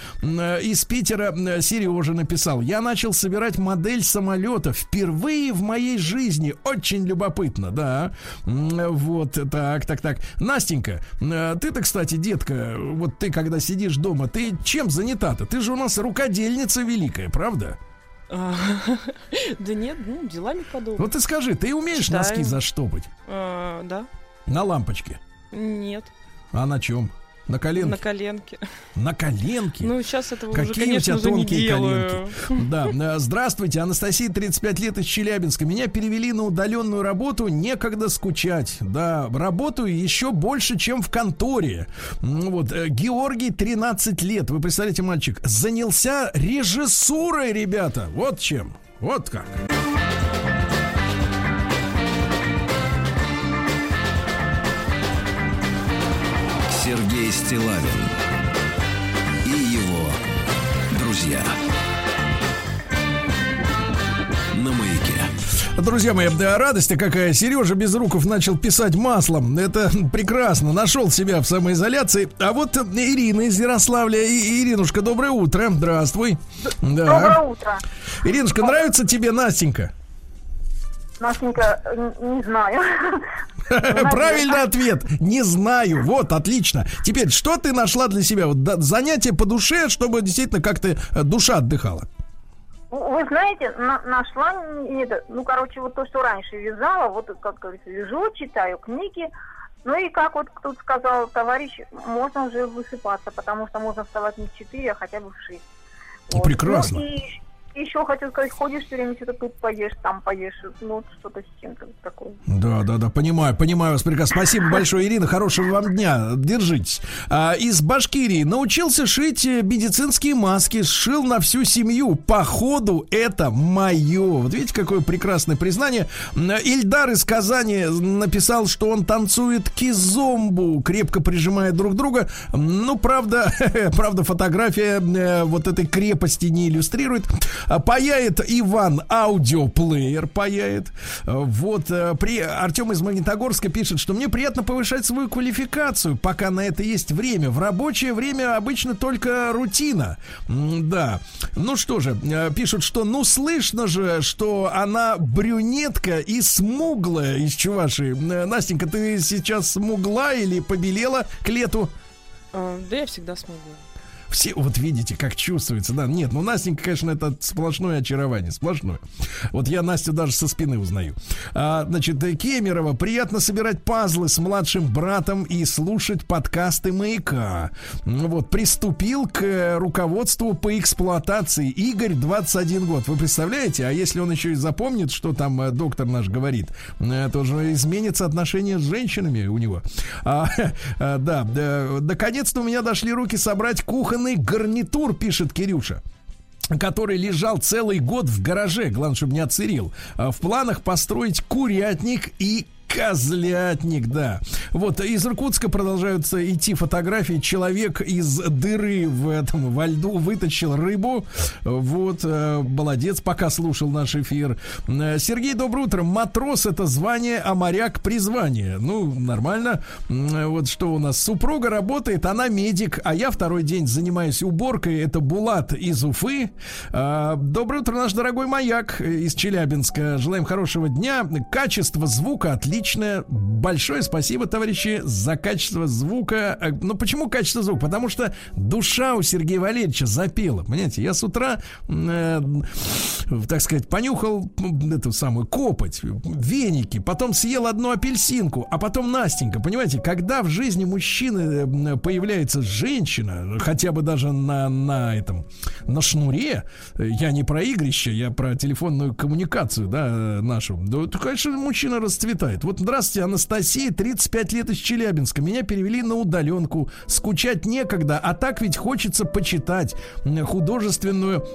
Из Питера Сережа написал: я начал собирать модель самолета впервые в моей жизни. Очень любопытно, да. Вот, так, так, так. Настенька, ты-то, кстати, детка, вот ты, когда сидишь дома, ты чем занята-то? Ты же у нас рукодельница великая, правда? Да нет, ну, делами подобными. Вот ты скажи, ты умеешь Читаем. носки заштопать? А, да. На лампочке? Нет. А на чем? На коленке? На коленке. На коленке? Ну, сейчас этого Какие уже, конечно, у тебя тонкие коленки. Да. Здравствуйте, Анастасия, тридцать пять лет, из Челябинска. Меня перевели на удаленную работу, некогда скучать. Да, работаю еще больше, чем в конторе. Вот. Георгий, тринадцать лет. Вы представляете, мальчик, занялся режиссурой, ребята. Вот чем. Вот как. Сергей Стиллавин и его друзья на Маяке. Друзья мои, да, радость-то какая. Сережа Безруков начал писать маслом. Это прекрасно. Нашел себя в самоизоляции. А вот Ирина из Ярославля. И, Иринушка, доброе утро. Здравствуй. Да. Доброе утро. Иринушка, нравится тебе Настенька? Настенька, не знаю. Правильный ответ. Не знаю. Вот, отлично. Теперь, что ты нашла для себя? Вот, занятие по душе, чтобы действительно как-то душа отдыхала. Вы знаете, на- нашла, это, ну, короче, вот то, что раньше вязала, вот, как говорится, вяжу, читаю книги. Ну и как вот тут сказал товарищ, можно уже высыпаться, потому что можно вставать не в четыре, а хотя бы в шесть. Вот. Прекрасно. Ну, и... еще хочу сказать, ходишь все время, что-то тут поешь, там поешь, ну, что-то с чем-то такое. Да, да, да, понимаю, понимаю вас прекрасно. Спасибо большое, Ирина, хорошего вам дня, держитесь. А, из Башкирии научился шить медицинские маски, сшил на всю семью. Походу, это мое. Вот видите, какое прекрасное признание. Ильдар из Казани написал, что он танцует кизомбу, крепко прижимая друг друга. Ну, правда, правда, фотография вот этой крепости не иллюстрирует. Паяет Иван, аудиоплеер паяет. Вот при... Артем из Магнитогорска пишет, что мне приятно повышать свою квалификацию, пока на это есть время. В рабочее время обычно только рутина. Да. Ну что же, пишут, что ну слышно же, что она брюнетка и смуглая из Чувашии. Настенька, ты сейчас смугла или побелела к лету? Да я всегда смуглая. Все, вот видите, как чувствуется, да. Нет, ну Настенька, конечно, это сплошное очарование. Сплошное. Вот я Настю даже со спины узнаю. а, Значит, Кемерова, приятно собирать пазлы с младшим братом и слушать подкасты Маяка. Вот, приступил к руководству по эксплуатации. Игорь, двадцать один год. Вы представляете, а если он еще и запомнит, что там доктор наш говорит, то же изменится отношение с женщинами у него. а, а, Да, да, наконец-то у меня дошли руки собрать кухонную гарнитур, пишет Кирюша, который лежал целый год в гараже, главное, чтобы не отсырел. В планах построить курятник и Козлятник, да. Вот, из Иркутска продолжаются идти фотографии. Человек из дыры в этом, во льду вытащил рыбу. Вот, молодец, пока слушал наш эфир. Сергей, доброе утро. Матрос — это звание, а моряк — призвание. Ну, нормально. Вот что у нас. Супруга работает, она медик, а я второй день занимаюсь уборкой. Это Булат из Уфы. Доброе утро, наш дорогой маяк из Челябинска. Желаем хорошего дня. Качество звука отличное. Отличное. Большое спасибо, товарищи, за качество звука. Ну, почему качество звука? Потому что душа у Сергея Валерьевича запела. Понимаете, я с утра, э, так сказать, понюхал эту самую копоть, веники, потом съел одну апельсинку, а потом Настенька. Понимаете, когда в жизни мужчины появляется женщина, хотя бы даже на, на этом, на шнуре, я не про игрище, я про телефонную коммуникацию, да, нашу, то, конечно, мужчина расцветает. Вот, здравствуйте, Анастасия, тридцать пять лет из Челябинска. Меня перевели на удаленку. Скучать некогда, а так ведь хочется почитать художественную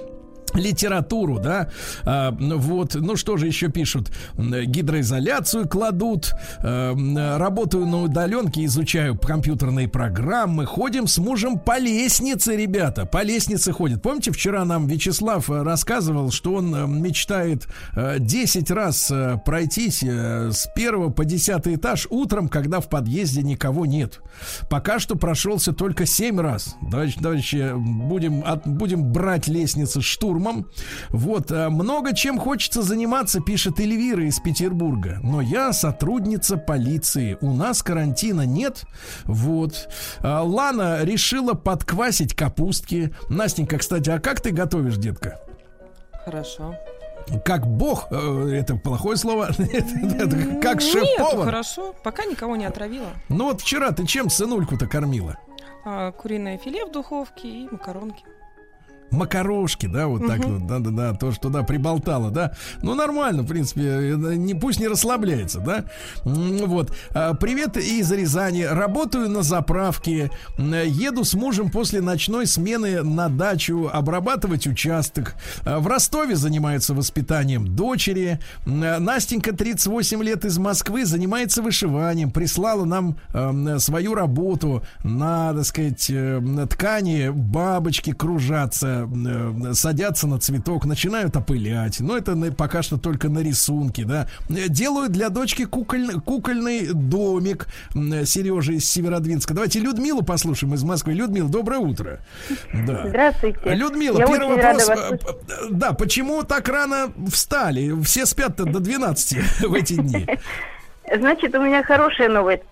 литературу, да, а, вот, ну что же еще пишут, гидроизоляцию кладут, а, работаю на удаленке, изучаю компьютерные программы, ходим с мужем по лестнице, ребята, по лестнице ходят. Помните, вчера нам Вячеслав рассказывал, что он мечтает десять раз пройтись с первого по десятый этаж утром, когда в подъезде никого нет. Пока что прошелся только семь раз. Товарищи, товарищи, будем, от, будем брать лестницы штурм. Вот, много чем хочется заниматься, пишет Эльвира из Петербурга. Но я сотрудница полиции. У нас карантина нет. Вот. Лана решила подквасить капустки. Настенька, кстати, а как ты готовишь, детка? Хорошо. Как бог, это плохое слово, как шеф-повар. Нет, хорошо, пока никого не отравила. Ну вот вчера ты чем сынульку-то кормила? Куриное филе в духовке и макаронки. Макарошки, да, вот так вот, да-да-да, то, что туда приболтало, да. Ну, нормально, в принципе, не, пусть не расслабляется, да. Вот. Привет из Рязани. Работаю на заправке. Еду с мужем после ночной смены на дачу обрабатывать участок. В Ростове занимаются воспитанием дочери. Настенька, тридцать восемь лет, из Москвы, занимается вышиванием. Прислала нам свою работу на, так сказать, ткани. Бабочки кружатся, садятся на цветок, начинают опылять. Но это пока что только на рисунке, да. Делают для дочки куколь, кукольный домик. Сережа из Северодвинска. Давайте Людмилу послушаем из Москвы. Людмила, доброе утро. Да. Здравствуйте. Людмила, я первый вопрос. Да, почему так рано встали? Все спят-то до двенадцати в эти дни. Значит, у меня хорошая новость.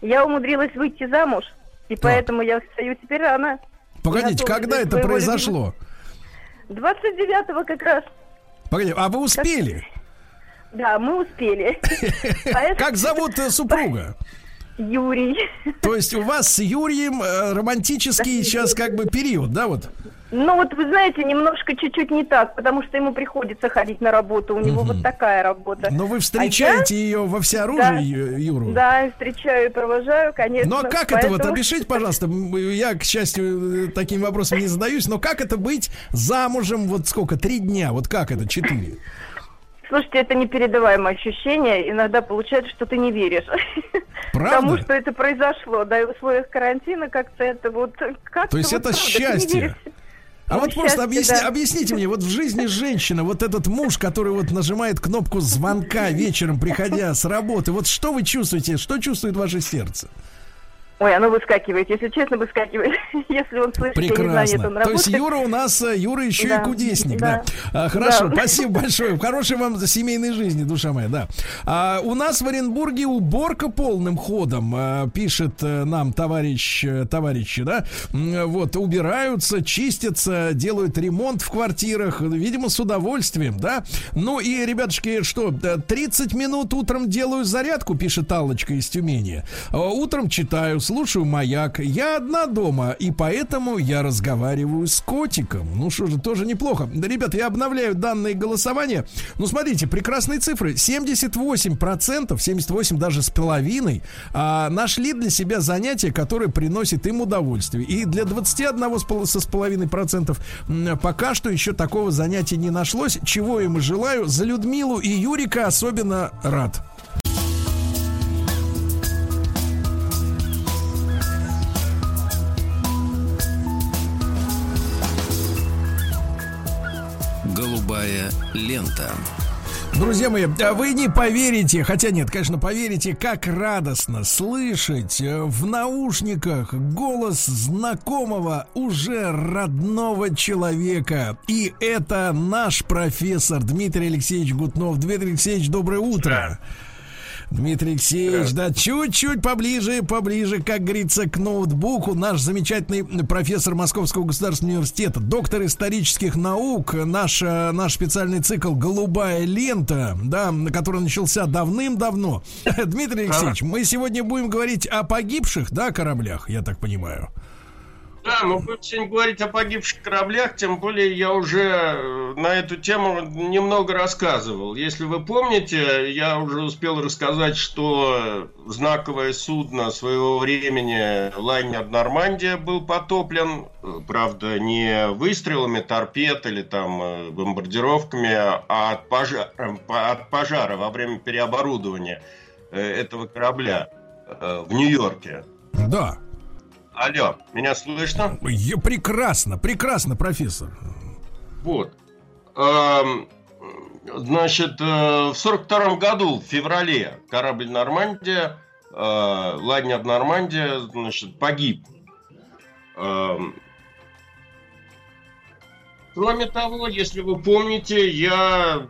Я умудрилась выйти замуж, и поэтому я встаю теперь рано. Погодите, когда это произошло? двадцать девятого как раз. Погодите, а вы успели? Да, мы успели. Как зовут супруга? Юрий. То есть у вас с Юрием романтический сейчас как бы период, да, вот? Ну вот вы знаете, немножко чуть-чуть не так, потому что ему приходится ходить на работу, у него угу. вот такая работа. Но вы встречаете а я... ее во всеоружии, да. Юру? Да, встречаю и провожаю, конечно. Ну а как поэтому... это вот, объясните, пожалуйста, я, к счастью, таким вопросом не задаюсь, но как это быть замужем, вот сколько, три дня, вот как это, четыре? Слушайте, это непередаваемое ощущение, иногда получается, что ты не веришь. Правда? Потому что это произошло, да, и в условиях карантина как-то это вот... Как-то то есть вот это правда, счастье? А ну, вот счастье, просто объясни, да. объясните мне, вот в жизни женщина, вот этот муж, который вот нажимает кнопку звонка вечером, приходя с работы, вот что вы чувствуете, что чувствует ваше сердце? Ой, оно выскакивает, если честно, выскакивает. Если он слышит, прекрасно. Я не знаю, нет, он работает. То есть Юра у нас, Юра еще да. и кудесник, да. да. А, хорошо, да. спасибо большое. Хорошей вам семейной жизни, душа моя, да. А, у нас в Оренбурге уборка полным ходом, а, пишет нам товарищ, товарищи, да. Вот, убираются, чистятся, делают ремонт в квартирах, видимо, с удовольствием, да. Ну и, ребятушки, что, тридцать минут утром делаю зарядку, пишет Аллочка из Тюмени. Утром читаю, слушаю «Маяк». Я одна дома, и поэтому я разговариваю с котиком. Ну что же, тоже неплохо. Да, ребята, я обновляю данные голосования. Ну, смотрите, прекрасные цифры. семьдесят восемь процентов, семьдесят восемь даже с половиной, а, нашли для себя занятие, которое приносит им удовольствие. И для двадцать один с половиной процентов пока что еще такого занятия не нашлось. Чего им и желаю. За Людмилу и Юрика особенно рад. Голубая лента. Друзья мои, вы не поверите, хотя нет, конечно, поверите, как радостно слышать в наушниках голос знакомого, уже родного человека. И это наш профессор Дмитрий Алексеевич Гутнов. Дмитрий Алексеевич, доброе утро. Дмитрий Алексеевич, да, чуть-чуть поближе, поближе, как говорится, к ноутбуку. Наш замечательный профессор Московского государственного университета, доктор исторических наук, наш, наш специальный цикл «Голубая лента», да, который начался давным-давно. Дмитрий Алексеевич, мы сегодня будем говорить о погибших, да, кораблях, я так понимаю. Да, мы будем сегодня говорить о погибших кораблях, тем более я уже на эту тему немного рассказывал. Если вы помните, я уже успел рассказать, что знаковое судно своего времени, лайнер «Нормандия», был потоплен. Правда, не выстрелами торпед или там бомбардировками, а от пожара, от пожара во время переоборудования этого корабля в Нью-Йорке. Да. Алло, меня слышно? Я прекрасно, прекрасно, профессор. Вот. Значит, в сорок втором году, в феврале, корабль «Нормандия», лайнер «Нормандия», значит, погиб. Кроме того, если вы помните, я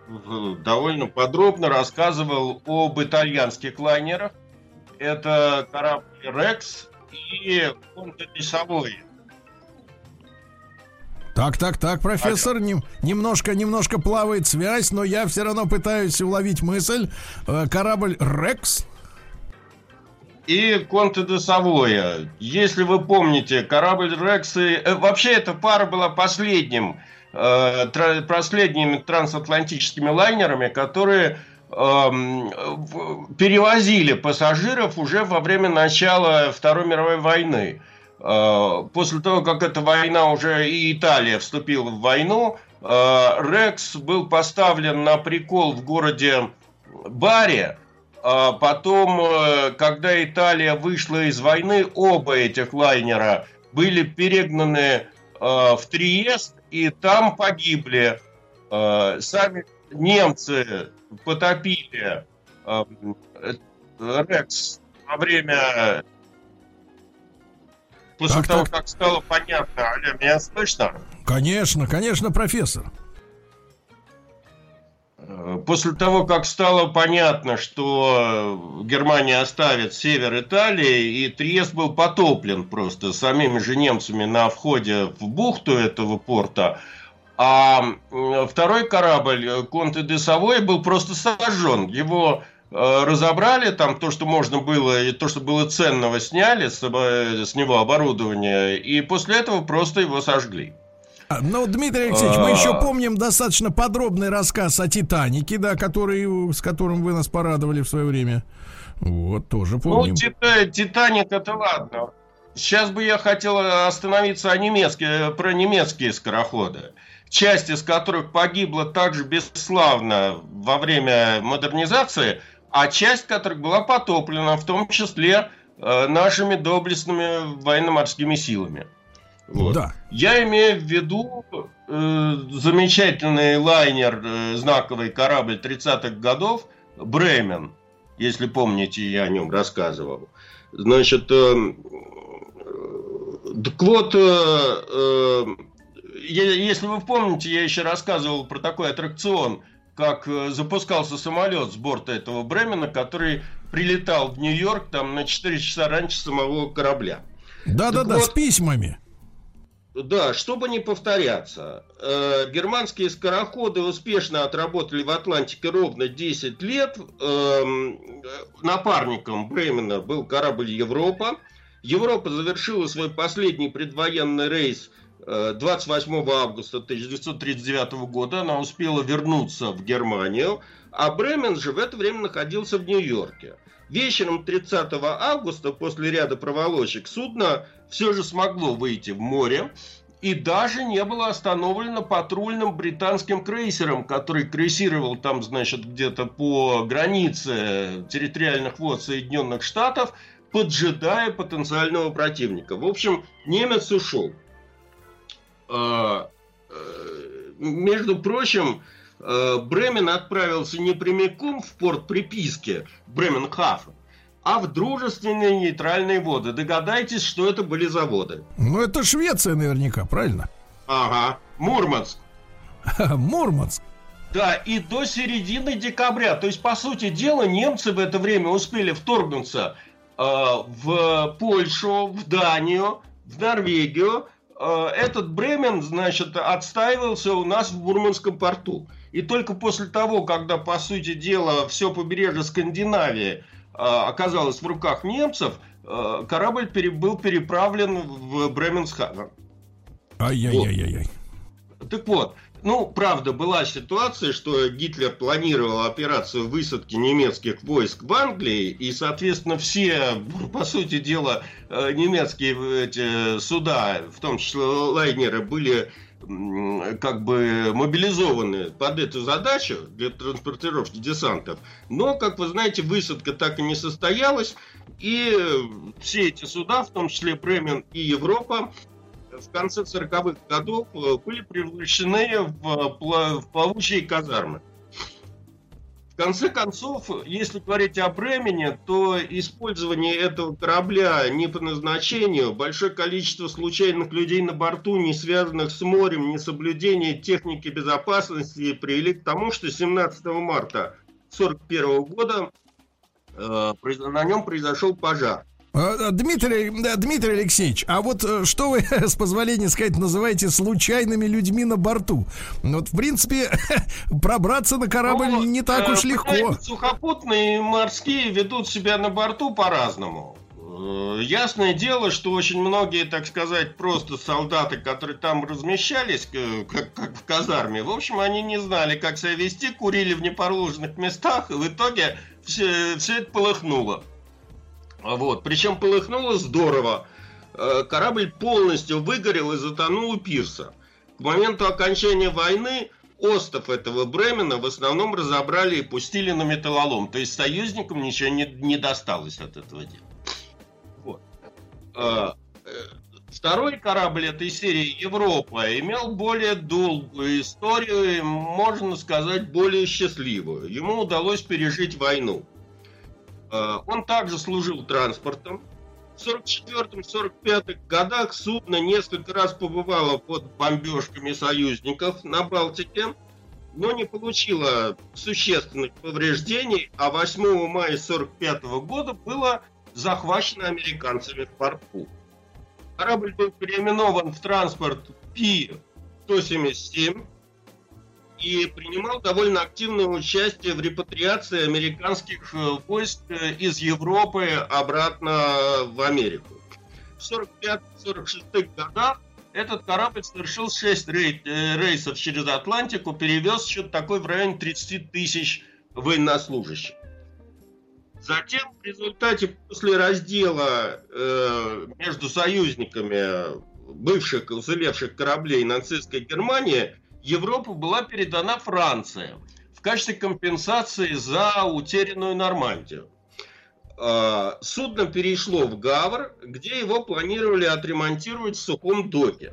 довольно подробно рассказывал об итальянских лайнерах. Это корабль «Рекс» и фонда лесовой. Так, так, так, профессор, нем, немножко, немножко плавает связь, но я все равно пытаюсь уловить мысль. Корабль «Рекс» и «Конте де Савоя». Если вы помните, корабль «Рекс» и... Вообще, эта пара была последним, э, тр... последними трансатлантическими лайнерами, которые... перевозили пассажиров уже во время начала Второй мировой войны. После того, как эта война уже и Италия вступила в войну, «Рекс» был поставлен на прикол в городе Бари. Потом, когда Италия вышла из войны, оба этих лайнера были перегнаны в Триест и там погибли. Сами немцы потопили э, э, «Рекс» во время... После так, того, так. как стало понятно. Алло, меня слышно? Конечно, конечно, профессор. После того, как стало понятно, что Германия оставит север Италии, и Триест был потоплен просто самими же немцами на входе в бухту этого порта, а второй корабль, «Конте де Савой», был просто сожжен. Его э, разобрали, там то, что можно было, и то, что было ценного, сняли с, с него оборудование, и после этого просто его сожгли. Ну, Дмитрий Алексеевич, мы еще помним достаточно подробный рассказ о «Титанике», да, который, с которым вы нас порадовали в свое время. Вот, тоже помним. Ну, «Титаник» — это ладно. Сейчас бы я хотел остановиться о немецкие, про немецкие скороходы, часть из которых погибла также бесславно во время модернизации, а часть которых была потоплена, в том числе э, нашими доблестными военно-морскими силами. Вот. Да. Я имею в виду э, замечательный лайнер, э, знаковый корабль тридцатых годов «Бремен», если помните, я о нем рассказывал. Значит, э, э, так вот... Э, э, Если вы помните, я еще рассказывал про такой аттракцион, как запускался самолет с борта этого «Бремена», который прилетал в Нью-Йорк там на четыре часа раньше самого корабля. Да-да-да, вот, с письмами. Да, чтобы не повторяться, э, германские скороходы успешно отработали в Атлантике ровно десять лет. Э, напарником «Бремена» был корабль «Европа». «Европа» завершила свой последний предвоенный рейс двадцать восьмого августа тысяча девятьсот тридцать девятого года. Она успела вернуться в Германию, а «Бремен» же в это время находился в Нью-Йорке. Вечером тридцатого августа после ряда проволочек судно все же смогло выйти в море и даже не было остановлено патрульным британским крейсером, который крейсировал там, значит, где-то по границе территориальных вод Соединенных Штатов, поджидая потенциального противника. В общем, немец ушел. Между прочим, Бремен отправился не прямиком в порт приписки Бременхафен, а в дружественные нейтральные воды. Догадайтесь, что это были за воды. Ну, это Швеция наверняка, правильно? Ага, Мурманск. Мурманск. Да, и до середины декабря. То есть, по сути дела, немцы в это время успели вторгнуться э, в Польшу, в Данию, в Норвегию. Э, этот Бремен, значит, отстаивался у нас в Мурманском порту. И только после того, когда, по сути дела, все побережье Скандинавии э, оказалось в руках немцев, э, корабль пере, был переправлен в Бременсхафен. Ай-яй-яй-яй-яй. Вот. Так вот. Ну, правда, была ситуация, что Гитлер планировал операцию высадки немецких войск в Англии, и, соответственно, все, по сути дела, немецкие эти суда, в том числе лайнеры, были как бы мобилизованы под эту задачу для транспортировки десантов. Но, как вы знаете, высадка так и не состоялась, и все эти суда, в том числе Бремен и Европа, в конце сороковых годов были превращены в плавучие казармы. В конце концов, если говорить о Бремене, то использование этого корабля не по назначению, большое количество случайных людей на борту, не связанных с морем, несоблюдение техники безопасности привели к тому, что семнадцатого марта сорок первого года на нем произошел пожар. Дмитрий, Дмитрий Алексеевич, а вот что вы, с позволения сказать, называете случайными людьми на борту? Вот, в принципе, пробраться на корабль ну, не так уж легко. Сухопутные и морские ведут себя на борту по-разному. Ясное дело, что очень многие, так сказать, просто солдаты, которые там размещались, как, как в казарме, в общем, они не знали, как себя вести, курили в неположенных местах, и в итоге все, все это полыхнуло. Вот. Причем полыхнуло здорово. Корабль полностью выгорел и затонул у пирса. К моменту окончания войны остов этого Бремена в основном разобрали и пустили на металлолом. То есть союзникам ничего не, не досталось от этого дела. Вот. Второй корабль этой серии, Европа, имел более долгую историю и, можно сказать, более счастливую. Ему удалось пережить войну. Он также служил транспортом. В сорок четвёртом — сорок пятом годах судно несколько раз побывало под бомбежками союзников на Балтике, но не получило существенных повреждений, а восьмого мая сорок пятого года было захвачено американцами в порту. Корабль был переименован в транспорт Пи сто семьдесят семь и принимал довольно активное участие в репатриации американских войск из Европы обратно в Америку. В сорок пятом — сорок шестом годах этот корабль совершил шесть рейсов через Атлантику, перевез что-то такое в районе тридцати тысяч военнослужащих. Затем, в результате, после раздела э, между союзниками бывших уцелевших кораблей нацистской Германии, Европа была передана Франции в качестве компенсации за утерянную Нормандию. Судно перешло в Гавр, где его планировали отремонтировать в сухом доке.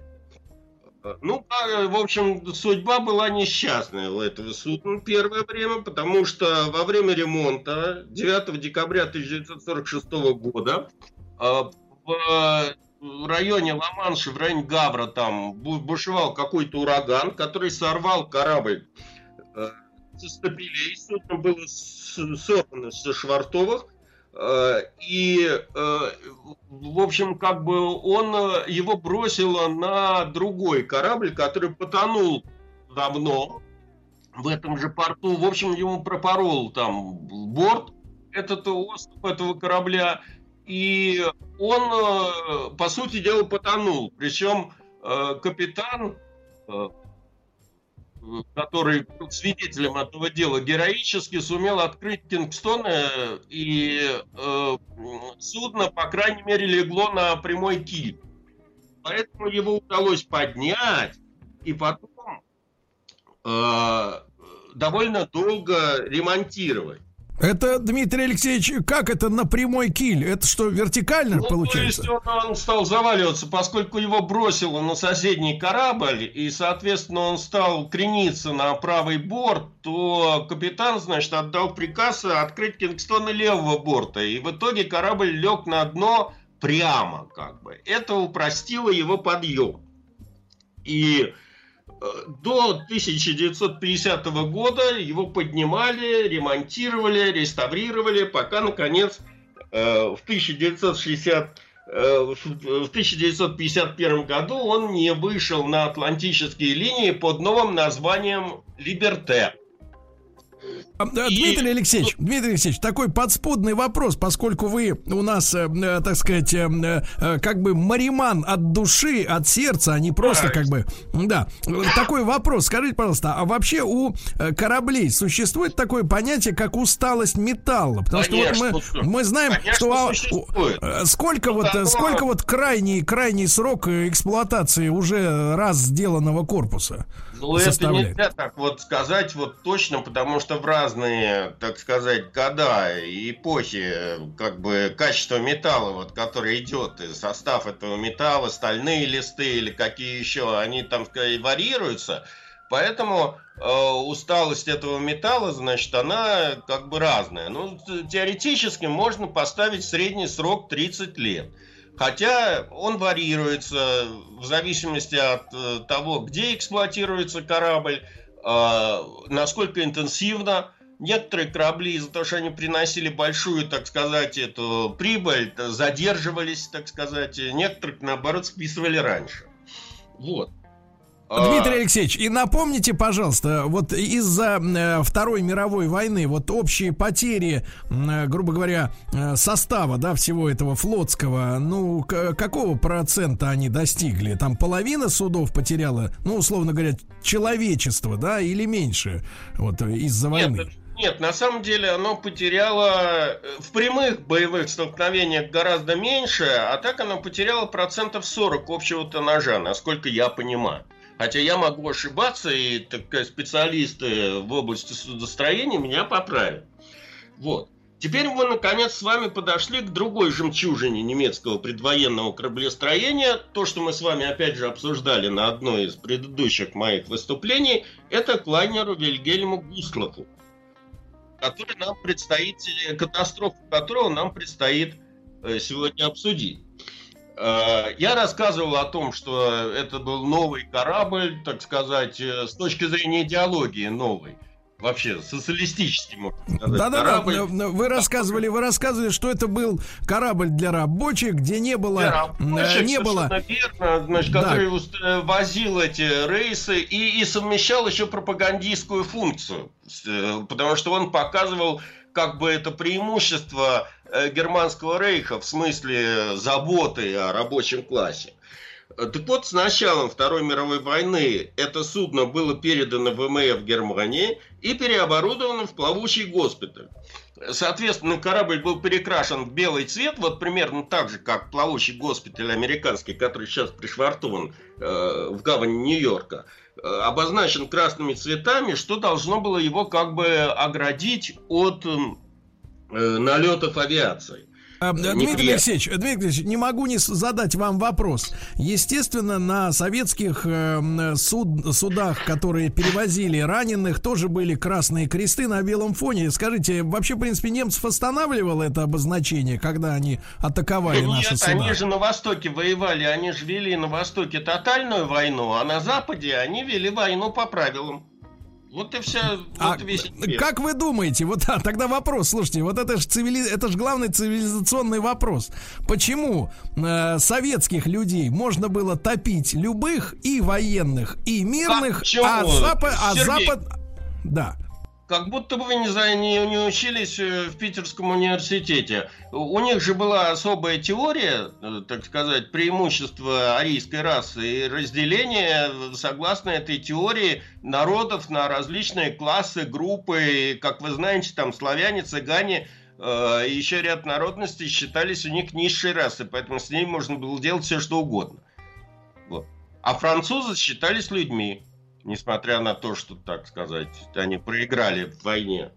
Ну, в общем, судьба была несчастная у этого судна первое время, потому что во время ремонта девятого декабря тысяча девятьсот сорок шестого года в В районе Ла-Манша, в районе Гавра, там бушевал какой-то ураган, который сорвал корабль э, со стапелей. Судно было сорвано со швартовых. Э, и, э, в общем, как бы он, его бросило на другой корабль, который потонул давно в этом же порту. В общем, ему пропорол там борт этот остров этого корабля. И он, по сути дела, потонул. Причем капитан, который был свидетелем этого дела, героически сумел открыть кингстоны, и судно, по крайней мере, легло на прямой киль. Поэтому его удалось поднять, и потом довольно долго ремонтировать. Это, Дмитрий Алексеевич, как это на прямой киль? Это что, вертикально ну, получается? То есть он, он стал заваливаться, поскольку его бросило на соседний корабль, и, соответственно, он стал крениться на правый борт, то капитан, значит, отдал приказ открыть кингстоны левого борта, и в итоге корабль лег на дно прямо, как бы. Это упростило его подъем. И... До тысяча девятьсот пятидесятого года его поднимали, ремонтировали, реставрировали, пока, наконец, в тысяча девятьсот пятьдесят первом году он не вышел на атлантические линии под новым названием «Либерте». Дмитрий Алексеевич, Дмитрий Алексеевич, такой подспудный вопрос, поскольку вы у нас, так сказать, как бы мариман от души, от сердца, а не просто как бы, да, такой вопрос. Скажите, пожалуйста, а вообще у кораблей существует такое понятие, как усталость металла? Потому Конечно, что вот мы, мы знаем, Конечно, что а, сколько, вот, сколько вот крайний, крайний срок эксплуатации уже раз сделанного корпуса? Ну, это нельзя так вот сказать вот точно, потому что в разные, так сказать, года и эпохи, как бы, качество металла, вот, который идет, и состав этого металла, стальные листы или какие еще, они там, сказать, варьируются, поэтому э, усталость этого металла, значит, она как бы разная. Ну, теоретически можно поставить средний срок тридцать лет. Хотя он варьируется в зависимости от того, где эксплуатируется корабль, насколько интенсивно. Некоторые корабли из-за того, что они приносили большую, так сказать, эту прибыль, задерживались, так сказать. Некоторых, наоборот, списывали раньше. Вот. Дмитрий Алексеевич, и напомните, пожалуйста, вот из-за Второй мировой войны, вот общие потери, грубо говоря, состава, да, всего этого флотского, ну, какого процента они достигли? Там половина судов потеряла, ну, условно говоря, человечество, да, или меньше, вот, из-за войны? Нет, нет, на самом деле оно потеряло в прямых боевых столкновениях гораздо меньше, а так оно потеряло процентов сорок общего тоннажа, насколько я понимаю. Хотя я могу ошибаться, и так, специалисты в области судостроения меня поправят. Вот. Теперь мы, наконец, с вами подошли к другой жемчужине немецкого предвоенного кораблестроения. То, что мы с вами, опять же, обсуждали на одной из предыдущих моих выступлений, это лайнеру Вильгельму Густлову, который нам предстоит, катастрофу которого нам предстоит сегодня обсудить. Я рассказывал о том, что это был новый корабль, так сказать, с точки зрения идеологии новый. Вообще, социалистический, можно сказать. Да-да-да, вы рассказывали, вы рассказывали, что это был корабль для рабочих, где не было... Для рабочих, не было... верно, значит, да. Который возил эти рейсы и, и совмещал еще пропагандистскую функцию, потому что он показывал как бы это преимущество Германского рейха в смысле заботы о рабочем классе. Так вот, с началом Второй мировой войны это судно было передано в эм эф Германии и переоборудовано в плавучий госпиталь. Соответственно, корабль был перекрашен в белый цвет, вот примерно так же, как плавучий госпиталь американский, который сейчас пришвартован э, в гавани Нью-Йорка, э, обозначен красными цветами, что должно было его как бы оградить от э, налетов авиации. Дмитрий Алексеевич, Дмитрий Алексеевич, не могу не задать вам вопрос. Естественно, на советских э, суд, судах, которые перевозили раненых, тоже были красные кресты на белом фоне. Скажите, вообще, в принципе, немцев останавливало это обозначение, когда они атаковали ну, наши нет, суда? Нет, они же на Востоке воевали, они же вели на Востоке тотальную войну, а на Западе они вели войну по правилам. Вот и вся, вот а весь ответ. Как вы думаете, вот а, тогда вопрос, слушайте, вот это же цивили... это же главный цивилизационный вопрос. Почему э, советских людей можно было топить любых, и военных, и мирных, а, а Запад... А Запад... Да. Как будто бы вы не, за... не, не учились в Питерском университете. У них же была особая теория, так сказать, преимущества арийской расы и разделение, согласно этой теории, народов на различные классы, группы. И, как вы знаете, там славяне, цыгане, э, еще ряд народностей считались у них низшей расой, поэтому с ней можно было делать все, что угодно. Вот. А французы считались людьми. Несмотря на то, что, так сказать, они проиграли в войне.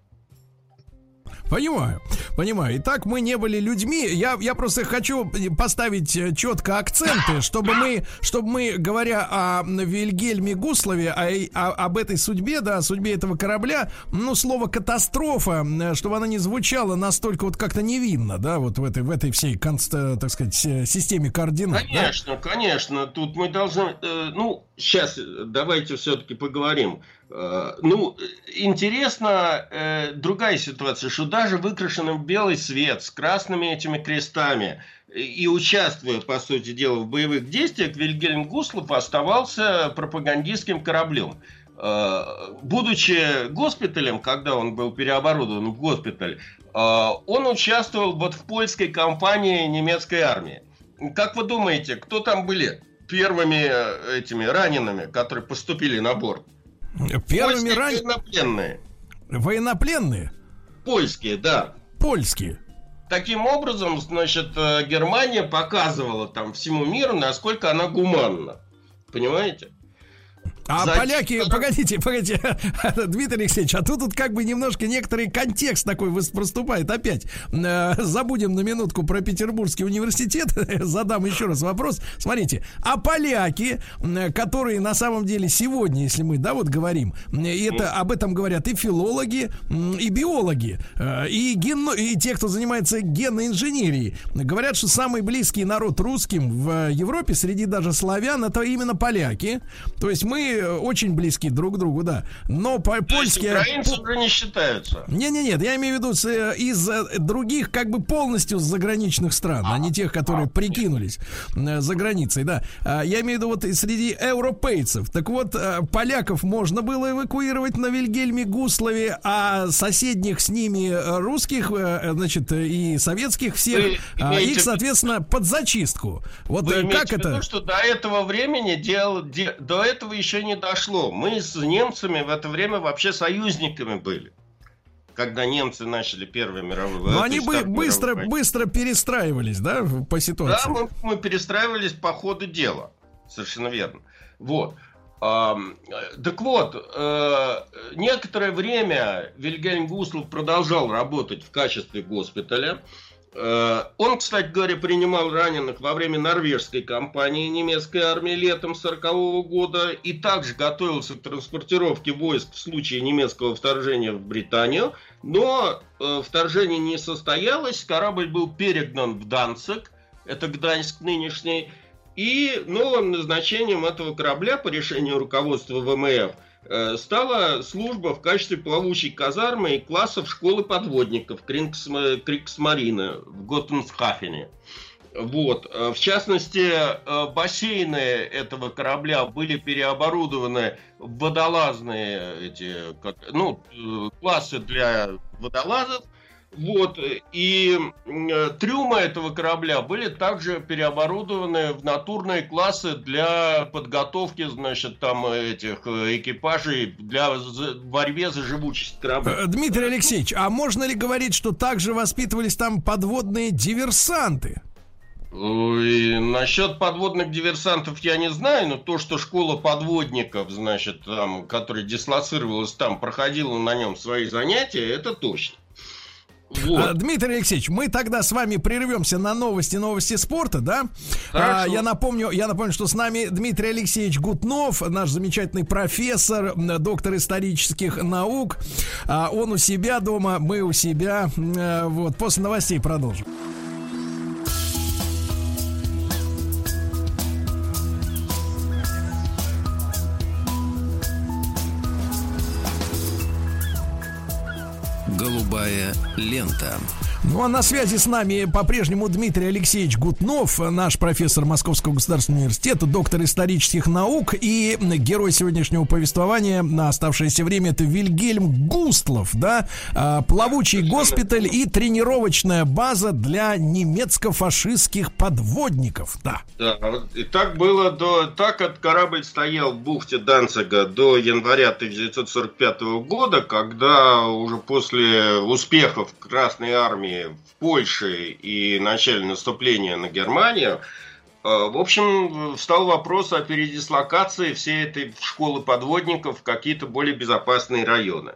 Понимаю, понимаю. Итак, мы не были людьми. Я, я просто хочу поставить четко акценты, чтобы мы, чтобы мы, говоря о Вильгельме Гуслове, о, о, об этой судьбе, да, о судьбе этого корабля, ну, слово «катастрофа», чтобы она не звучала настолько вот как-то невинно, да, вот в этой, в этой всей, так сказать, системе координат. Конечно, да? Конечно. Тут мы должны, э, ну, сейчас давайте все-таки поговорим. Ну, интересно, э, другая ситуация, что даже выкрашенный в белый свет с красными этими крестами и, и участвуя, по сути дела, в боевых действиях, Вильгельм Густлов оставался пропагандистским кораблем. Э, будучи госпиталем, когда он был переоборудован в госпиталь, э, он участвовал вот в польской кампании немецкой армии. Как вы думаете, кто там были первыми этими ранеными, которые поступили на борт? Первыми ран... военнопленные. Военнопленные? Польские, да. Польские. Таким образом, значит, Германия показывала там всему миру, насколько она гуманна. Понимаете? А За... поляки, погодите, погодите, Дмитрий Алексеевич, а тут, тут как бы немножко некоторый контекст такой проступает опять. Забудем на минутку про Петербургский университет, задам еще раз вопрос. Смотрите, а поляки, которые на самом деле сегодня, если мы, да, вот говорим, и это, об этом говорят и филологи, и биологи, и, ген... и те, кто занимается генной инженерией, говорят, что самый близкий народ русским в Европе, среди даже славян, это именно поляки. То есть мы очень близки друг к другу, да. Но польские... украинцы уже не считаются. Не-не-нет, я имею в виду из других, как бы полностью заграничных стран, а не тех, которые прикинулись за границей, да. Я имею в виду вот среди европейцев. Так вот, поляков можно было эвакуировать на Вильгельме Гуслове, а соседних с ними русских, значит, и советских всех, Вы их, соответственно, в... под зачистку. Вот Вы как это... в виду, что до этого времени делал... Де... До этого еще не дошло. Мы с немцами в это время вообще союзниками были, когда немцы начали Первую мировую войну. Но они бы быстро, быстро перестраивались, да, по ситуации? Да, мы, мы перестраивались по ходу дела. Совершенно верно. Вот. А, так вот, а, некоторое время Вильгельм Густлов продолжал работать в качестве госпиталя. А, он, кстати говоря, принимал раненых во время норвежской кампании немецкой армии летом сорокового года и также готовился к транспортировке войск в случае немецкого вторжения в Британию. Но а, вторжение не состоялось, корабль был перегнан в Данциг, это Гданьск нынешний. И новым назначением этого корабля по решению руководства ВМФ э, стала служба в качестве плавучей казармы и классов школы подводников Крингс, Кригсмарина в Готенсхафене. Вот. В частности, э, бассейны этого корабля были переоборудованы в водолазные эти, как, ну, классы для водолазов. Вот, и трюмы этого корабля были также переоборудованы в натурные классы для подготовки, значит, там этих экипажей для борьбы за живучесть корабля. Дмитрий Алексеевич, а можно ли говорить, что также воспитывались там подводные диверсанты? И насчет подводных диверсантов я не знаю, но то, что школа подводников, значит, там, которая дислоцировалась там, проходила на нем свои занятия, это точно. Вот. Дмитрий Алексеевич, мы тогда с вами прервемся на новости, новости спорта, да? А, я напомню, я напомню, что с нами Дмитрий Алексеевич Гутнов, наш замечательный профессор, доктор исторических наук. А, он у себя дома, мы у себя. А, вот, после новостей продолжим. Голубая лента. Ну а на связи с нами по-прежнему Дмитрий Алексеевич Гутнов, наш профессор Московского государственного университета, доктор исторических наук, и герой сегодняшнего повествования на оставшееся время — это Вильгельм Густлов, да, плавучий госпиталь и тренировочная база для немецко-фашистских подводников, да. Да, и так было до, так как корабль стоял в бухте Данцига до января тысяча девятьсот сорок пятого года, когда уже после успехов Красной армии в Польше и начале наступления на Германию, в общем, встал вопрос о передислокации всей этой школы подводников в какие-то более безопасные районы.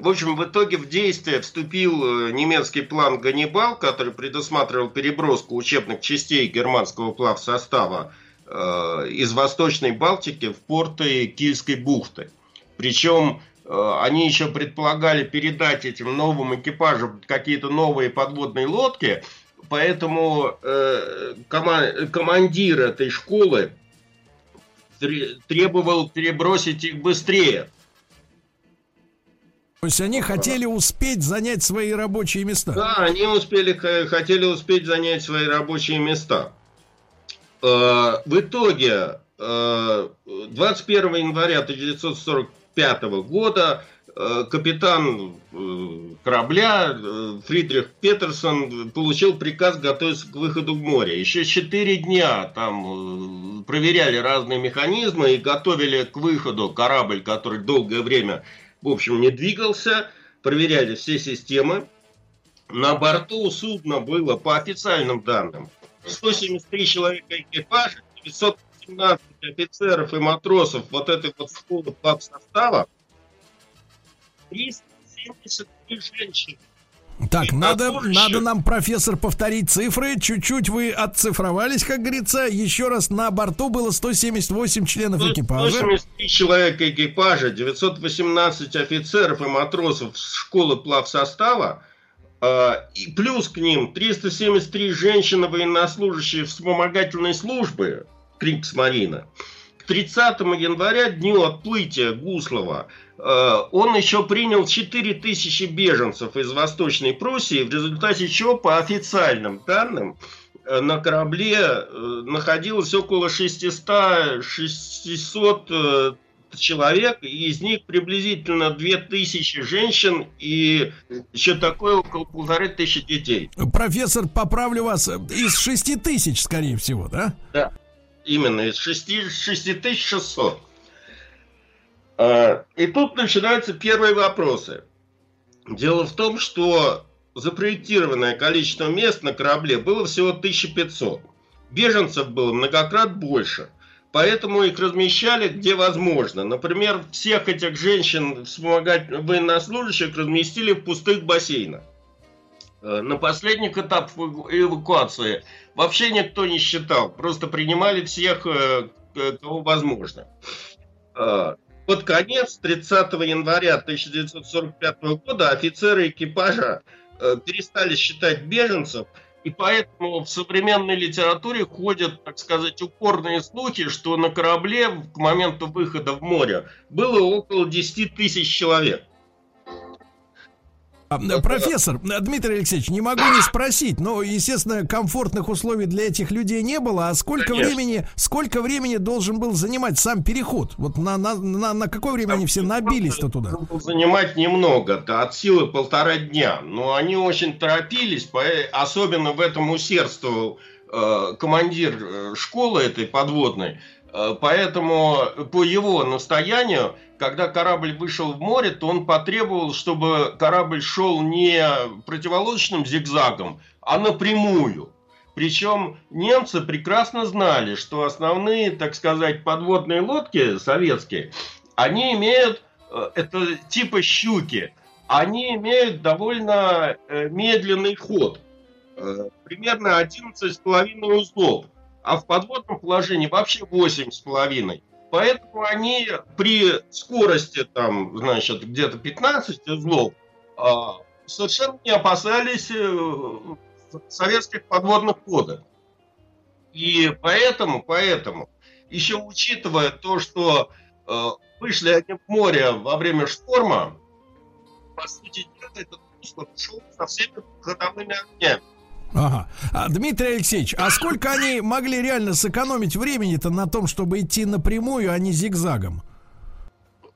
В общем, в итоге в действие вступил немецкий план «Ганнибал», который предусматривал переброску учебных частей германского плавсостава э, из Восточной Балтики в порты Кильской бухты. Причем э, они еще предполагали передать этим новым экипажам какие-то новые подводные лодки, поэтому э, кома- командир этой школы требовал перебросить их быстрее. То есть они хотели успеть занять свои рабочие места. Да, они успели, хотели успеть занять свои рабочие места. В итоге двадцать первого января тысяча девятьсот сорок пятого года капитан корабля Фридрих Петерсон получил приказ готовиться к выходу в море. Еще четыре дня там проверяли разные механизмы и готовили к выходу корабль, который долгое время... в общем, не двигался, проверяли все системы. На борту судна было, по официальным данным, сто семьдесят три человека экипажа, девятьсот семнадцать офицеров и матросов вот этой вот школы плавсостава, триста семьдесят три женщины. Так, надо, надо нам, профессор, повторить цифры. Чуть-чуть вы отцифровались, как говорится. Еще раз, на борту было сто семьдесят восемь членов экипажа. сто семьдесят три человека экипажа, девятьсот восемнадцать офицеров и матросов школы плавсостава. И плюс к ним триста семьдесят три женщины военнослужащие вспомогательной службы Кригсмарина. К тридцатого января, дню отплытия Густлова, он еще принял четыре тысячи беженцев из Восточной Пруссии, в результате чего, по официальным данным, на корабле находилось около шестьсот-шестьсот человек, и из них приблизительно две тысячи женщин и еще такое около полторы тысячи детей. Профессор, поправлю вас, из шести тысяч, скорее всего, да? Да, именно, из шести тысяч шестисот. И тут начинаются первые вопросы. Дело в том, что запроектированное количество мест на корабле было всего тысяча пятьсот. Беженцев было многократно больше, поэтому их размещали где возможно. Например, всех этих женщин, военнослужащих, разместили в пустых бассейнах. На последних этапах эвакуации вообще никто не считал, просто принимали всех, кого возможно. Под конец тридцатого января тысяча девятьсот сорок пятого года офицеры экипажа э, перестали считать беженцев, и поэтому в современной литературе ходят, так сказать, упорные слухи, что на корабле к моменту выхода в море было около десяти тысяч человек. Профессор, Дмитрий Алексеевич, не могу не спросить, но, естественно, комфортных условий для этих людей не было. А сколько времени, сколько времени должен был занимать сам переход? Вот на, на, на, на какое время они все набились-то туда? Занимать немного, от силы полтора дня. Но они очень торопились, особенно в этом усердствовал э, командир школы этой подводной. Поэтому по его настоянию, когда корабль вышел в море, то он потребовал, чтобы корабль шел не противоположным зигзагом, а напрямую. Причем немцы прекрасно знали, что основные, так сказать, подводные лодки советские, они имеют, это типа щуки, они имеют довольно медленный ход, примерно одиннадцать с половиной узлов. А в подводном положении вообще восемь с половиной. Поэтому они при скорости там, значит, где-то пятнадцать узлов э, совершенно не опасались э, советских подводных ходов. И поэтому, поэтому, еще учитывая то, что э, вышли они в море во время шторма, по сути дела, этот Густлов шел со всеми ходовыми огнями. Ага. А, Дмитрий Алексеевич, а сколько они могли реально сэкономить времени-то на том, чтобы идти напрямую, а не зигзагом?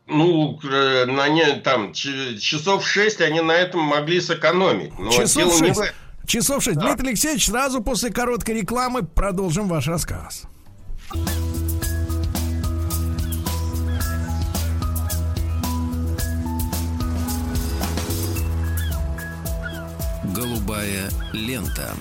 Ну, на не, там, ч- часов шесть они на этом могли сэкономить. Но часов шесть? Не... Часов шесть. Да. Дмитрий Алексеевич, сразу после короткой рекламы продолжим ваш рассказ. Голубая лента.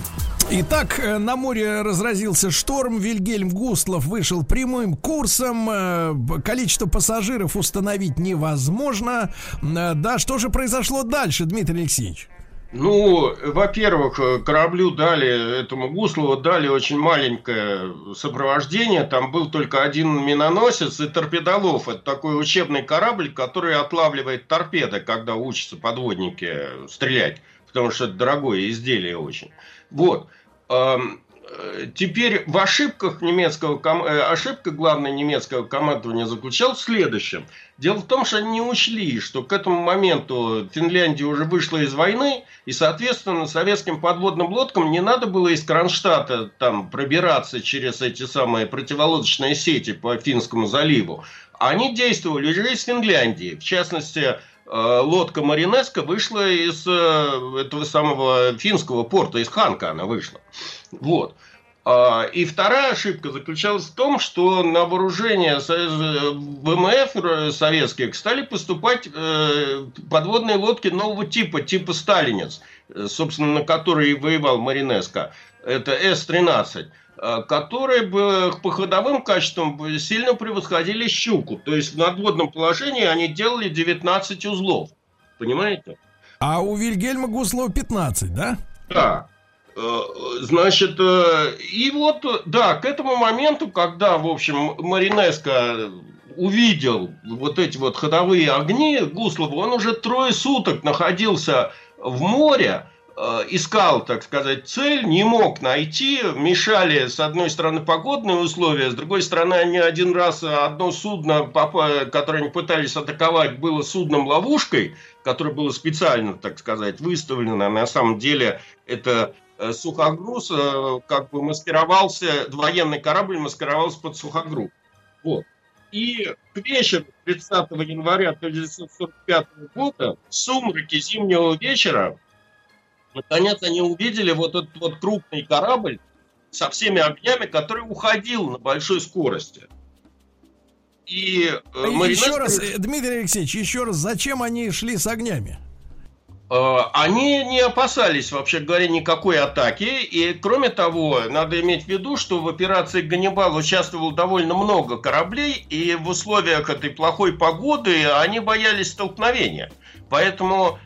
Итак, на море разразился шторм. Вильгельм Густлов вышел прямым курсом. Количество пассажиров установить невозможно. Да, что же произошло дальше, Дмитрий Алексеевич? Ну, во-первых, кораблю дали, этому Гуслову дали очень маленькое сопровождение. Там был только один миноносец и торпедолов. Это такой учебный корабль, который отлавливает торпеды, когда учатся подводники стрелять. Потому что это дорогое изделие очень. Вот. Теперь в ошибках немецкого ком... ошибка главной немецкого командования заключалась в следующем. Дело в том, что они не учли, что к этому моменту Финляндия уже вышла из войны, и, соответственно, советским подводным лодкам не надо было из Кронштадта там пробираться через эти самые противолодочные сети по Финскому заливу. Они действовали уже из Финляндии. В частности, лодка Маринеска вышла из этого самого финского порта, из Ханка она вышла. Вот. И вторая ошибка заключалась в том, что на вооружение ВМФ советских стали поступать подводные лодки нового типа, типа «Сталинец», собственно, на которой и воевал Маринеска. Это эс тринадцать. Которые бы по ходовым качествам сильно превосходили «Щуку». То есть в надводном положении они делали девятнадцать узлов. Понимаете? А у Вильгельма Густлова пятнадцать, да? Да. Значит, и вот, да, к этому моменту, когда, в общем, Маринеска увидел вот эти вот ходовые огни Густлова, он уже трое суток находился в море, искал, так сказать, цель, не мог найти, мешали, с одной стороны, погодные условия, с другой стороны, они один раз, одно судно, которое они пытались атаковать, было судном-ловушкой, которое было специально, так сказать, выставлено, на самом деле, это сухогруз, как бы маскировался, военный корабль маскировался под сухогруз, вот. И к вечеру тридцатого января тысяча девятьсот сорок пятого года, в сумраке зимнего вечера, наконец, они увидели вот этот вот крупный корабль со всеми огнями, который уходил на большой скорости. И, э, Маринеска... Еще раз, Дмитрий Алексеевич, еще раз, зачем они шли с огнями? Э, они не опасались, вообще говоря, никакой атаки. И, кроме того, надо иметь в виду, что в операции «Ганнибал» участвовало довольно много кораблей, и в условиях этой плохой погоды они боялись столкновения. Поэтому...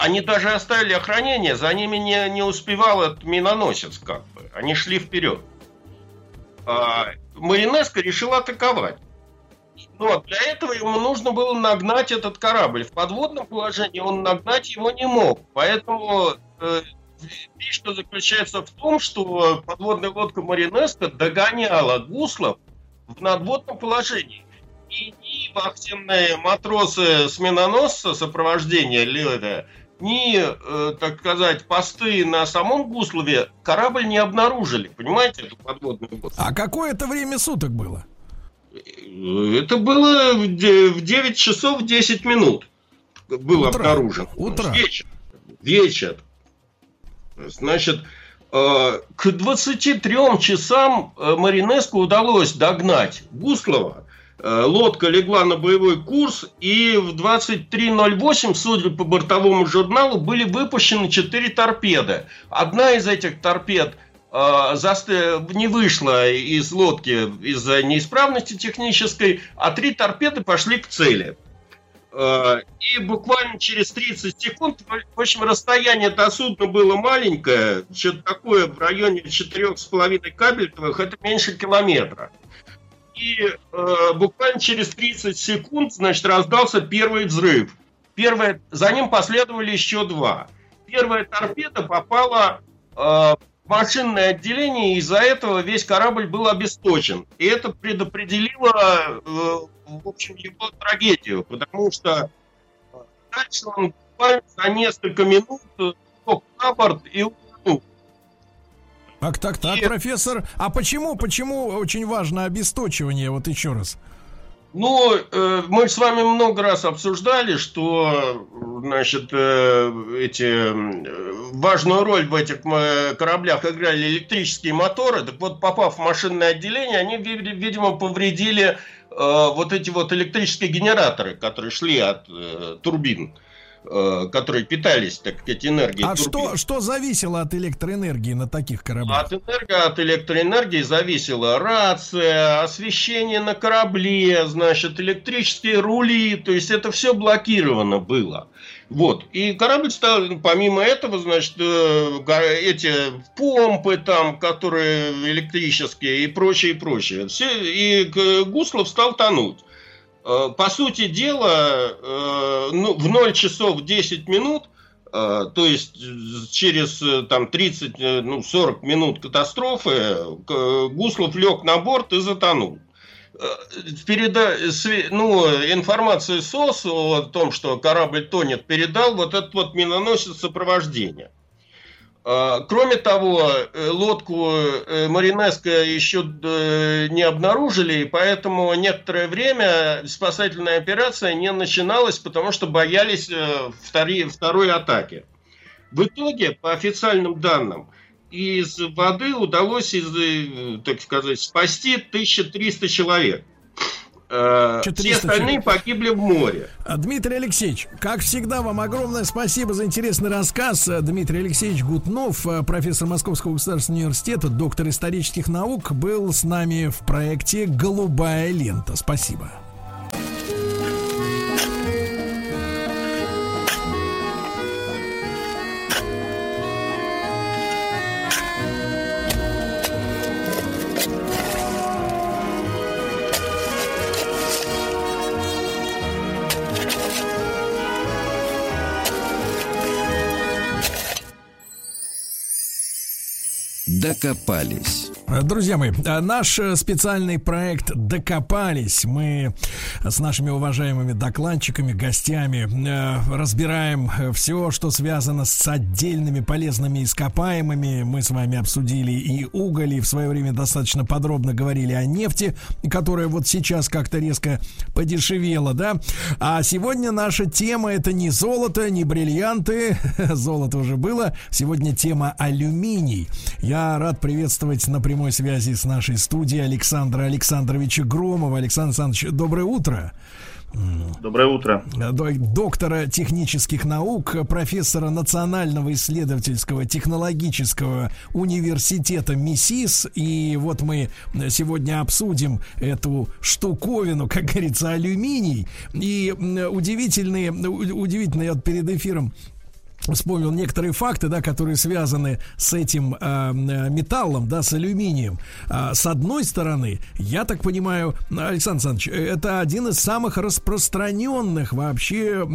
они даже оставили охранение, за ними не, не успевал этот миноносец, как бы. Они шли вперед. А, Маринеска решил атаковать. Но для этого ему нужно было нагнать этот корабль. В подводном положении он нагнать его не мог. Поэтому э, фишка заключается в том, что подводная лодка Маринеска догоняла Густлов в надводном положении. И ни вахтенные матросы с миноносца сопровождения Леве, ни, э, так сказать, посты на самом Гуслове корабль не обнаружили. Понимаете, эту подводную лодку. А какое это время суток было? Это было в девять часов десять минут. Было обнаружено. Утро. Вечер. Вечер. Значит... К двадцати трем часам Маринеску удалось догнать Густлова. Лодка легла на боевой курс, и в двадцать три ноль восемь, судя по бортовому журналу, были выпущены четыре торпеды. Одна из этих торпед не вышла из лодки из-за неисправности технической, а три торпеды пошли к цели. И буквально через тридцать секунд, в общем, расстояние до судна было маленькое, что-то такое в районе четыре с половиной кабельтовых, это меньше километра. И э, буквально через тридцать секунд, значит, раздался первый взрыв. Первое, за ним последовали еще два. Первая торпеда попала э, в машинное отделение, и из-за этого весь корабль был обесточен. И это предопределило... Э, в общем, его трагедию, потому что дальше он буквально за несколько минут лег на борт и утонул. Так, так, так, и... профессор, а почему, почему очень важно обесточивание, вот еще раз? Ну, э, мы с вами много раз обсуждали, что, значит, э, эти, э, важную роль в этих э, кораблях играли электрические моторы. Так вот, попав в машинное отделение, они, видимо, повредили... вот эти вот электрические генераторы, которые шли от э, турбин. которые питались, так сказать, энергией. А что, что зависело от электроэнергии на таких кораблях? От, энерго, от электроэнергии зависела рация, освещение на корабле, значит, электрические рули, то есть это все блокировано было. Вот. И корабль стал, помимо этого, значит, эти помпы там, которые электрические и прочее, и прочее. Все, и Густлов стал тонуть. По сути дела, в ноль часов десять минут, то есть через там, тридцать, ну, сорок минут катастрофы, Густлов лег на борт и затонул. Переда... Ну, информацию СОС о том, что корабль тонет, передал вот этот вот миноносец сопровождения. Кроме того, лодку Маринеска еще не обнаружили, и поэтому некоторое время спасательная операция не начиналась, потому что боялись второй, второй атаки. В итоге, по официальным данным, из воды удалось, так сказать, спасти тысяча триста человек. Все остальные погибли в море. Дмитрий Алексеевич, как всегда, вам огромное спасибо за интересный рассказ. Дмитрий Алексеевич Гутнов, профессор Московского государственного университета, доктор исторических наук, был с нами в проекте «Голубая лента». Спасибо. Докопались. Друзья мои, наш специальный проект «Докопались». Мы с нашими уважаемыми докладчиками, гостями разбираем все, что связано с отдельными полезными ископаемыми. Мы с вами обсудили и уголь, и в свое время достаточно подробно говорили о нефти, которая вот сейчас как-то резко подешевела, да? А сегодня наша тема — это не золото, не бриллианты. Золото уже было. Сегодня тема алюминий. Я рад приветствовать на прямой связи с нашей студией Александра Александровича Громова. Александр Александрович, доброе утро. Доброе утро. Доктора технических наук, профессора Национального исследовательского технологического университета МИСИС. И вот мы сегодня обсудим эту штуковину, как говорится, алюминий. И удивительные, удивительные вот перед эфиром вспомнил некоторые факты, да, которые связаны с этим э, металлом, да, с алюминием. Э, с одной стороны, я так понимаю, Александр Александрович, это один из самых распространенных вообще э,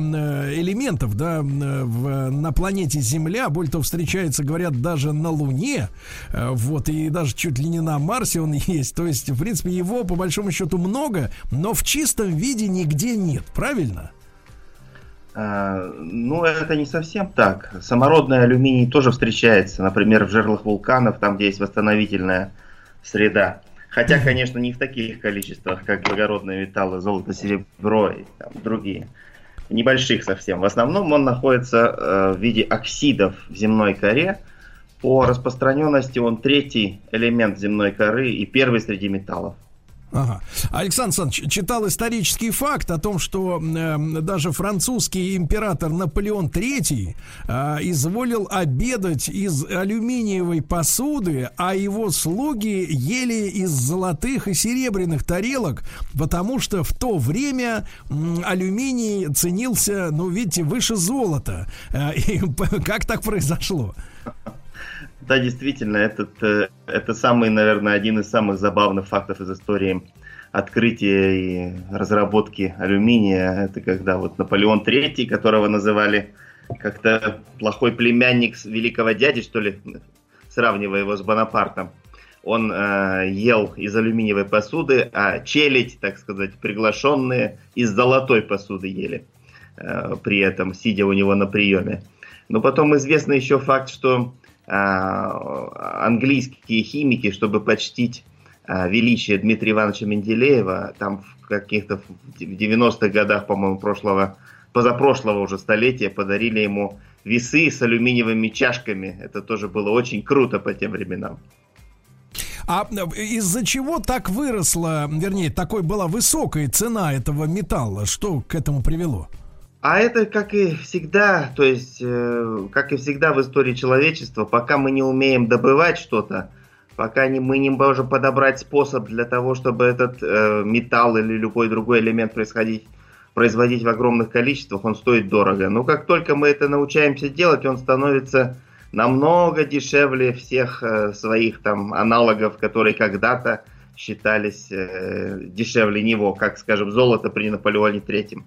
элементов, да, в, на планете Земля. Более того, встречается, говорят, даже на Луне, э, вот, и даже чуть ли не на Марсе он есть. То есть, в принципе, его, по большому счету, много, но в чистом виде нигде нет, правильно? Ну, это не совсем так. Самородный алюминий тоже встречается, например, в жерлах вулканов, там, где есть восстановительная среда. Хотя, конечно, не в таких количествах, как благородные металлы, золото, серебро и там, другие. В небольших совсем. В основном он находится э, в виде оксидов в земной коре. По распространенности он третий элемент земной коры и первый среди металлов. Ага. Александр Александрович, читал исторический факт о том, что э, даже французский император Наполеон третий э, изволил обедать из алюминиевой посуды, а его слуги ели из золотых и серебряных тарелок, потому что в то время э, алюминий ценился, ну, видите, выше золота. Э, и, как так произошло? Да, действительно, этот, это самый, наверное, один из самых забавных фактов из истории открытия и разработки алюминия. Это когда вот Наполеон третий, которого называли как-то плохой племянник великого дяди, что ли, сравнивая его с Бонапартом, он э, ел из алюминиевой посуды, а челядь, так сказать, приглашенные из золотой посуды ели, э, при этом сидя у него на приеме. Но потом известный еще факт, что английские химики, чтобы почтить величие Дмитрия Ивановича Менделеева, там в каких-то в девяностых годах, по-моему, прошлого, позапрошлого уже столетия, подарили ему весы с алюминиевыми чашками. Это тоже было очень круто по тем временам. А из-за чего так выросла, вернее, такой была высокая цена этого металла? Что к этому привело? А это, как и всегда, то есть, э, как и всегда в истории человечества, пока мы не умеем добывать что-то, пока не, мы не можем подобрать способ для того, чтобы этот э, металл или любой другой элемент происходить, производить в огромных количествах, он стоит дорого. Но как только мы это научаемся делать, он становится намного дешевле всех э, своих там аналогов, которые когда-то считались э, дешевле него, как, скажем, золото при Наполеоне Третьем.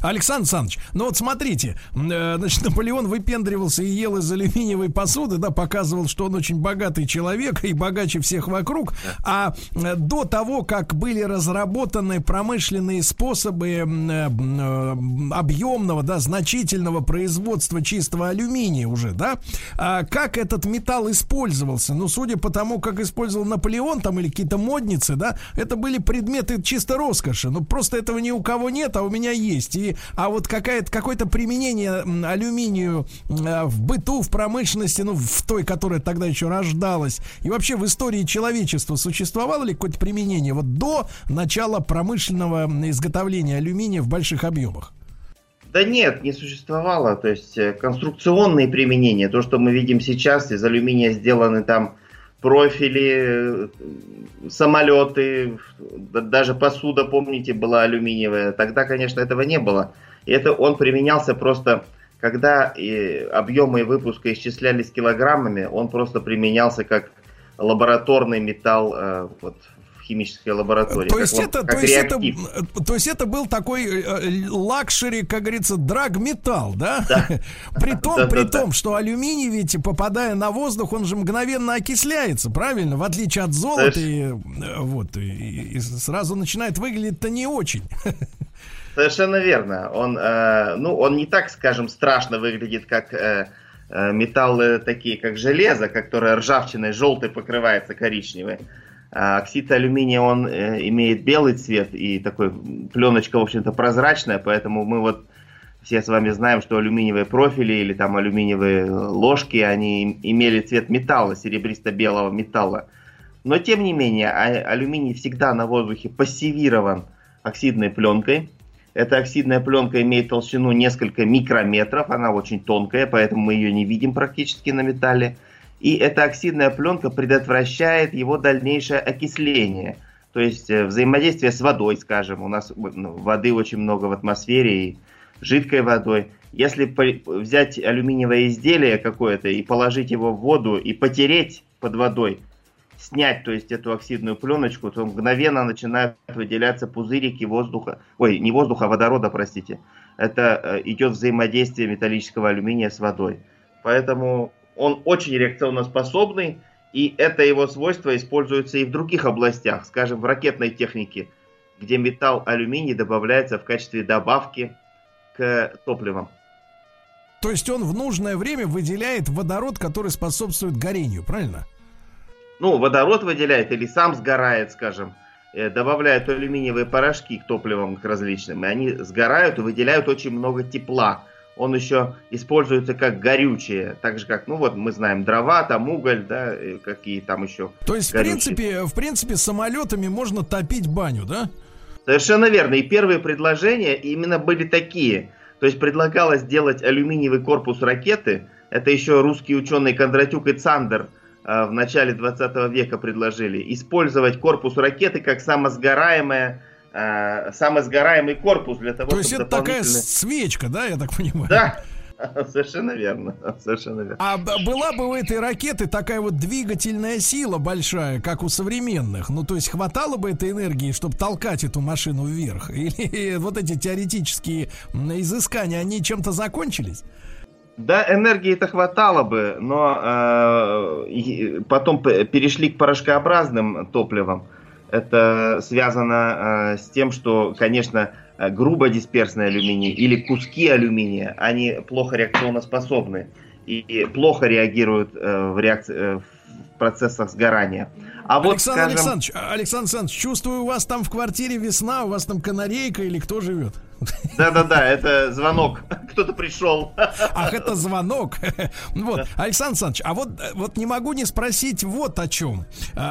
Александр Александрович, ну вот смотрите, э, значит, Наполеон выпендривался и ел из алюминиевой посуды, да, показывал, что он очень богатый человек и богаче всех вокруг, а э, до того, как были разработаны промышленные способы э, э, объемного, да, значительного производства чистого алюминия уже, да, э, как этот металл использовался? Ну, судя по тому, как использовал Наполеон там или какие-то модницы, да, это были предметы чисто роскоши, ну, просто этого ни у кого нет, а у меня есть. И а вот какая-то, какое-то применение алюминию в быту, в промышленности, ну, в той, которая тогда еще рождалась, и вообще в истории человечества существовало ли какое-то применение вот до начала промышленного изготовления алюминия в больших объемах? Да нет, не существовало. То есть конструкционные применения, то, что мы видим сейчас, из алюминия сделаны там профили, самолеты, даже посуда, помните, была алюминиевая. Тогда, конечно, этого не было. И это он применялся просто, когда объемы выпуска исчислялись килограммами, он просто применялся как лабораторный металл, вот, химической лаборатории. То есть, это, вот, то, есть это, то есть это был такой э, лакшери, как говорится, драгметалл, да? Да. При том, да, при да, том да. что алюминий, ведь попадая на воздух, он же мгновенно окисляется, правильно? В отличие от золота, и, вот, и, и сразу начинает выглядеть-то не очень. Совершенно верно. Он, э, ну, он не так, скажем, страшно выглядит, как э, э, металлы такие, как железо, которое ржавчиной желтой покрывается коричневой. А оксид алюминия, он э, имеет белый цвет, и такой пленочка, в общем-то, прозрачная, поэтому мы вот все с вами знаем, что алюминиевые профили или там алюминиевые ложки, они имели цвет металла, серебристо-белого металла. Но, тем не менее, а- алюминий всегда на воздухе пассивирован оксидной пленкой. Эта оксидная пленка имеет толщину несколько микрометров, она очень тонкая, поэтому мы ее не видим практически на металле. И эта оксидная пленка предотвращает его дальнейшее окисление. То есть взаимодействие с водой, скажем. У нас воды очень много в атмосфере, и жидкой водой. Если взять алюминиевое изделие какое-то и положить его в воду, и потереть под водой, снять, то есть, эту оксидную пленочку, то мгновенно начинают выделяться пузырики воздуха. Ой, не воздуха, а водорода, простите. Это идет взаимодействие металлического алюминия с водой. Поэтому... он очень реакционноспособный, и это его свойство используется и в других областях, скажем, в ракетной технике, где металл алюминий добавляется в качестве добавки к топливам. То есть он в нужное время выделяет водород, который способствует горению, правильно? Ну, водород выделяет или сам сгорает, скажем, добавляют алюминиевые порошки к топливам к различным, и они сгорают и выделяют очень много тепла. Он еще используется как горючее, так же как, ну вот мы знаем, дрова, там уголь, да, какие там еще. То есть, в принципе, в принципе, самолетами можно топить баню, да? Совершенно верно. И первые предложения именно были такие. То есть предлагалось сделать алюминиевый корпус ракеты. Это еще русские ученые Кондратюк и Цандер э, в начале двадцатого века предложили. Использовать корпус ракеты как самосгораемое, самосгораемый корпус для того, то чтобы есть это дополнительный... такая свечка, да, я так понимаю? Да, совершенно верно, совершенно верно. А была бы у этой ракеты такая вот двигательная сила большая, как у современных? Ну, то есть хватало бы этой энергии, чтобы толкать эту машину вверх? Или вот эти теоретические изыскания, они чем-то закончились? Да, энергии-то хватало бы, но э, потом перешли к порошкообразным топливам. Это связано э, с тем, что, конечно, грубодисперсный алюминий или куски алюминия, они плохо реакционноспособны и, и плохо реагируют э, в, реакци... э, в процессах сгорания. А вот, Александр, скажем... Александрович, Александр Александрович, чувствую, у вас там в квартире весна, у вас там канарейка или кто живет? Да-да-да, это звонок. Кто-то пришел. Ах, это звонок. Вот. Александр Александрович, а вот, вот не могу не спросить вот о чем.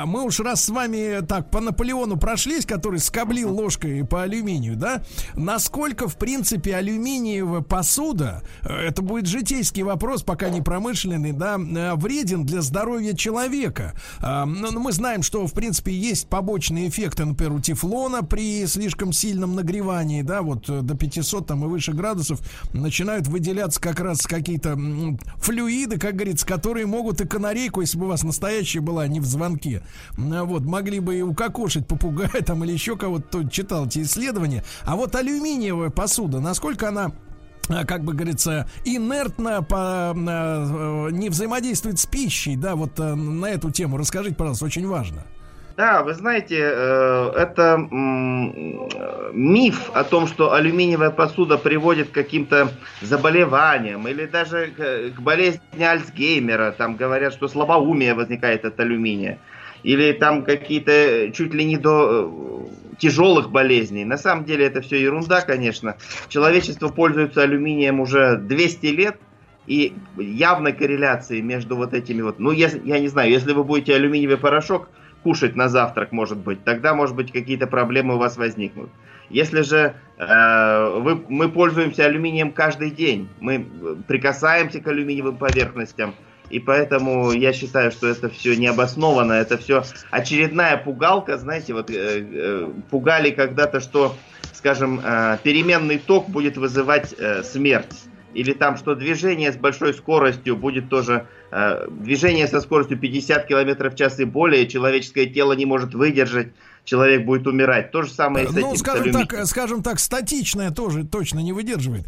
Мы уж раз с вами так по Наполеону прошлись, который скоблил ложкой по алюминию, да? Насколько, в принципе, алюминиевая посуда, это будет житейский вопрос, пока не промышленный, да, вреден для здоровья человека. Мы знаем, что, в принципе, есть побочные эффекты, например, у тефлона при слишком сильном нагревании, да, вот до пятисот там и выше градусов начинают выделяться как раз какие-то флюиды, как говорится, которые могут и канарейку, если бы у вас настоящая была, не в звонке, вот, могли бы и укокошить попугая там или еще кого-то. Читал эти исследования. А вот алюминиевая посуда, насколько она, как бы говорится, инертно по, не взаимодействует с пищей, да, вот на эту тему расскажите, пожалуйста, очень важно. Да, вы знаете, это миф о том, что алюминиевая посуда приводит к каким-то заболеваниям или даже к болезни Альцгеймера. Там говорят, что слабоумие возникает от алюминия. Или там какие-то чуть ли не до тяжелых болезней. На самом деле это все ерунда, конечно. Человечество пользуется алюминием уже двести лет. И явной корреляции между вот этими вот... Ну, я, я не знаю, если вы будете алюминиевый порошок кушать на завтрак, может быть, тогда, может быть, какие-то проблемы у вас возникнут. Если же э, вы, мы пользуемся алюминием каждый день, мы прикасаемся к алюминиевым поверхностям, и поэтому я считаю, что это все необоснованно, это все очередная пугалка, знаете, вот э, э, пугали когда-то, что, скажем, э, переменный ток будет вызывать э, смерть. Или там, что движение с большой скоростью будет тоже... Э, движение со скоростью пятьдесят километров в час и более человеческое тело не может выдержать. Человек будет умирать. То же самое с этим. Ну, скажем так, скажем так, статичное тоже точно не выдерживает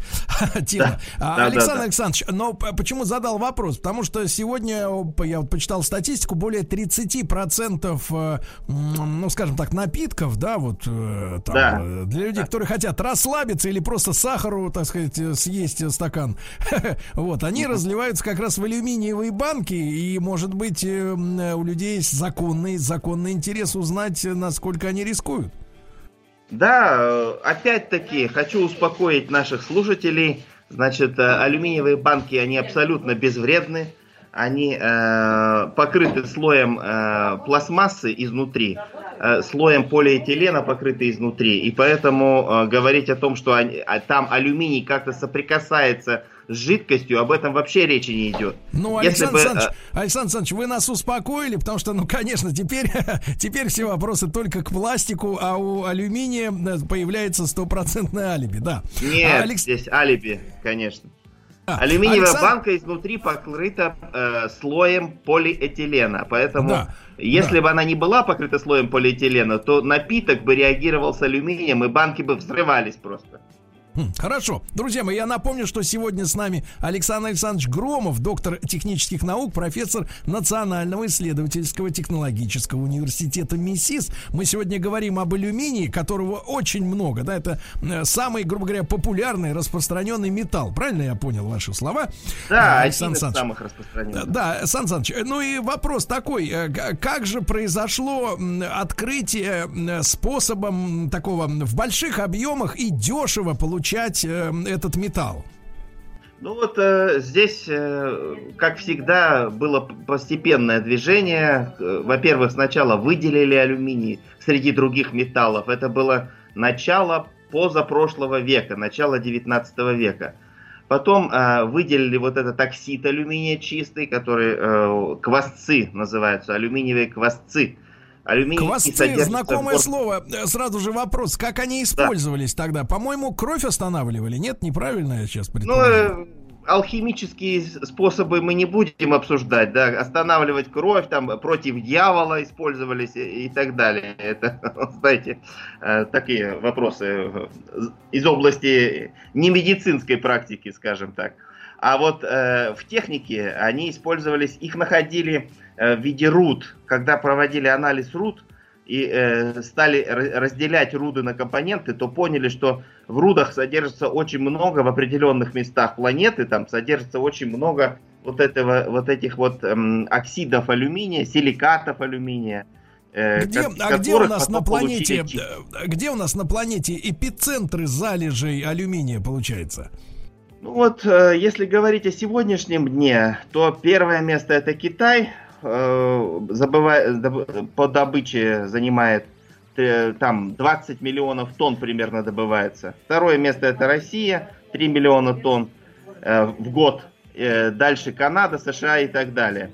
тело. Да, да, Александр да, Александрович, да. Но почему задал вопрос? Потому что сегодня, я вот почитал статистику, более тридцать процентов, ну, скажем так, напитков, да, вот, там, да. для людей, да. которые хотят расслабиться или просто сахару, так сказать, съесть стакан, вот, они разливаются как раз в алюминиевые банки, и, может быть, у людей есть законный, законный интерес узнать, насколько сколько они рискуют. Да, опять-таки, хочу успокоить наших слушателей. Значит, алюминиевые банки, они абсолютно безвредны. Они э, покрыты слоем э, пластмассы изнутри, э, слоем полиэтилена покрыты изнутри. И поэтому э, говорить о том, что они, а там алюминий как-то соприкасается с жидкостью, об этом вообще речи не идет. Ну, Александр, бы... Александрович, Александр Александрович, вы нас успокоили, потому что, ну, конечно, теперь, теперь все вопросы только к пластику, а у алюминия появляется стопроцентное алиби, да. Нет, Алекс... здесь алиби, конечно. А, алюминиевая Александр... банка изнутри покрыта э, слоем полиэтилена, поэтому... Да. Если да. бы она не была покрыта слоем полиэтилена, то напиток бы реагировал с алюминием, и банки бы взрывались просто. Хорошо. Друзья мои, я напомню, что сегодня с нами Александр Александрович Громов, доктор технических наук, профессор Национального исследовательского технологического университета МИСИС. Мы сегодня говорим об алюминии, которого очень много. Да, это самый, грубо говоря, популярный, распространенный металл. Правильно я понял ваши слова? Да, один из самых распространенных. Да, Сан Саныч, ну и вопрос такой. Как же произошло открытие способом такого в больших объемах и дешево получения Получать, э, этот металл? Ну вот э, здесь, э, как всегда, было постепенное движение. Во-первых, сначала выделили алюминий среди других металлов. Это было начало позапрошлого века, начало девятнадцатого века. Потом э, выделили вот этот оксид алюминия чистый, который э, квасцы называются, алюминиевые квасцы. Алюминий квасцы, знакомое в... слово. Сразу же вопрос, как они использовались да. тогда? По-моему, кровь останавливали? Нет, неправильно я сейчас предполагаю. Ну, алхимические способы мы не будем обсуждать, да, останавливать кровь, там, против дьявола использовались и, и так далее. Это, знаете, такие вопросы из области немедицинской практики, скажем так. А вот э, в технике они использовались, их находили э, в виде руд, когда проводили анализ руд и э, стали разделять руды на компоненты, то поняли, что в рудах содержится очень много в определенных местах планеты, там содержится очень много вот этого, вот этих вот э, оксидов алюминия, силикатов алюминия, Э, где, как, а где у нас на планете, где у нас на планете эпицентры залежей алюминия получается? Ну вот, э, если говорить о сегодняшнем дне, то первое место это Китай, э, забывая, доб, по добыче занимает э, там двадцать миллионов тонн примерно добывается. Второе место это Россия, три миллиона тонн э, в год. Э, дальше Канада, США и так далее.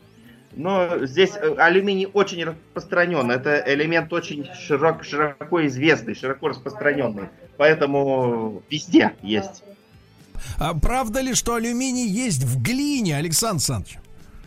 Но здесь алюминий очень распространен. Это элемент очень широк, широко известный, широко распространенный. Поэтому везде есть. А правда ли, что алюминий есть в глине, Александр Александрович?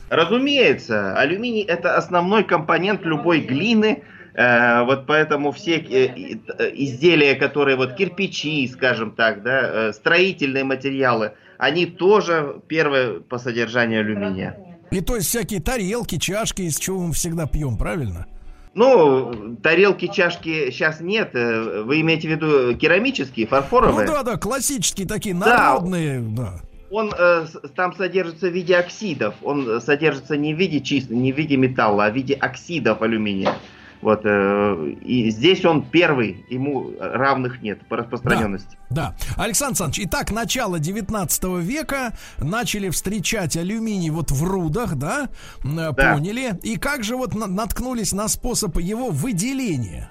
Разумеется. Алюминий это основной компонент любой глины. Э, вот поэтому все изделия, которые вот кирпичи, скажем так, да, строительные материалы, они тоже первые по содержанию алюминия. И то есть всякие тарелки, чашки, из чего мы всегда пьем, правильно? Ну, тарелки, чашки сейчас нет. Вы имеете в виду керамические, фарфоровые? Ну да, да, классические такие, народные. Да. Да. Он э, там содержится в виде оксидов. Он содержится не в виде чистого, не в виде металла, а в виде оксидов алюминия. Вот, э, и здесь он первый, ему равных нет по распространенности. Да, да. Александр Александрович, итак, начало девятнадцатого века, начали встречать алюминий вот в рудах, да, да. Поняли. И как же вот наткнулись на способ его выделения?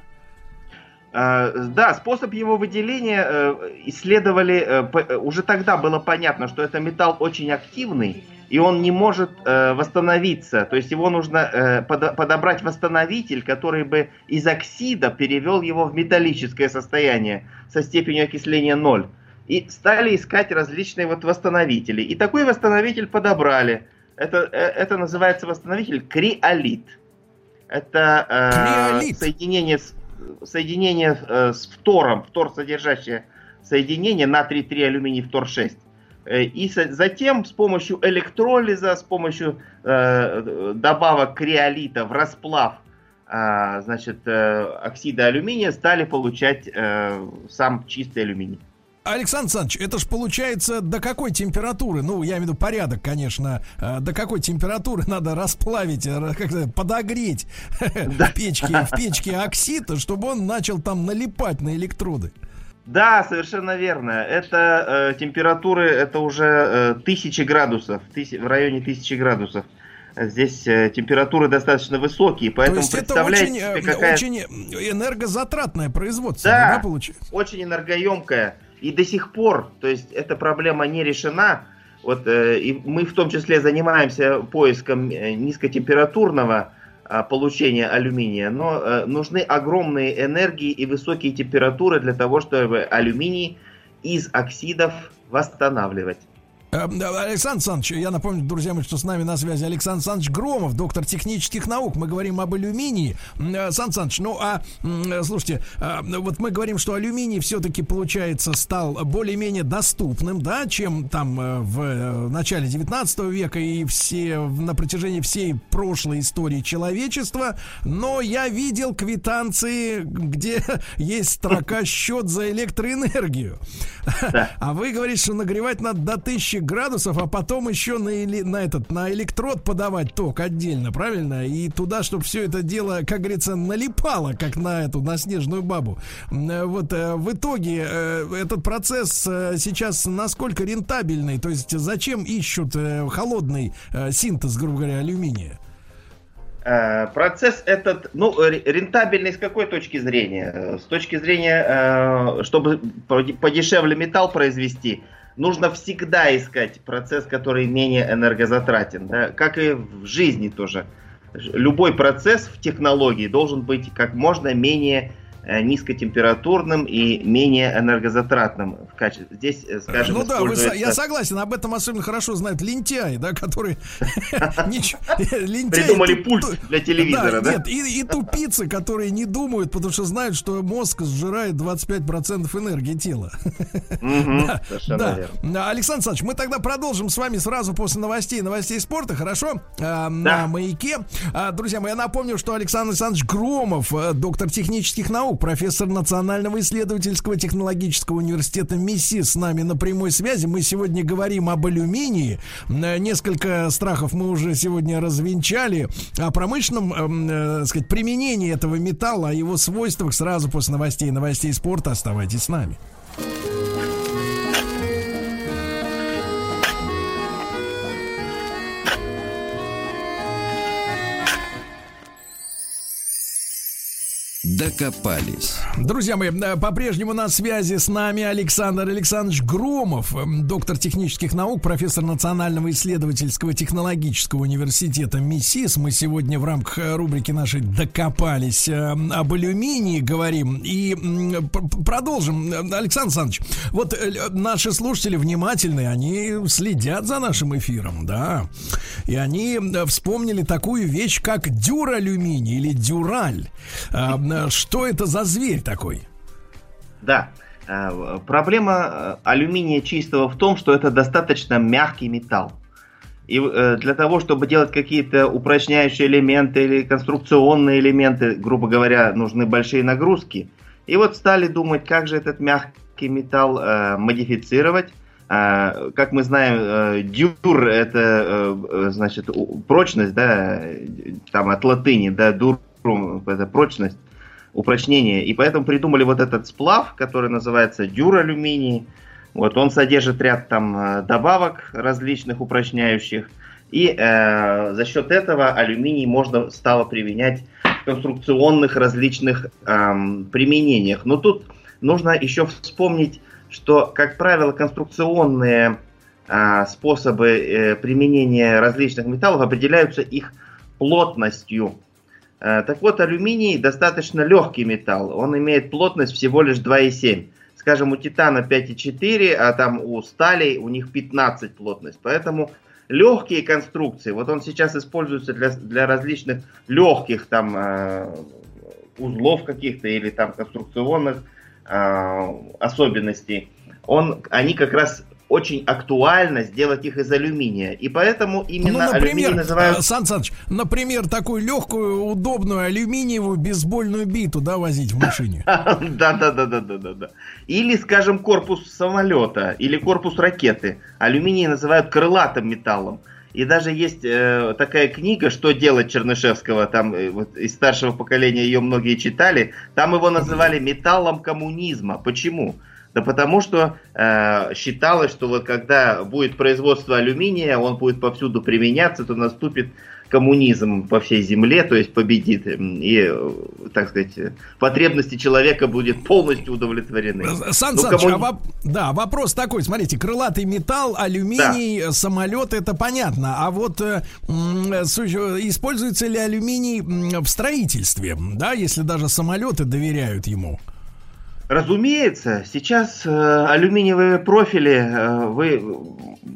Э, да, способ его выделения э, исследовали, э, по, уже тогда было понятно, что это металл очень активный. И он не может э, восстановиться. То есть его нужно э, под, подобрать восстановитель, который бы из оксида перевел его в металлическое состояние со степенью окисления ноль. И стали искать различные вот восстановители. И такой восстановитель подобрали. Это, э, это называется восстановитель криолит. Это э, криолит. соединение, соединение э, с фтором, фторсодержащее соединение натрий-три алюминий фтор шесть. И затем с помощью электролиза, с помощью э, добавок криолита в расплав э, значит, э, оксида алюминия стали получать э, сам чистый алюминий. Александр Александрович, это же получается до какой температуры, ну я имею в виду порядок, конечно, до какой температуры надо расплавить, как-то подогреть да. в печке, в печке оксид, чтобы он начал там налипать на электроды? Да, совершенно верно. Это э, температуры, это уже э, тысячи градусов, тысяч, в районе тысячи градусов. Здесь э, температуры достаточно высокие, поэтому представляете, это очень, себе, какая... очень энергозатратное производство, да, да, получается? Очень энергоемкое. И до сих пор, то есть эта проблема не решена. Вот э, и мы в том числе занимаемся поиском низкотемпературного получения алюминия, но э, нужны огромные энергии и высокие температуры для того, чтобы алюминий из оксидов восстанавливать. Александр Александрович, я напомню, друзья мои, что с нами на связи Александр Александрович Громов, доктор технических наук. Мы говорим об алюминии. Александр Александрович, ну а, слушайте, вот мы говорим, что алюминий все-таки, получается, стал более-менее доступным, да, чем там в начале девятнадцатого века и все, на протяжении всей прошлой истории человечества. Но я видел квитанции, где есть строка «счет за электроэнергию». А вы говорите, что нагревать надо до тысячи градусов, а потом еще на, на этот на электрод подавать ток отдельно, правильно? И туда, чтобы все это дело, как говорится, налипало, как на эту, на снежную бабу. Вот в итоге этот процесс сейчас насколько рентабельный? То есть зачем ищут холодный синтез, грубо говоря, алюминия? Процесс этот, ну, рентабельный с какой точки зрения? С точки зрения, чтобы подешевле металл произвести, нужно всегда искать процесс, который менее энергозатратен, да? Как и в жизни тоже. Любой процесс в технологии должен быть как можно менее низкотемпературным и менее энергозатратным в качестве. Здесь, скажем, ну да, вы, я согласен, об этом особенно хорошо знают лентяи, да, которые придумали пульт для телевизора, да? Нет, и тупицы, которые не думают, потому что знают, что мозг сжирает двадцать пять процентов энергии тела. Да. Александр Александрович, мы тогда продолжим с вами сразу после новостей, новостей спорта, хорошо? На Маяке. Друзья мои, я напомню, что Александр Александрович Громов, доктор технических наук, наук, профессор Национального исследовательского технологического университета МИСИС с нами на прямой связи. Мы сегодня говорим об алюминии. Несколько страхов мы уже сегодня развенчали. О промышленном, э, э, сказать, применении этого металла, о его свойствах сразу после новостей. Новостей спорта. Оставайтесь с нами. Докопались. Друзья мои, по-прежнему на связи с нами Александр Александрович Громов, доктор технических наук, профессор Национального исследовательского технологического университета МИСИС. Мы сегодня в рамках рубрики нашей «Докопались» об алюминии говорим. И продолжим. Александр Александрович, вот наши слушатели внимательные, они следят за нашим эфиром, да. И они вспомнили такую вещь, как дюралюминий или дюраль. Что это за зверь такой? Да, проблема алюминия чистого в том, что это достаточно мягкий металл. И для того, чтобы делать какие-то упрочняющие элементы или конструкционные элементы, грубо говоря, нужны большие нагрузки. И вот стали думать, как же этот мягкий металл модифицировать. Как мы знаем, дюр — это значит прочность, да, там от латыни, да, дур — это прочность, упрочнение. И поэтому придумали вот этот сплав, который называется дюралюминий. Вот, он содержит ряд там добавок различных упрочняющих. И э, за счет этого алюминий можно стало применять в конструкционных различных э, применениях. Но тут нужно еще вспомнить, что, как правило, конструкционные э, способы э, применения различных металлов определяются их плотностью. Так вот, алюминий достаточно легкий металл, он имеет плотность всего лишь два и семь. Скажем, у титана пять и четыре, а там у стали у них пятнадцать плотность. Поэтому легкие конструкции, вот он сейчас используется для, для различных легких там э, узлов каких-то или там конструкционных э, особенностей, он, они как раз... очень актуально сделать их из алюминия. И поэтому именно, ну, например, алюминий называют... Сан Саныч, например, такую легкую, удобную алюминиевую бейсбольную биту, да, возить в машине. Да-да-да-да-да-да. Или, скажем, корпус самолета, или корпус ракеты. Алюминий называют крылатым металлом. И даже есть э, такая книга «Что делать» Чернышевского, там э, вот, из старшего поколения ее многие читали, там его называли металлом коммунизма. Почему? Да потому что э, считалось, что вот когда будет производство алюминия, он будет повсюду применяться, то наступит коммунизм по всей земле, то есть победит, и, так сказать, потребности человека будут полностью удовлетворены. Сан ну, Саныч, коммуни... а воп... да, вопрос такой, смотрите, крылатый металл, алюминий, да. Самолет, это понятно, а вот э, используется ли алюминий в строительстве, да, если даже самолеты доверяют ему? Разумеется, сейчас э, алюминиевые профили, э, вы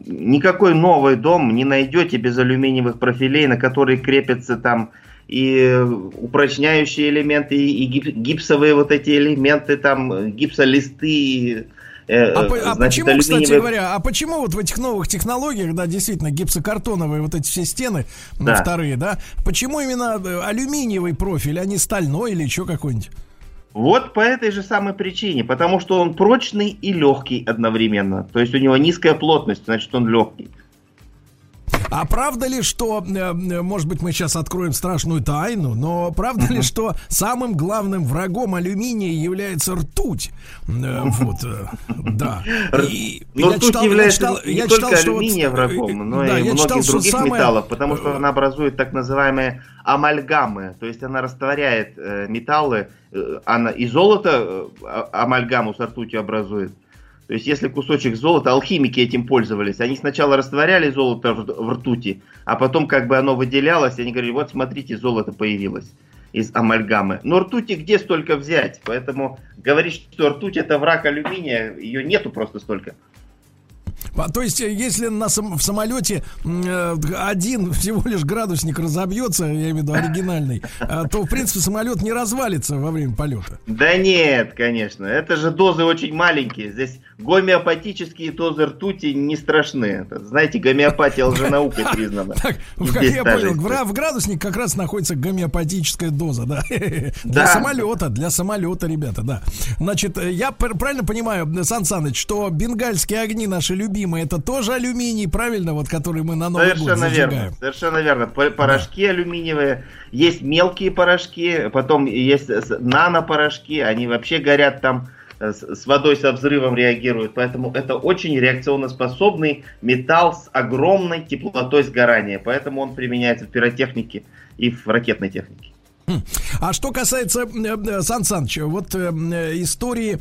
никакой новый дом не найдете без алюминиевых профилей, на которые крепятся там и упрочняющие элементы, и гипсовые вот эти элементы, там гипсолисты. Э, а, значит, а почему, алюминиевые... кстати говоря, а почему вот в этих новых технологиях, да, действительно гипсокартоновые вот эти все стены, да. Ну, вторые, да, почему именно алюминиевый профиль, а не стальной или еще какой-нибудь? Вот по этой же самой причине, потому что он прочный и легкий одновременно. То есть у него низкая плотность, значит он легкий. А правда ли, что, может быть, мы сейчас откроем страшную тайну, но правда ли, что самым главным врагом алюминия является ртуть? Вот, да. И но я ртуть читал, является я читал, не я только читал, алюминия что... врагом, но да, и многих читал, других самое... металлов, потому что она образует так называемые амальгамы, то есть она растворяет э, металлы, э, она и золото э, амальгаму с ртутью образует. То есть, если кусочек золота, алхимики этим пользовались, они сначала растворяли золото в ртути, а потом как бы оно выделялось, и они говорили, вот смотрите, золото появилось из амальгамы. Но ртути где столько взять? Поэтому говорить, что ртуть это враг алюминия, ее нету просто столько. То есть, если на сам, в самолете э, один всего лишь градусник разобьется, я имею в виду оригинальный, э, то, в принципе, самолет не развалится во время полета. Да нет, конечно. Это же дозы очень маленькие. Здесь гомеопатические дозы ртути не страшны. Знаете, гомеопатия лженаукой признана. Так, как я понял, в градусник как раз находится гомеопатическая доза, да? Для самолета, для самолета, ребята, да. Значит, я правильно понимаю, Сан Саныч, что бенгальские огни наши любимые, это тоже алюминий, правильно, вот который мы на Новый год зажигаем? Совершенно верно. Порошки алюминиевые, есть мелкие порошки, потом есть нано-порошки, они вообще горят там, с водой со взрывом реагирует. Поэтому это очень реакционноспособный металл с огромной теплотой сгорания. Поэтому он применяется в пиротехнике и в ракетной технике. А что касается, Сан Саныч, вот истории,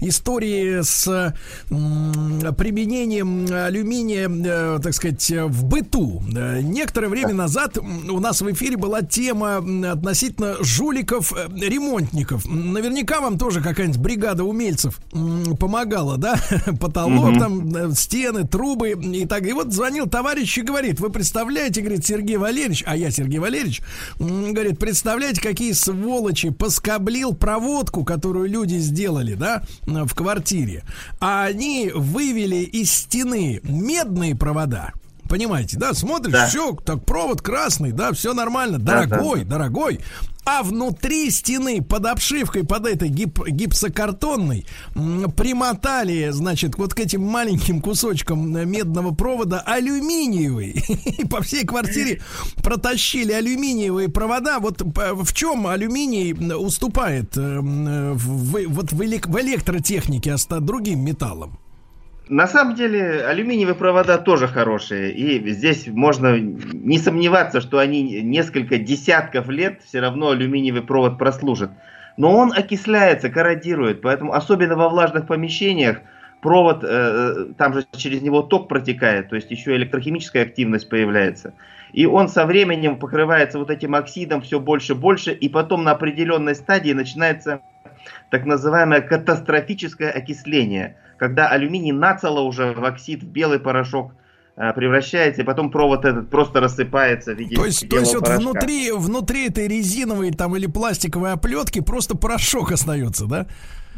истории с применением алюминия, так сказать, в быту. Некоторое время назад у нас в эфире была тема относительно жуликов-ремонтников. Наверняка вам тоже какая-нибудь бригада умельцев помогала, да? Потолок, mm-hmm. там, стены, трубы и так. И вот звонил товарищ и говорит: вы представляете, говорит, Сергей Валерьевич, а я Сергей Валерьевич, говорит, представляете, какие сволочи, поскоблил проводку, которую люди сделали, да, в квартире. А они вывели из стены медные провода. Понимаете, да, смотришь, да. Все, так провод красный, да, все нормально, да, дорогой, да. дорогой. А внутри стены под обшивкой, под этой гип- гипсокартонной примотали, значит, вот к этим маленьким кусочкам медного провода алюминиевый. И по всей квартире протащили алюминиевые провода. Вот в чем алюминий уступает в, вот в электротехнике другим металлам? На самом деле алюминиевые провода тоже хорошие, и здесь можно не сомневаться, что они несколько десятков лет все равно алюминиевый провод прослужит. Но он окисляется, корродирует, поэтому особенно во влажных помещениях провод, э, там же через него ток протекает, то есть еще электрохимическая активность появляется. И он со временем покрывается вот этим оксидом все больше и больше, и потом на определенной стадии начинается так называемое катастрофическое окисление, когда алюминий нацело уже в оксид, в белый порошок э, превращается, и потом провод этот просто рассыпается в виде белого порошка. То есть, то есть вот внутри, внутри этой резиновой там, или пластиковой оплетки просто порошок остается, да?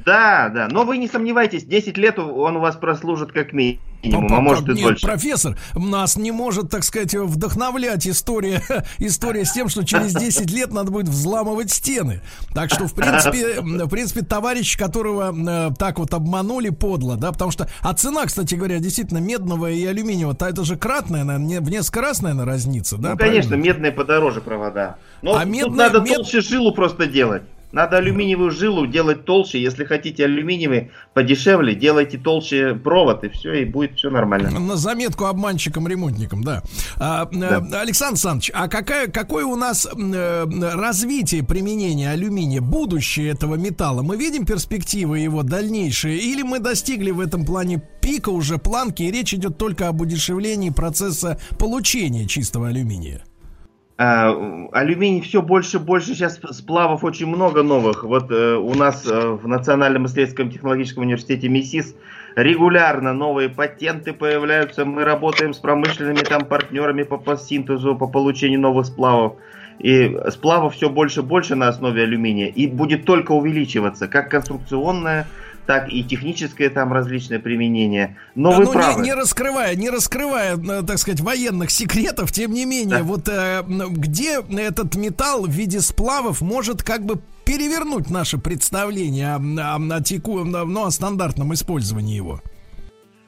Да, да, но вы не сомневайтесь, десять лет он у вас прослужит как минимум. Минимум, а может нет, и больше. Профессор, нас не может, так сказать, вдохновлять история, история с тем, что через десять лет надо будет взламывать стены. Так что, в принципе, в принципе, товарищ, которого э, так вот обманули подло, да, потому что, а цена, кстати говоря, действительно медного и алюминиевого, то это же кратная, наверное, в несколько раз, наверное, разница, да? Ну, конечно, правильно? Медные подороже провода. Но а тут медные, надо мед... толще жилу просто делать. Надо алюминиевую жилу делать толще. Если хотите алюминиевый подешевле, делайте толще провод, и все, и будет все нормально. На заметку обманщикам-ремонтникам, да. А, да. Александр Александрович, а какая, какое у нас развитие применения алюминия, будущее этого металла? Мы видим перспективы его дальнейшие? Или мы достигли в этом плане пика уже, планки, и речь идет только об удешевлении процесса получения чистого алюминия? А, алюминий все больше и больше, сейчас сплавов очень много новых. Вот э, у нас э, в Национальном исследовательском технологическом университете МИСИС регулярно новые патенты появляются. Мы работаем с промышленными там партнерами по, по синтезу, по получению новых сплавов. И сплавов все больше и больше на основе алюминия. И будет только увеличиваться, как конструкционная, так и техническое там различное применение. Но да, вы ну, правы. Не, не раскрывая, не раскрывая, так сказать, военных секретов, тем не менее, да. вот э, где этот металл в виде сплавов может как бы перевернуть наше представление о, о, о, теку, ну, о стандартном использовании его?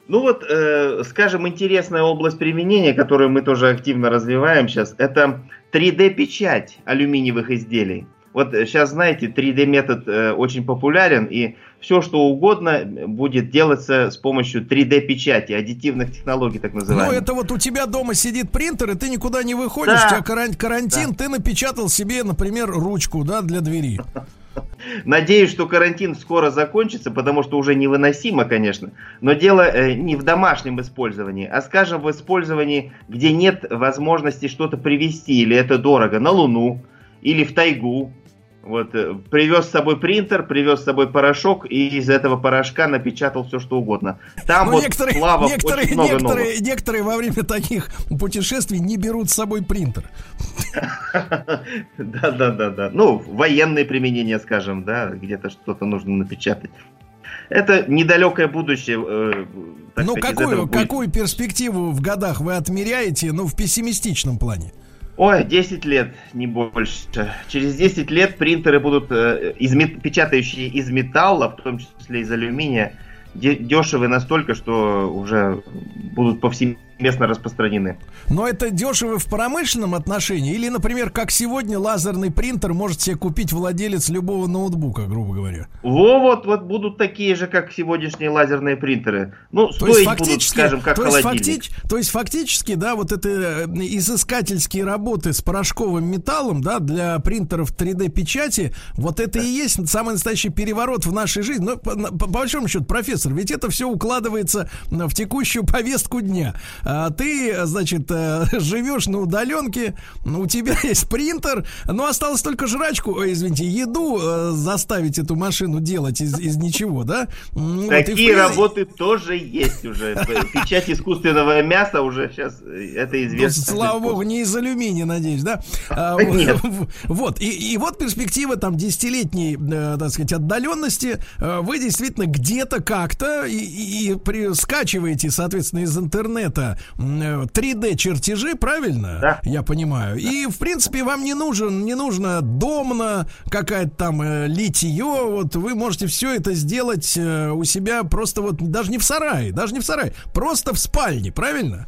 Ну вот, э, скажем, интересная область применения, которую мы тоже активно развиваем сейчас, это три дэ-печать алюминиевых изделий. Вот сейчас, знаете, три дэ-метод э, очень популярен, и все, что угодно будет делаться с помощью три дэ-печати, аддитивных технологий, так называемых. Ну, это вот у тебя дома сидит принтер, и ты никуда не выходишь, да. у тебя каран- карантин, да. ты напечатал себе, например, ручку, да, для двери. Надеюсь, что карантин скоро закончится, потому что уже невыносимо, конечно. Но дело э, не в домашнем использовании, а, скажем, в использовании, где нет возможности что-то привезти, или это дорого, на Луну, или в тайгу. Вот, привез с собой принтер, привез с собой порошок, и из этого порошка напечатал все, что угодно. Там Но вот некоторые, плавов некоторые, очень много некоторые, новых. Некоторые во время таких путешествий не берут с собой принтер. Да-да-да-да. Ну, военные применения, скажем, да, где-то что-то нужно напечатать. Это недалекое будущее. Э, ну, сказать, какую, какую перспективу в годах вы отмеряете, ну, в пессимистичном плане? Ой, десять лет, не больше. Через десять лет принтеры будут, э, из, печатающие из металла, в том числе из алюминия, де- дешевы настолько, что уже будут повсеместно распространены. Но это дешево в промышленном отношении? Или, например, как сегодня, лазерный принтер может себе купить владелец любого ноутбука, грубо говоря? Во, вот, вот будут такие же, как сегодняшние лазерные принтеры. Ну, стоить будут, скажем, как холодильник. То есть фактически, да, вот это изыскательские работы с порошковым металлом, да, для принтеров три дэ-печати, вот это и есть самый настоящий переворот в нашей жизни. Но по, по, по большому счету, профессор, ведь это все укладывается в текущую повестку дня. А ты, значит, живешь на удаленке, у тебя есть принтер, но осталось только жрачку, извините, еду заставить эту машину делать из, из ничего, да? Вот, такие при... работы тоже есть уже. Печать искусственного мяса уже сейчас, это известно. Ну, слава богу, не из алюминия, надеюсь, да? Нет. Вот, и, и вот перспектива там десятилетней, так сказать, отдаленности. Вы действительно где-то как-то и, и, и при... скачиваете, соответственно, из интернета три дэ-чертежи, правильно? Да. Я понимаю. И, в принципе, вам не нужен, не нужно домна, какая-то там литье, вот вы можете все это сделать у себя просто вот даже не в сарае, даже не в сарае, просто в спальне, правильно?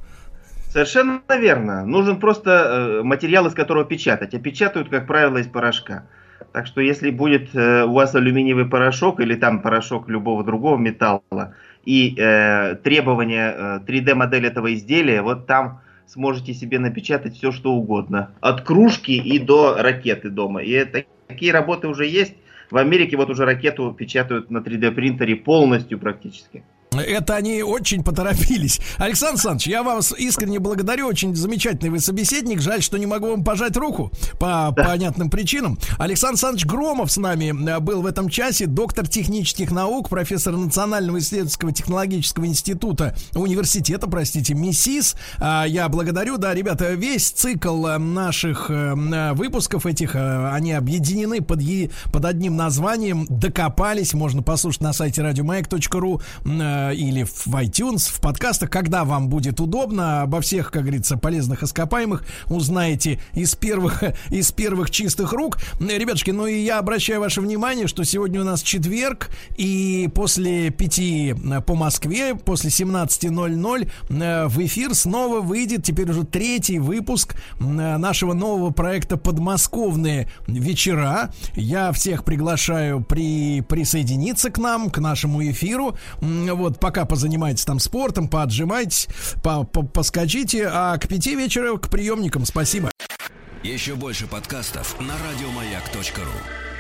Совершенно верно. Нужен просто материал, из которого печатать. А печатают, как правило, из порошка. Так что если будет у вас алюминиевый порошок или там порошок любого другого металла и э, требования три дэ-модели этого изделия, вот там сможете себе напечатать все, что угодно. От кружки и до ракеты дома. И это, такие работы уже есть. В Америке вот уже ракету печатают на три дэ-принтере полностью практически. Это они очень поторопились. Александр Александрович, я вас искренне благодарю. Очень замечательный вы собеседник. Жаль, что не могу вам пожать руку по да. понятным причинам. Александр Александрович Громов с нами был в этом часе. Доктор технических наук, профессор Национального исследовательского технологического института университета, простите, МИСИС. Я благодарю. Да, ребята, весь цикл наших выпусков этих, они объединены под, е... под одним названием. Докопались. Можно послушать на сайте радиомаяк точка ру или в iTunes, в подкастах, когда вам будет удобно. Обо всех, как говорится, полезных ископаемых узнаете из первых, из первых чистых рук. Ребятушки, ну и я обращаю ваше внимание, что сегодня у нас четверг, и после пяти по Москве, после семнадцати ноль-ноль в эфир снова выйдет теперь уже третий выпуск нашего нового проекта «Подмосковные вечера». Я всех приглашаю при, присоединиться к нам, к нашему эфиру. Вот, пока позанимайтесь там спортом, поотжимайтесь, поскачите, а к пяти вечера к приемникам. Спасибо. Еще больше подкастов на радиомаяк точка ру.